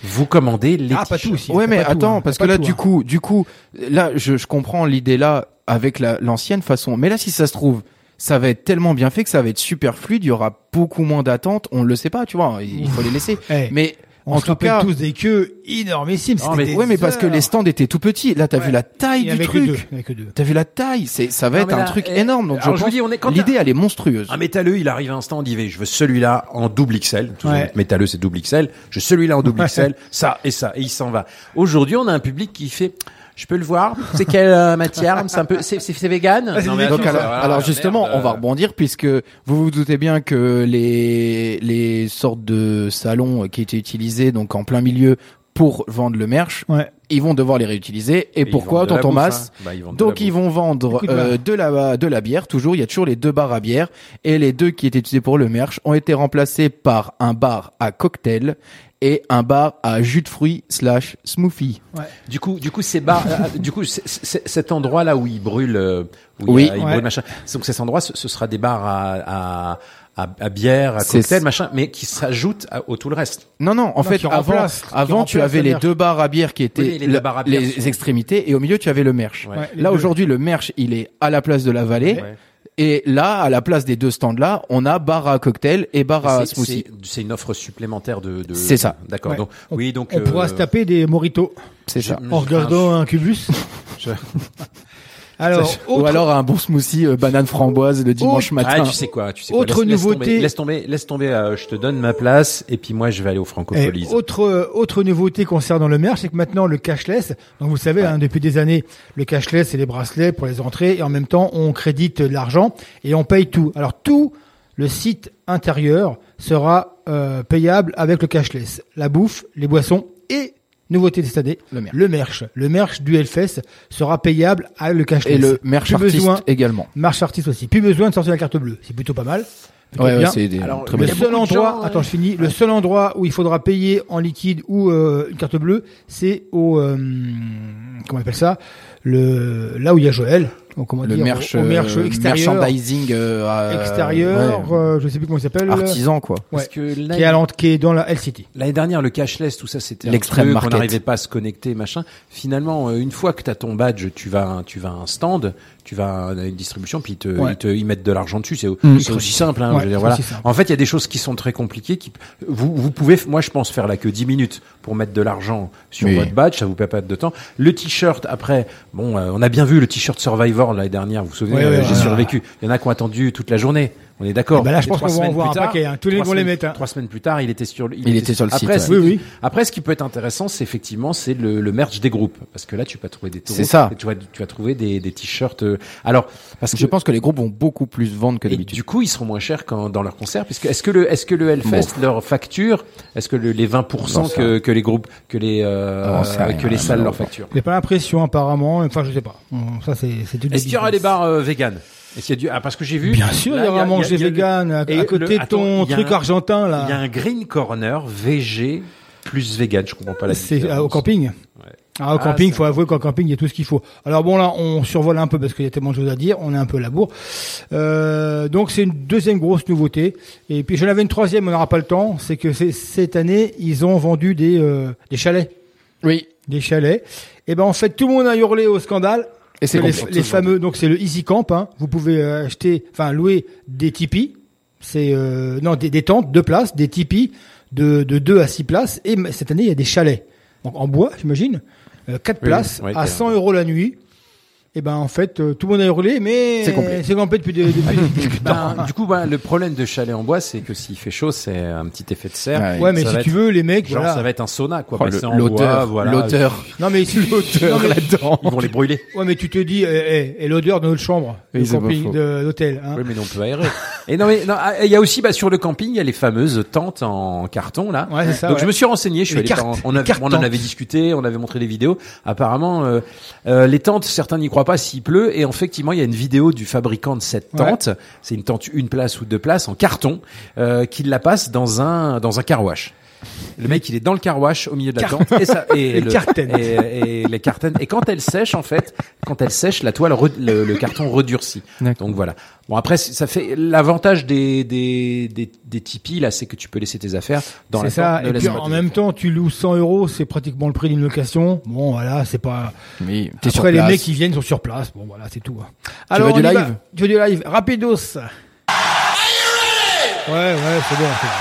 Vous commandez les ah, t-shirts. Pas tout aussi. Ouais, mais pas attends, tout, hein. parce pas que là, tout, du coup, hein. du coup, là, je, je comprends l'idée là avec la, l'ancienne façon. Mais là, si ça se trouve, ça va être tellement bien fait que ça va être super fluide. Il y aura beaucoup moins d'attentes. On ne le sait pas, tu vois. Il faut les laisser. Hey. Mais On en se tout rappelle cas, tous des queues énormissimes. Non, mais, ouais, mais parce que les stands étaient tout petits. Là, t'as ouais. vu la taille du truc. Deux, avec deux. T'as vu la taille. C'est, ça va non, être un là, truc et... énorme. Donc, alors, je, je pense, dis, on est l'idée, elle est monstrueuse. Un métalleux, il arrive à un stand, il dit, je veux celui-là en double X L. Tout ouais. métalleux, c'est double X L. Je veux celui-là en double X L. Ça et ça. Et il s'en va. Aujourd'hui, on a un public qui fait, Je peux le voir. C'est quelle euh, matière? C'est un peu, c'est, c'est, c'est vegan. Non, mais donc, alors, voilà, alors justement, merde. On va rebondir puisque vous vous doutez bien que les les sortes de salons qui étaient utilisés donc en plein milieu pour vendre le merch, ouais. Ils vont devoir les réutiliser. Et, et pourquoi, tonton Mass? Bah, donc ils vont vendre Écoute, euh, de la de la bière. Toujours, il y a toujours les deux bars à bière et les deux qui étaient utilisés pour le merch ont été remplacés par un bar à cocktail et un bar à jus de fruits slash smoothie. Ouais. Du coup, du coup, ces bars, du coup, c'est, c'est, cet endroit-là où ils brûlent, où oui, il a, ils ouais. brûlent machin. Donc cet endroit, ce, ce sera des bars à, à À, à bière, à cocktail, c'est... machin, mais qui s'ajoute à, au tout le reste. Non, non, en non, fait, avant, place, avant, tu avais les deux bars à bière qui étaient oui, les, la, bière les sont... extrémités, et au milieu, tu avais le merch. Ouais. Ouais, là, deux. Aujourd'hui, le merch, il est à la place de la vallée. Ouais. Et là, à la place des deux stands-là, on a bar à cocktail et bar à c'est, smoothie. C'est, c'est une offre supplémentaire de... de... C'est ça. D'accord. Ouais. Donc, on, oui, donc, on euh... pourra se taper des mojitos. C'est ça. En regardant un Incubus. Je... Alors, ça, autre... Ou alors un bon smoothie euh, banane framboise le dimanche autre... matin. Ah, tu sais quoi, tu sais autre quoi. Laisse, nouveauté. Laisse tomber, laisse tomber. Laisse tomber euh, je te donne ma place et puis moi je vais aller au Francopolis. Et autre euh, autre nouveauté concernant le merch, c'est que maintenant le cashless. Donc vous savez, ouais. hein, depuis des années, le cashless c'est les bracelets pour les entrées et en même temps on crédite l'argent et on paye tout. Alors tout le site intérieur sera euh, payable avec le cashless. La bouffe, les boissons et nouveauté de cette année, le merch. Le merch, le merch du Hellfest sera payable à le cashless. Et le merch plus artiste besoin, également. Merch artiste aussi. Plus besoin de sortir la carte bleue. C'est plutôt pas mal. Plutôt ouais, bien. Ouais, c'est des, alors, très le bien. Seul endroit, gens, attends, ouais. je finis. Le seul endroit où il faudra payer en liquide ou euh, une carte bleue, c'est au, euh, comment on appelle ça, le, là où il y a Joël. Donc, comment le dire, merch, au merch extérieur, merchandising euh, extérieur, ouais. euh, je sais plus comment il s'appelle, artisan quoi, ouais. Parce que là, qui est à qui est dans la L C T. L'année dernière, le cashless, tout ça, c'était l'extrême un truc, market. On n'arrivait pas à se connecter, machin. Finalement, une fois que t'as ton badge, tu vas, tu vas à un stand, tu vas à une distribution, puis ils te, ouais. ils te, ils mettent de l'argent dessus. C'est, mmh. c'est aussi simple, hein. Ouais, je veux dire, voilà. Simple. En fait, il y a des choses qui sont très compliquées. Qui, vous, vous pouvez, moi, je pense faire là que dix minutes pour mettre de l'argent sur oui. votre badge, ça vous perd pas de temps. Le t-shirt, après, bon, euh, on a bien vu le t-shirt Survivor. L'année dernière, vous vous souvenez, ouais, ouais, j'ai ouais, survécu. Ouais. Il y en a qui ont attendu toute la journée. On est d'accord. Bah là, je pense qu'on va en voir un paquet. Tous les vont les mettre. Hein. Trois semaines plus tard, il était sur le, il, il était, était sur le après, site. Ouais. Oui, oui. Après, ce qui peut être intéressant, c'est effectivement, c'est le, le merch des groupes, parce que là, tu peux trouver des. Taureaux, c'est ça. Tu vas, tu vas trouver des, des t-shirts. Alors, parce que je pense que les groupes vont beaucoup plus vendre que d'habitude. Et du coup, ils seront moins chers quand dans leurs concerts, parce que est-ce que le, est-ce que le Hellfest bon. leur facture, est-ce que le, les vingt pour cent que, que les groupes, que les, euh, non, euh, que les salles leur facturent. J'ai pas l'impression, apparemment. Enfin, je sais pas. Ça, c'est, c'est une. Est-ce qu'il y aura des bars véganes? Est-ce qu'il y a du... ah, parce que j'ai vu. Bien sûr, là, il y aura à manger vegan le... à, à côté de ton truc un... argentin, là. Il y a un green corner V G plus vegan. Je comprends pas la différence. C'est euh, au camping. Ouais. Ah, au ah, camping, faut vrai. avouer qu'en camping, il y a tout ce qu'il faut. Alors bon, là, on survole un peu parce qu'il y a tellement de choses à dire. On est un peu à la bourre. Euh, donc c'est une deuxième grosse nouveauté. Et puis, j'en avais une troisième, on n'aura pas le temps. C'est que c'est, cette année, ils ont vendu des, euh, des chalets. Oui. Des chalets. Et ben, en fait, tout le monde a hurlé au scandale. Et c'est les, les fameux, donc c'est le Easy Camp, hein. Vous pouvez acheter, enfin louer des tipis, c'est euh, non des, des tentes de places, des tipis de de deux à six places. Et cette année il y a des chalets, donc en bois j'imagine, euh, quatre oui, places ouais, à cent euros la nuit. Et ben en fait euh, tout le monde a hurlé, mais c'est complet, c'est complet depuis depuis. depuis ben, du coup ben, le problème de chalet en bois c'est que s'il fait chaud c'est un petit effet de serre. Ouais, ouais mais si être, tu veux les mecs genre voilà. ça va être un sauna quoi. Oh, le, en l'auteur, bois, voilà. l'auteur. Non mais si l'auteur là-dedans ils vont les brûler. Ouais mais tu te dis eh, eh, et l'odeur de notre chambre, le camping de l'hôtel. Hein. Oui mais on peut aérer. Et non mais il y a aussi bah sur le camping il y a les fameuses tentes en carton là. Ouais, c'est ça, donc ouais. je me suis renseigné, je suis allé on en avait discuté, on avait montré des vidéos. Apparemment les tentes certains n'y croient pas s'il pleut et effectivement il y a une vidéo du fabricant de cette tente, ouais. c'est une tente une place ou deux places en carton euh, qui la passe dans un dans un car wash. Le mec il est dans le car wash au milieu de la tente et ça et les le, cartons et, et les cartons et quand elle sèche en fait quand elle sèche la toile re, le, le carton redurcit. D'accord. Donc voilà. Bon après ça fait l'avantage des des des, des tipis là c'est que tu peux laisser tes affaires dans c'est la ça. Tente. Et puis en même affaires. Temps tu loues cent euros c'est pratiquement le prix d'une location. Bon voilà c'est pas. Oui. T'es après sur les place. Mecs qui viennent sont sur place bon voilà c'est tout. Alors tu veux du live va. Tu veux du live rapidos. Are you ready? Ouais ouais c'est bon. C'est bon.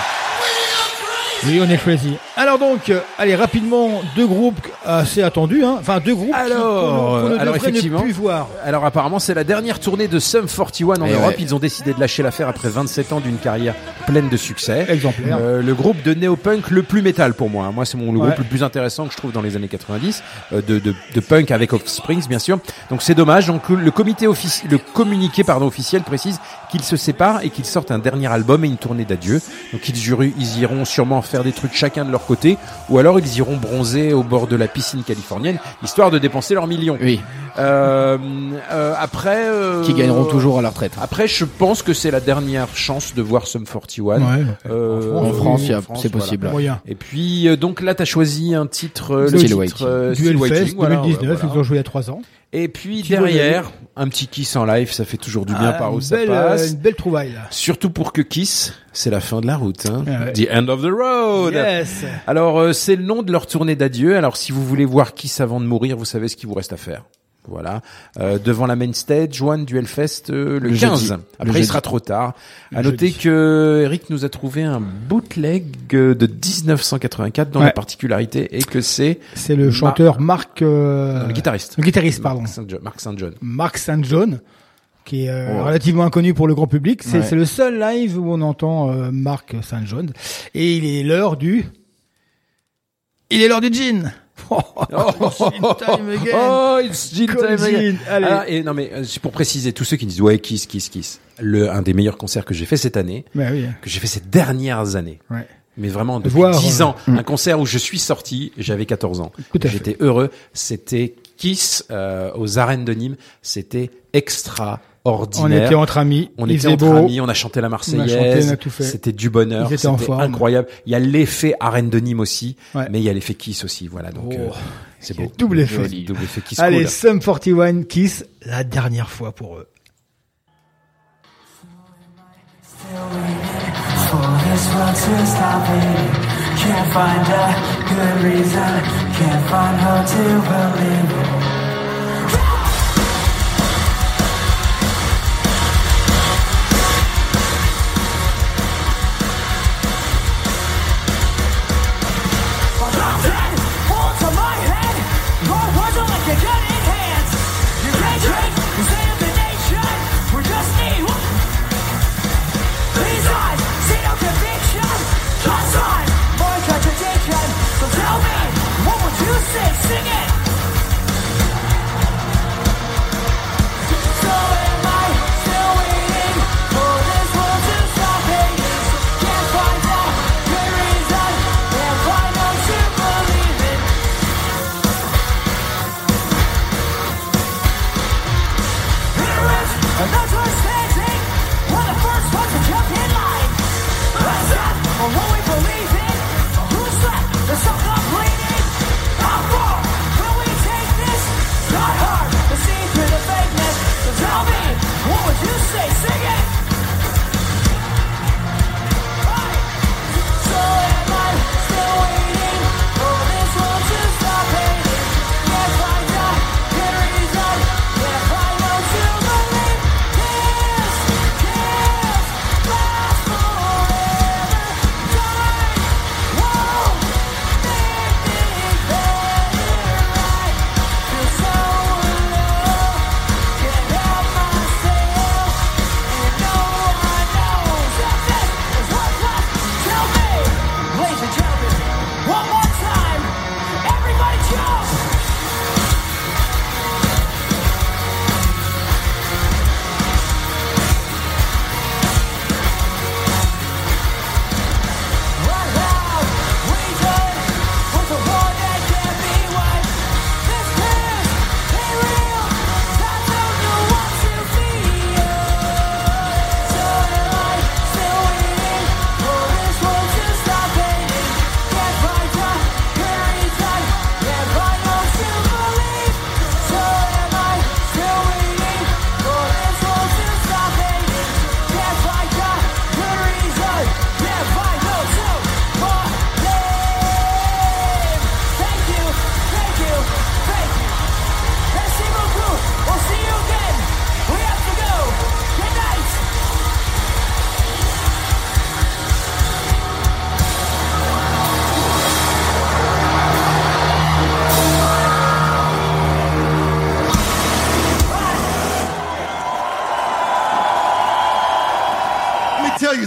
Oui, on est crazy. Alors donc, euh, allez, rapidement, deux groupes assez attendus, hein. Enfin, deux groupes alors, qu'on, qu'on, qu'on alors effectivement, ne plus voir. Alors apparemment, c'est la dernière tournée de Sum forty-one en et Europe. Ouais. Ils ont décidé de lâcher l'affaire après vingt-sept ans d'une carrière pleine de succès. Exemplaire. Euh, le groupe de néo-punk le plus métal pour moi. Moi, c'est mon, le ouais. groupe le plus intéressant que je trouve dans les années quatre-vingt-dix, euh, de, de, de punk avec Offspring, bien sûr. Donc c'est dommage. Donc le comité offici- le communiqué pardon, officiel précise qu'ils se séparent et qu'ils sortent un dernier album et une tournée d'adieu. Donc ils, jurent, ils iront sûrement faire des trucs chacun de leur côté, ou alors ils iront bronzer au bord de la piscine californienne, histoire de dépenser leurs millions. Oui. Euh, euh, après, euh, qui gagneront toujours à la retraite. Après, je pense que c'est la dernière chance de voir Sum forty-one. Ouais. Euh, en France, oui, en France, c'est possible. Voilà. Et puis, euh, donc là, t'as choisi un titre, euh, le titre euh, du Hellfest deux mille dix-neuf. Ils ont joué il y a trois ans. Et puis derrière, un petit Kiss en live, ça fait toujours du bien ah, par où ça belle, passe. Une belle trouvaille. Là. Surtout pour que Kiss, c'est la fin de la route. Hein. Ah ouais. The end of the road. Yes. Alors, c'est le nom de leur tournée d'adieu. Alors, si vous voulez voir Kiss avant de mourir, vous savez ce qu'il vous reste à faire. Voilà, euh, devant la main stage, One du Hellfest euh, le, le quinze. Jeudi. Après, le il jeudi. Sera trop tard. Le à noter jeudi. Que Eric nous a trouvé un bootleg de dix-neuf cent quatre-vingt-quatre dont ouais. la particularité est que c'est c'est le chanteur Mar- Marc euh... non, le guitariste. Le guitariste pardon. Marc Saint John. Marc Saint John qui est euh, ouais. relativement inconnu pour le grand public, c'est ouais. c'est le seul live où on entend euh, Marc Saint John et il est l'heure du il est l'heure du gin. Oh, oh, time again. Oh, it's gin time again. Allez. Ah, et non mais c'est pour préciser tous ceux qui disent ouais Kiss Kiss Kiss. Le un des meilleurs concerts que j'ai fait cette année, bah oui. que j'ai fait ces dernières années. Ouais. Mais vraiment depuis Voir, dix ans, euh, un concert où je suis sorti, j'avais quatorze ans. J'étais fait. heureux, c'était Kiss euh, aux arènes de Nîmes, c'était extra. Ordinaire. On était entre amis, on était entre beau. amis, on a chanté la Marseillaise, on a chanté, on a tout fait. C'était du bonheur, c'était incroyable. Il y a l'effet Arène de Nîmes aussi, ouais. mais il y a l'effet Kiss aussi, voilà. Donc oh, euh, c'est beau. Double effet, double effet Kiss. Allez, cool. Sum forty-one Kiss, la dernière fois pour eux. Sing it!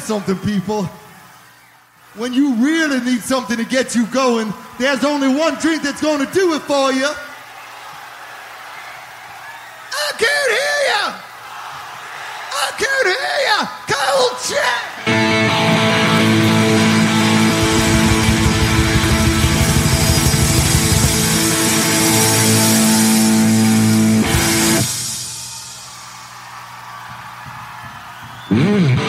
something, people. When you really need something to get you going, there's only one drink that's going to do it for you. I can't hear you! I can't hear you! Cold shit! Mm. Oh!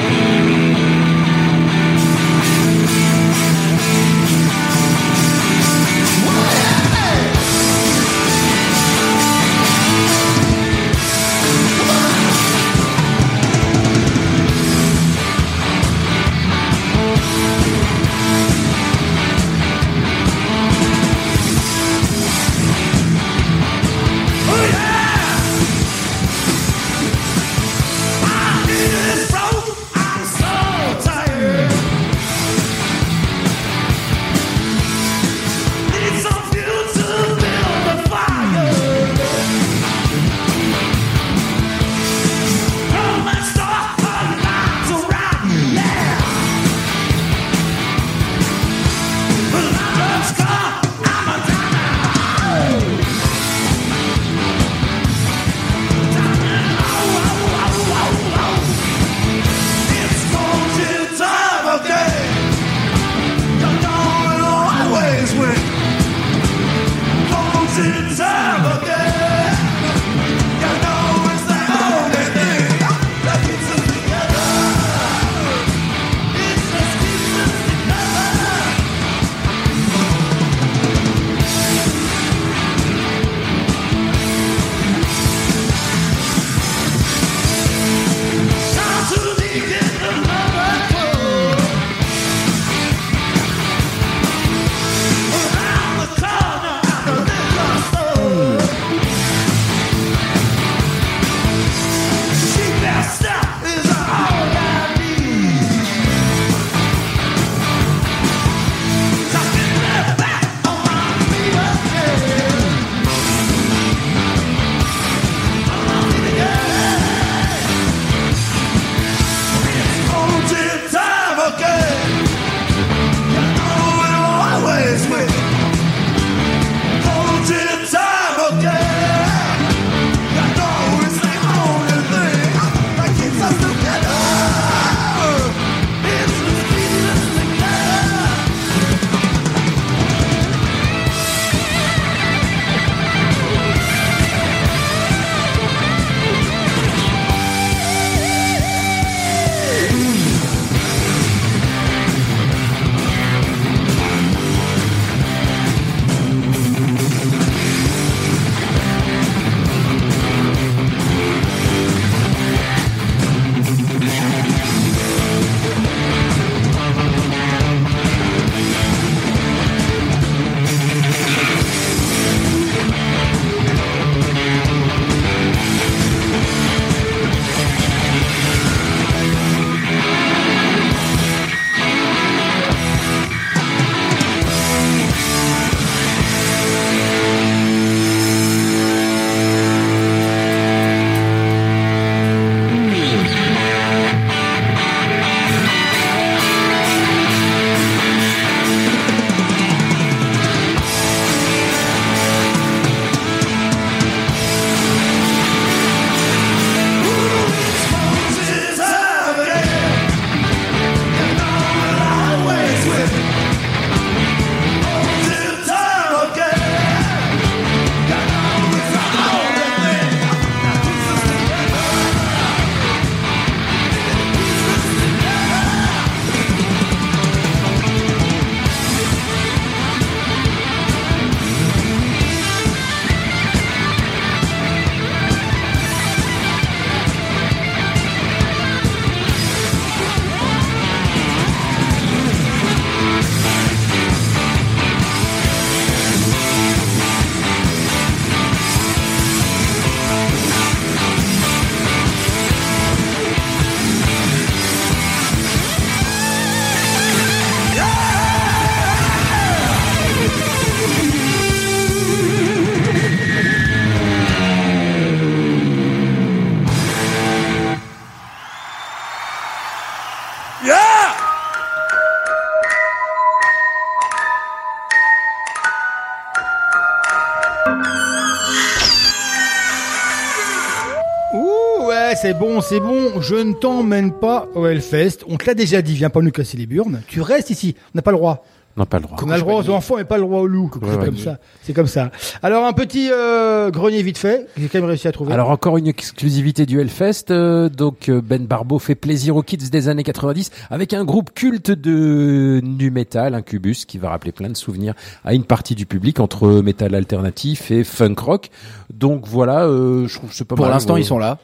c'est bon, c'est bon, je ne t'emmène pas au Hellfest. On te l'a déjà dit, viens pas nous casser les burnes. Tu restes ici, on n'a pas le droit. On n'a pas le droit. On a le droit aux enfants, mais pas le droit aux loups. C'est comme ça. C'est comme ça. Alors, un petit euh, grenier vite fait, que j'ai quand même réussi à trouver. Alors, encore une exclusivité du Hellfest. Euh, donc, Ben Barbeau fait plaisir aux kids des années quatre-vingt-dix avec un groupe culte de nu metal, Incubus, qui va rappeler plein de souvenirs à une partie du public entre metal alternatif et funk rock. Donc, voilà, euh, je trouve que c'est pas mal. Pour l'instant, ils sont là.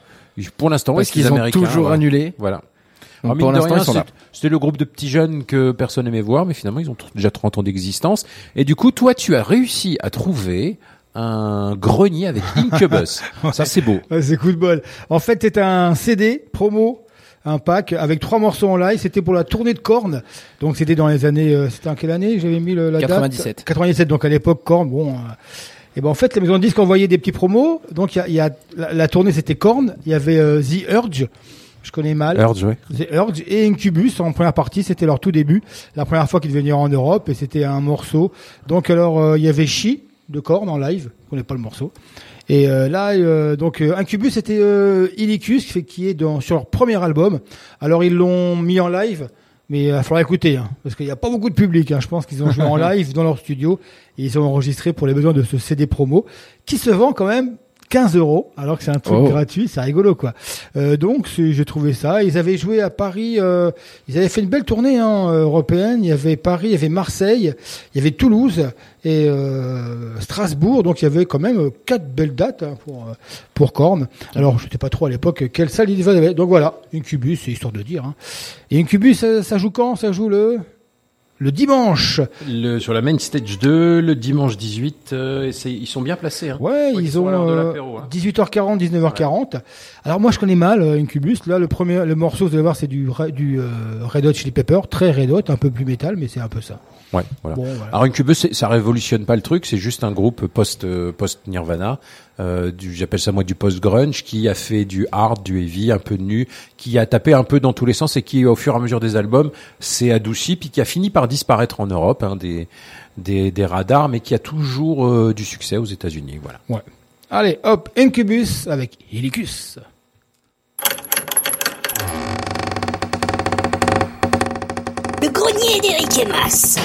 Pour l'instant, parce qu'ils ont toujours ouais. annulé. Voilà. Donc, pour l'instant, rien, ils sont là. C'était le groupe de petits jeunes que personne n'aimait voir, mais finalement, ils ont t- déjà trente ans d'existence. Et du coup, toi, tu as réussi à trouver un grenier avec Incubus. Ouais. Ça, c'est beau. Ouais, c'est coup de bol. En fait, c'est un C D promo, un pack avec trois morceaux en live. C'était pour la tournée de Korn. Donc, c'était dans les années, euh, c'était en quelle année j'avais mis le, la quatre-vingt-dix-sept. Date? quatre-vingt-dix-sept. Donc, à l'époque, Korn, bon. Euh... Et ben en fait, les maisons de disques envoyaient des petits promos. Donc il y a, y a la, la tournée, c'était Korn. Il y avait euh, The Urge, je connais mal. Urge, ouais. The Urge et Incubus en première partie. C'était leur tout début, la première fois qu'ils venaient en Europe, et c'était un morceau. Donc alors il euh, y avait She de Korn en live. Je connais pas le morceau. Et euh, là, euh, donc euh, Incubus, c'était euh, Illicus qui, fait, qui est dans sur leur premier album. Alors ils l'ont mis en live. Mais il va falloir écouter, hein, parce qu'il n'y a pas beaucoup de public. Hein. Je pense qu'ils ont joué en live dans leur studio et ils ont enregistré pour les besoins de ce C D promo qui se vend quand même quinze euros, alors que c'est un truc oh. gratuit. C'est rigolo, quoi. Euh, donc, j'ai trouvé ça. Ils avaient joué à Paris. Euh, ils avaient fait une belle tournée hein, européenne. Il y avait Paris, il y avait Marseille, il y avait Toulouse et euh, Strasbourg. Donc, il y avait quand même quatre belles dates hein, pour pour Korn. Alors, je ne sais pas trop à l'époque quelle salle ils avaient. Donc, voilà. Incubus, c'est histoire de dire. Hein. Et Incubus, ça, ça joue quand? Ça joue le... Le dimanche, le, sur la main stage deux, le dimanche dix-huit, euh, et c'est, ils sont bien placés. Hein. Ouais, ouais, ils, ils ont euh, hein. dix-huit heures quarante, dix-neuf heures quarante. Ouais. Alors moi, je connais mal euh, Incubus. Là, le premier, le morceau, vous allez voir, c'est du du euh, Red Hot Chili Pepper, très Red Hot, un peu plus métal, mais c'est un peu ça. Ouais, voilà. Bon, voilà. Alors Incubus, c'est, ça révolutionne pas le truc, c'est juste un groupe post euh, post Nirvana. Euh, du, j'appelle ça moi du post-grunge, qui a fait du hard, du heavy, un peu de nu, qui a tapé un peu dans tous les sens et qui au fur et à mesure des albums s'est adouci, puis qui a fini par disparaître en Europe hein, des, des, des radars, mais qui a toujours euh, du succès aux États-Unis. Voilà. Ouais. Allez, hop, Incubus avec Illicus. Le grenier d'Éric Emmas.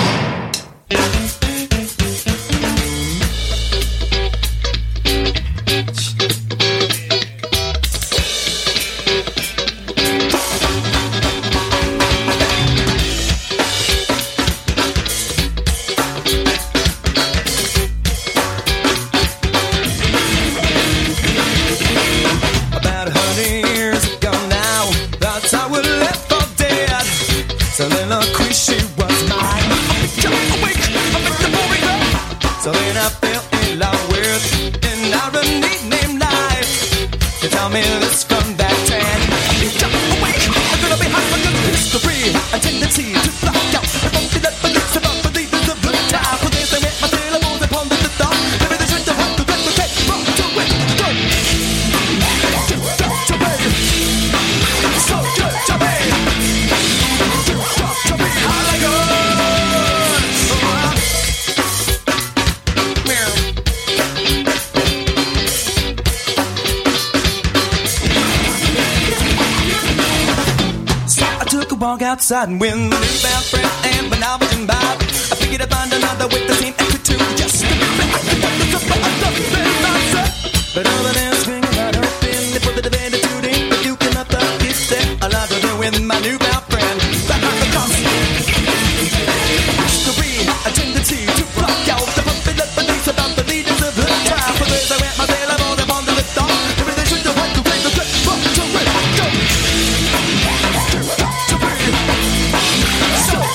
Outside and win the new band friend, and when I was in vibe, I figured I'd find another with the same attitude. Just to be back, I could find the stuff I love in myself. But all the dance thing about her thin, they put the divinity to the end, but you cannot love this step. I love to do with my new band friend. Back on the constant. It's the real, a tendency to block out the pumping up the things about the leaders of the time. For those I went my tail, I'm all up on the lift off. Everything should have went to play the clip, but to it, go.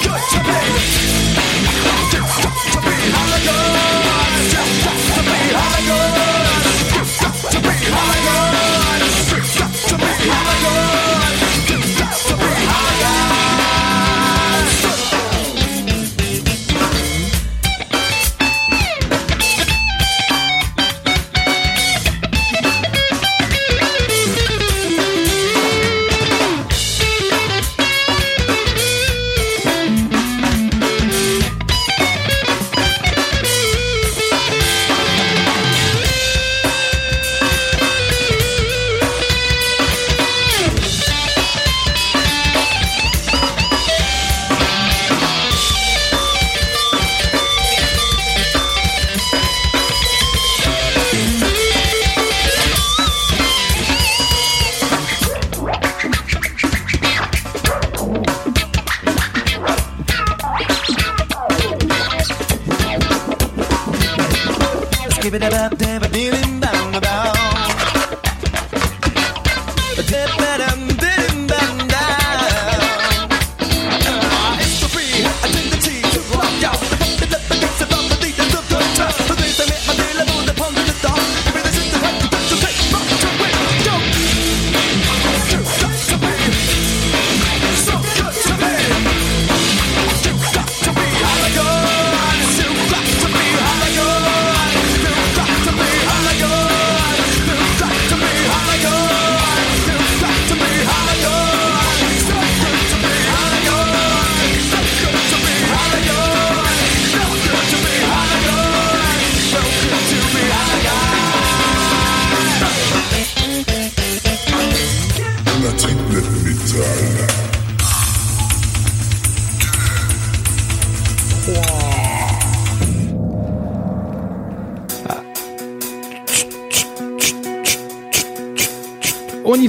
Good to be, good to be, I like it.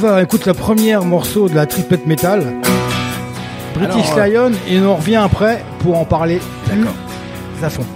On écoute le premier morceau de la triplette métal, British Alors, Lion, et on revient après pour en parler d'accord. plus à fond.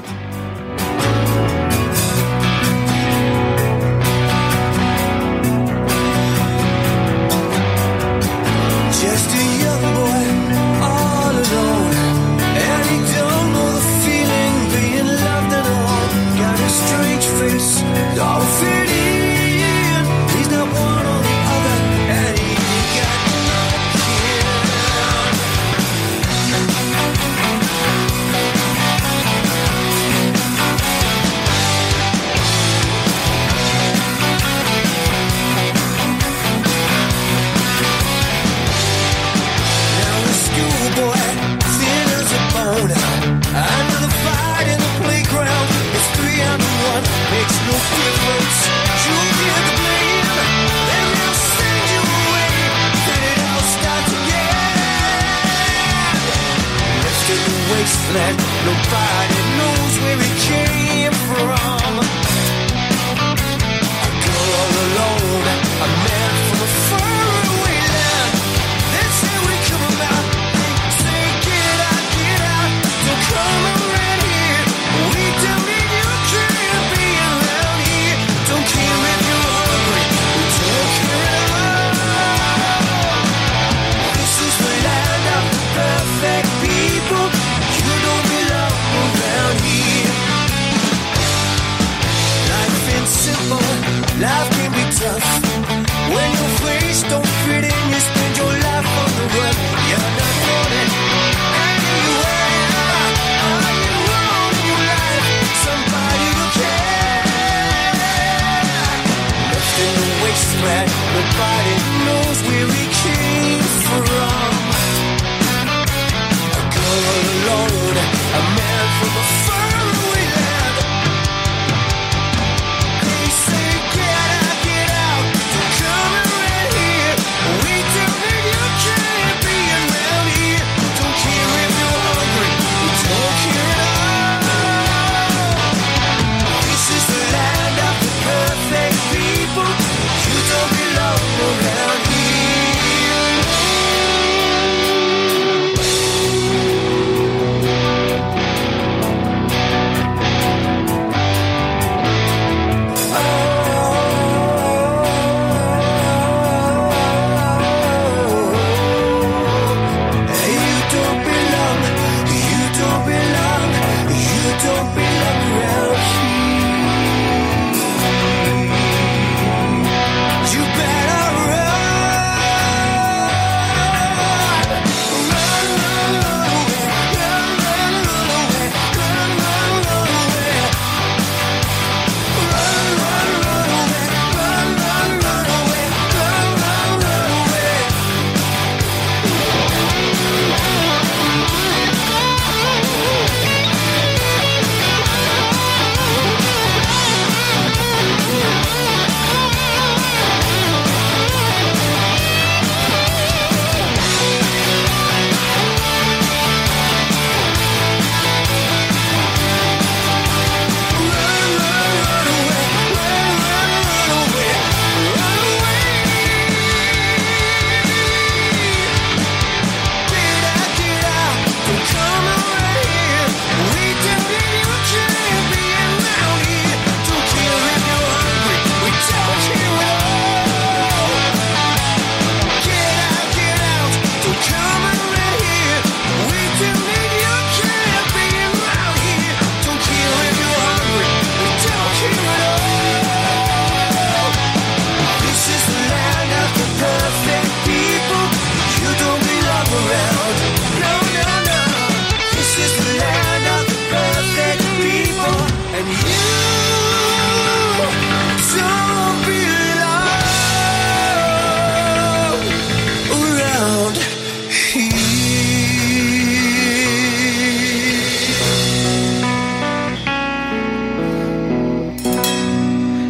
We'll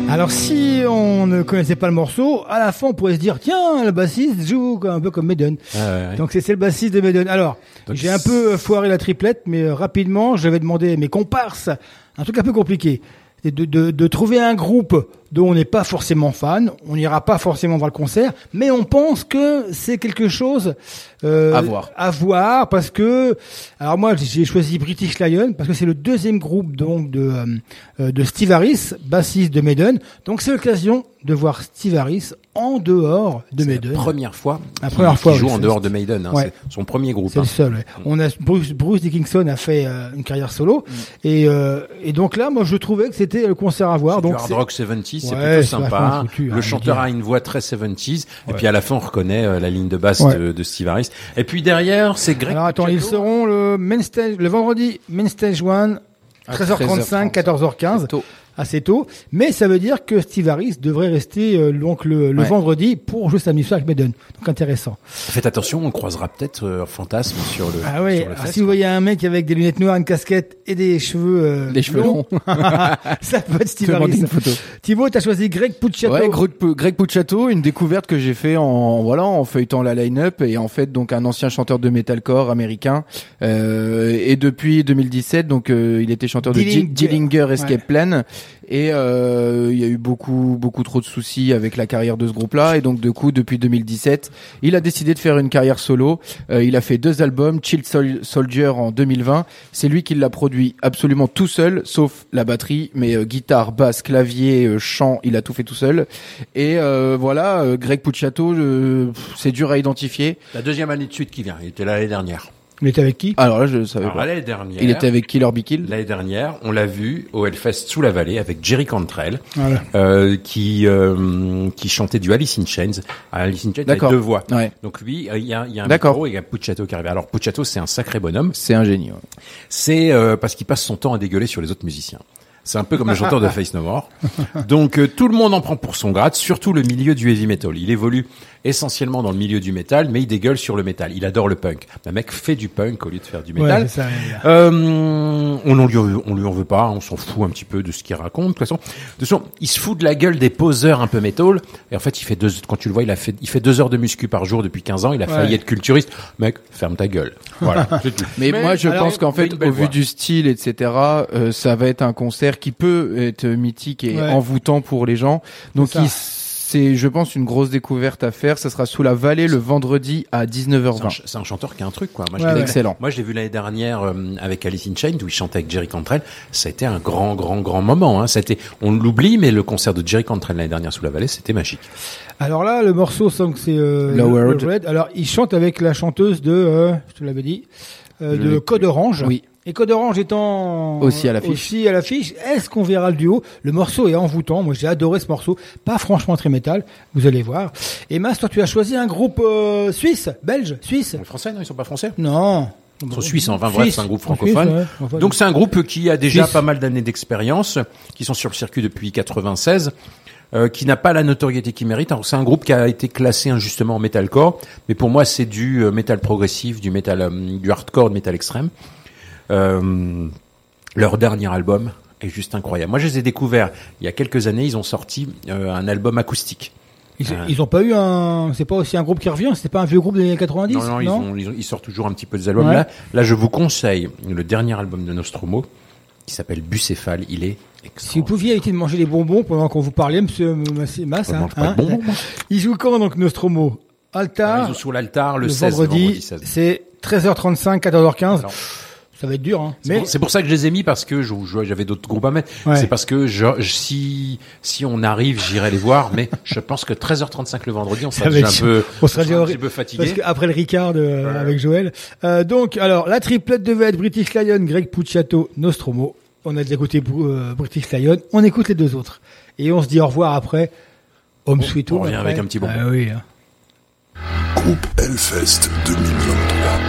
Alors si on ne connaissait pas le morceau, à la fin on pourrait se dire tiens, le bassiste joue un peu comme Maiden. Ah ouais, ouais. Donc c'est, c'est le bassiste de Maiden. Alors donc, j'ai un peu foiré la triplette, mais rapidement j'avais demandé à mes comparses un truc un peu compliqué. De, de, de trouver un groupe dont on n'est pas forcément fan, on n'ira pas forcément voir le concert, mais on pense que c'est quelque chose euh, à voir. À voir, parce que alors moi j'ai choisi British Lion parce que c'est le deuxième groupe donc de euh, de Steve Harris, bassiste de Maiden, donc c'est l'occasion de voir Steve Harris en dehors de c'est Maiden. La première fois. La première qui, fois. Qui joue oui, en dehors de Maiden. Hein, ouais. C'est son premier groupe. C'est hein. le seul. Ouais. Mm. On a Bruce, Bruce Dickinson a fait euh, une carrière solo mm. et euh, et donc là, moi, je trouvais que c'était le concert à voir. C'est donc du hard c'est... rock soixante-dix, c'est ouais, plutôt c'est sympa. Foutu, hein, le chanteur a une voix très soixante-dix ouais. et puis à la fin, on reconnaît euh, la ligne de basse ouais. de, de Steve Harris. Et puis derrière, c'est Greg. Alors attends, Puciato. Ils seront le main stage, le vendredi main stage one, treize heures trente-cinq, quatorze heures quinze. Assez tôt, mais ça veut dire que Steve Harris devrait rester euh, donc le, le ouais. vendredi pour jouer samedi soir avec Maiden. Donc intéressant. Faites attention, on croisera peut-être un euh, fantasme sur le. Ah oui. Sur le fest, si vous voyez un mec avec des lunettes noires, une casquette et des cheveux, euh, des cheveux longs, longs. ça peut être Steve Harris. Thibaut, t'as choisi Greg Puciato. Ouais, Greg Puciato, une découverte que j'ai fait en voilà en feuilletant la line-up et en fait donc un ancien chanteur de metalcore américain euh, et depuis deux mille dix-sept donc euh, il était chanteur Dilling- de Dillinger Escape ouais. Plan. Et euh, il y a eu beaucoup beaucoup trop de soucis avec la carrière de ce groupe-là et donc du coup depuis deux mille dix-sept, il a décidé de faire une carrière solo. Euh, il a fait deux albums, Child Sol- Soldier en deux mille vingt, c'est lui qui l'a produit absolument tout seul, sauf la batterie, mais euh, guitare, basse, clavier, euh, chant, il a tout fait tout seul. Et euh, voilà, euh, Greg Puciato, euh, pff, c'est dur à identifier. La deuxième année de suite qui vient, il était là l'année dernière. Il était avec qui? Alors là, je savais Alors, pas. L'année dernière. Il était avec Killer Be Kill. L'année dernière, on l'a vu au Hellfest sous la vallée avec Jerry Cantrell, voilà. euh, qui, euh, qui chantait du Alice in Chains. Alice in Chains, il a deux voix. Ouais. Donc lui, il euh, y a, il y a un D'accord. micro et il y a Puciato qui arrive. Alors Puciato, c'est un sacré bonhomme. C'est un génie, ouais. C'est, euh, parce qu'il passe son temps à dégueuler sur les autres musiciens. C'est un peu comme le chanteur de Face No More. Donc euh, tout le monde en prend pour son grade, surtout le milieu du heavy metal. Il évolue essentiellement dans le milieu du métal, mais il dégueule sur le métal. Il adore le punk. Le mec fait du punk au lieu de faire du métal. Ouais, euh, on, on lui on lui en veut pas, on s'en fout un petit peu de ce qu'il raconte. De toute façon, de toute façon, il se fout de la gueule des poseurs un peu métal. Et en fait, il fait deux quand tu le vois, il a fait il fait deux heures de muscu par jour depuis quinze ans. Il a ouais. failli être culturiste. Mec, ferme ta gueule. Voilà. C'est tout. Mais, mais moi, je alors, pense qu'en fait, au vu du style, et cetera, euh, ça va être un concert qui peut être mythique et ouais. envoûtant pour les gens. Donc c'est, il, c'est, je pense, une grosse découverte à faire. Ça sera sous la vallée le vendredi à dix-neuf heures vingt. C'est un, ch- c'est un chanteur qui a un truc, quoi. Moi, ouais, je ouais. excellent. Moi, je l'ai vu l'année dernière euh, avec Alice in Chains où il chantait avec Jerry Cantrell. Ça a été un grand, grand, grand moment. Hein. Ça a été, on l'oublie, mais le concert de Jerry Cantrell l'année dernière sous la vallée, c'était magique. Alors là, le morceau semble que c'est euh, Lowered. Lowered. Alors, il chante avec la chanteuse de, euh, je te l'avais dit, euh, de Code Orange. Oui. Et Code Orange étant aussi à l'affiche. Aussi à l'affiche, est-ce qu'on verra le duo? Le morceau est envoûtant. Moi, j'ai adoré ce morceau. Pas franchement très métal. Vous allez voir. Et Mas, toi, tu as choisi un groupe euh, suisse, belge, suisse. Les Français, non, ils sont pas français. Non. Ils sont suisses, enfin bref, c'est un groupe francophone. Suisse, ouais. enfin, Donc c'est un groupe qui a déjà Suisse. Pas mal d'années d'expérience, qui sont sur le circuit depuis quatre-vingt-seize. Euh, qui n'a pas la notoriété qu'il mérite. Alors, c'est un groupe qui a été classé injustement en metalcore, mais pour moi c'est du euh, métal progressif, du métal, euh, du hardcore, du métal extrême. Euh, leur dernier album est juste incroyable. Moi, je les ai découverts il y a quelques années. Ils ont sorti euh, un album acoustique. Ils, euh, ils ont pas eu un. C'est pas aussi un groupe qui revient. C'était pas un vieux groupe des années quatre-vingt-dix. Non, non, non ils, ont, ils, ont, ils sortent toujours un petit peu des albums. Ouais. Là, là, je vous conseille le dernier album de Nostromo qui s'appelle Bucéphale. Il est. Si vous pouviez éviter de manger les bonbons pendant qu'on vous parlait, Monsieur Mass. Hein, hein, hein. Ils jouent quand donc Nostromo? Altar. Alors, ils jouent sur l'altar le, le seize vendredi. vendredi seize. C'est treize heures trente-cinq, quatorze heures quinze. Alors, ça va être dur, hein. C'est, mais... pour, c'est pour ça que je les ai mis parce que je, je, j'avais d'autres groupes à mettre. Ouais. C'est parce que je, je, si si on arrive, j'irai les voir, mais je pense que treize heures trente-cinq le vendredi, on sera déjà un peu, on sera déjà un petit peu fatigué. Parce qu'après le Ricard euh, ouais. avec Joël. Euh, donc alors la triplette devait être British Lion, Greg Puciato, Nostromo. On a déjà écouté euh, British Lion. On écoute les deux autres et on se dit au revoir après. Home bon, Sweet Home. On revient après. Avec un petit bonbon. Ah, oui. Hein. Groupe Hellfest deux mille vingt-trois.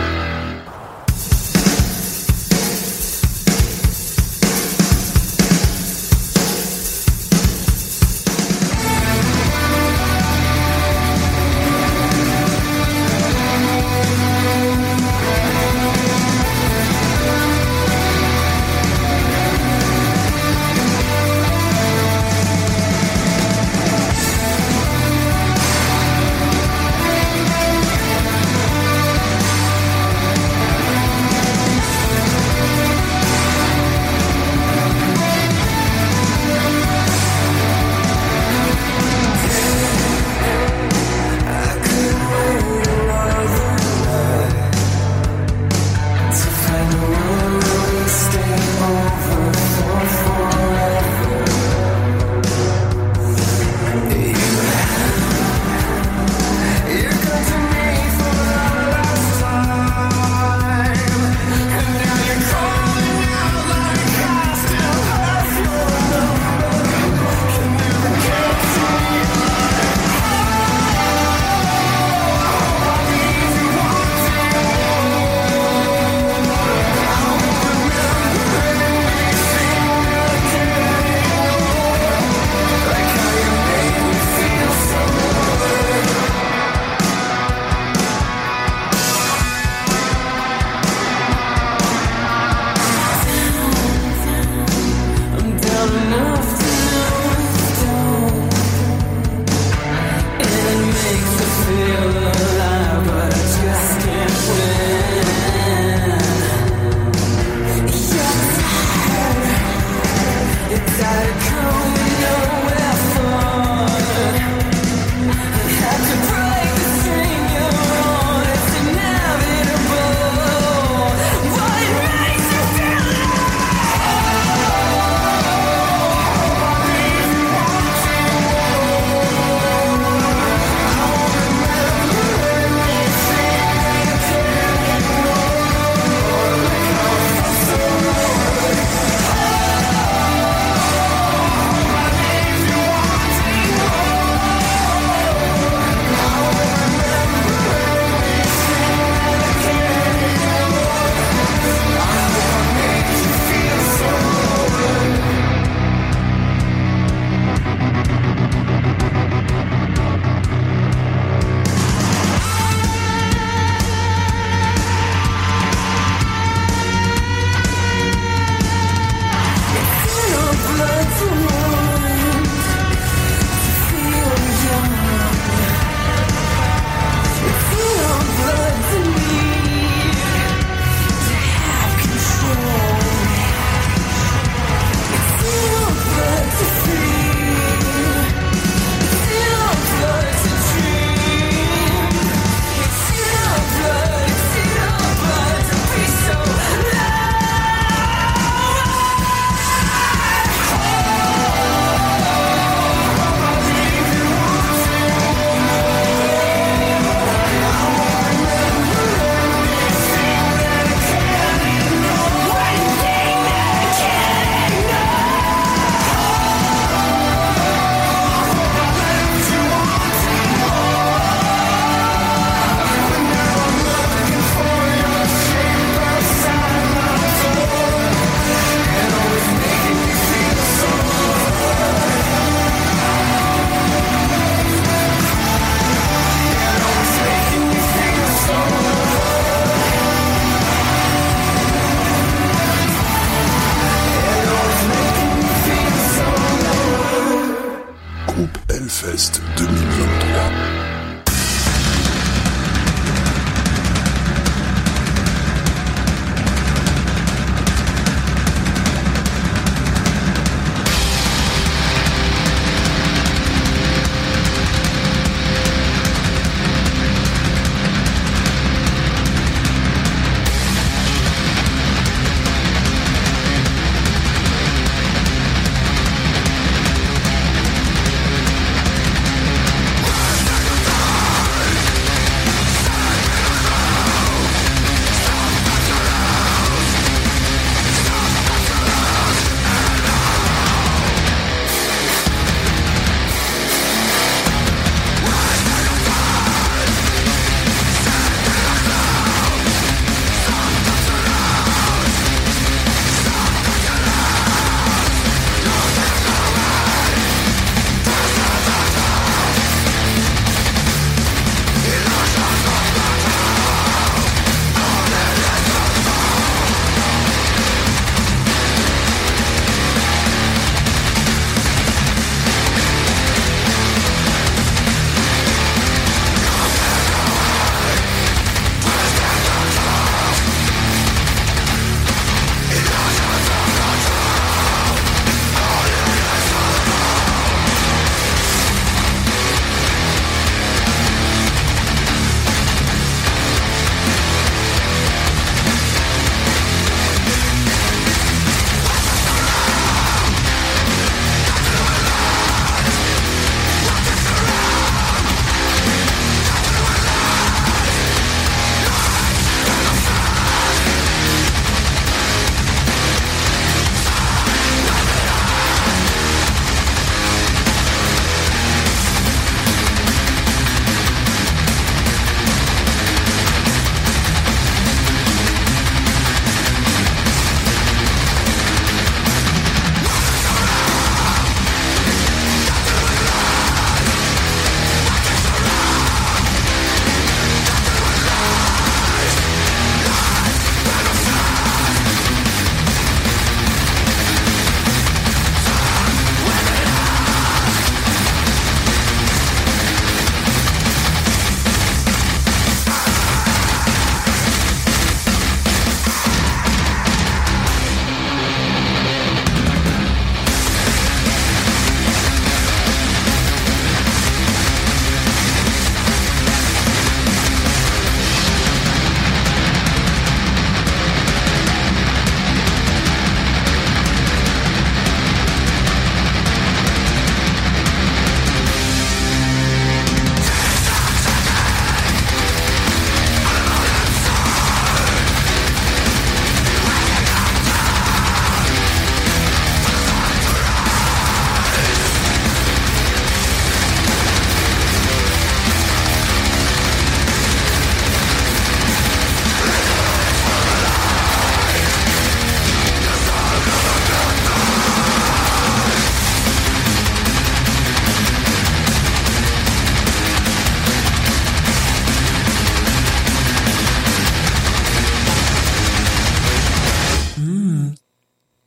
groupe Hellfest deux mille vingt-trois.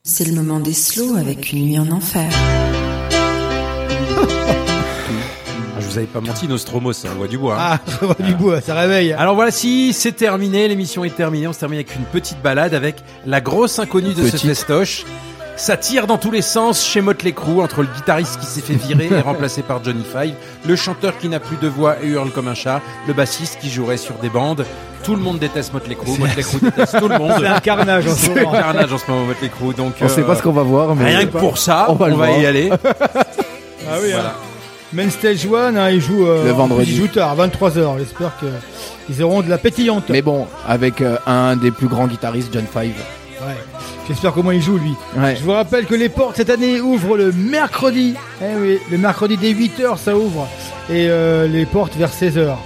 C'est le moment des slows avec une nuit en enfer. Je vous avais pas menti, Nostromo, ça voit du bois. Hein. Ah, ça voit du bois, ça réveille. Alors voilà, si c'est terminé, l'émission est terminée. On se termine avec une petite balade avec la grosse inconnue de petite. ce festoche. Ça tire dans tous les sens, chémote l'écrou entre le guitariste qui s'est fait virer et remplacé par Johnny Five, le chanteur qui n'a plus de voix et hurle comme un chat, le bassiste qui jouerait sur des bandes. Tout le monde déteste Motley Crue, Motley Crue déteste tout le monde. C'est un carnage en ce moment. C'est un carnage en ce moment, Motley Crue. Donc, on euh, sait pas ce qu'on va voir, mais rien que pour ça, on va, on va y aller. Ah oui, voilà. Hein. Main Stage One, hein, ils jouent euh, le vendredi. Ils jouent tard, vingt-trois heures. J'espère qu'ils auront de la pétillante. Mais bon, avec euh, un des plus grands guitaristes, John Five. Ouais. J'espère qu'au moins il joue lui. Ouais. Je vous rappelle que les portes cette année ouvrent le mercredi. Eh oui, le mercredi dès huit heures ça ouvre. Et euh, les portes vers seize heures.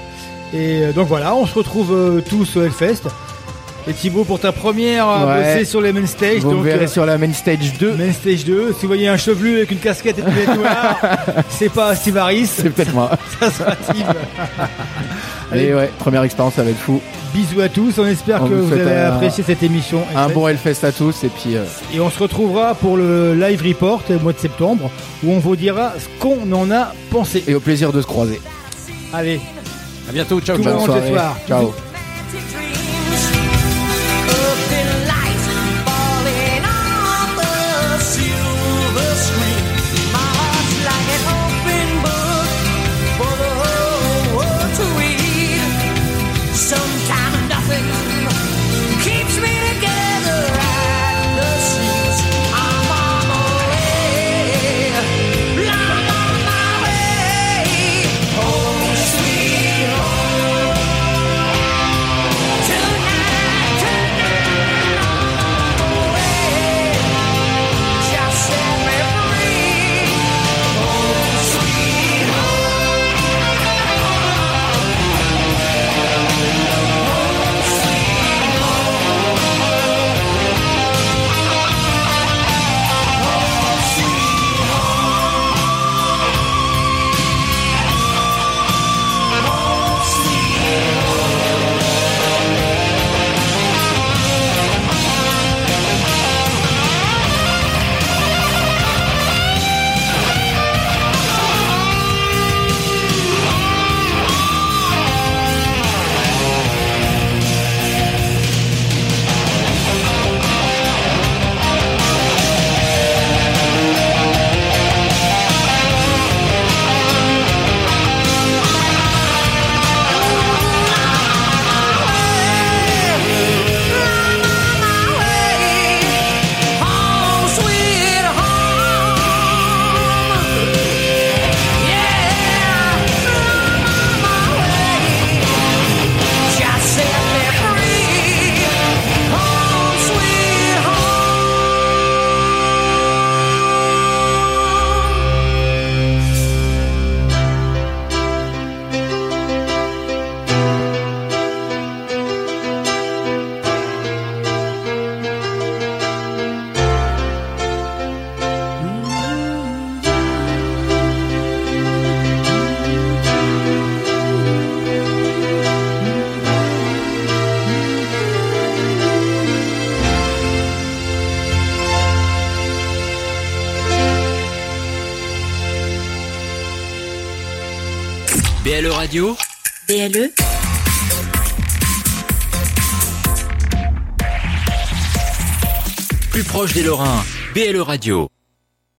Et euh, donc voilà, on se retrouve euh, tous au Hellfest. Et Thibaut, pour ta première ouais. bossée sur les main stage. Vous donc, verrez euh, sur la main stage deux. Main stage deux. Si vous voyez un chevelu avec une casquette et une lunette noire, c'est pas Steve Harris. C'est peut-être moi. Ça sera Steve. Allez, Allez, ouais, première expérience, ça va être fou. Bisous à tous, on espère on que vous, vous avez un, apprécié cette émission. Un bon Hellfest à tous. Et puis euh... et on se retrouvera pour le live report au mois de septembre, où on vous dira ce qu'on en a pensé. Et au plaisir de se croiser. Allez, à bientôt, ciao. Tout le monde ce soir. Ciao. B L E Radio, B L E plus proche des Lorrains, B L E Radio.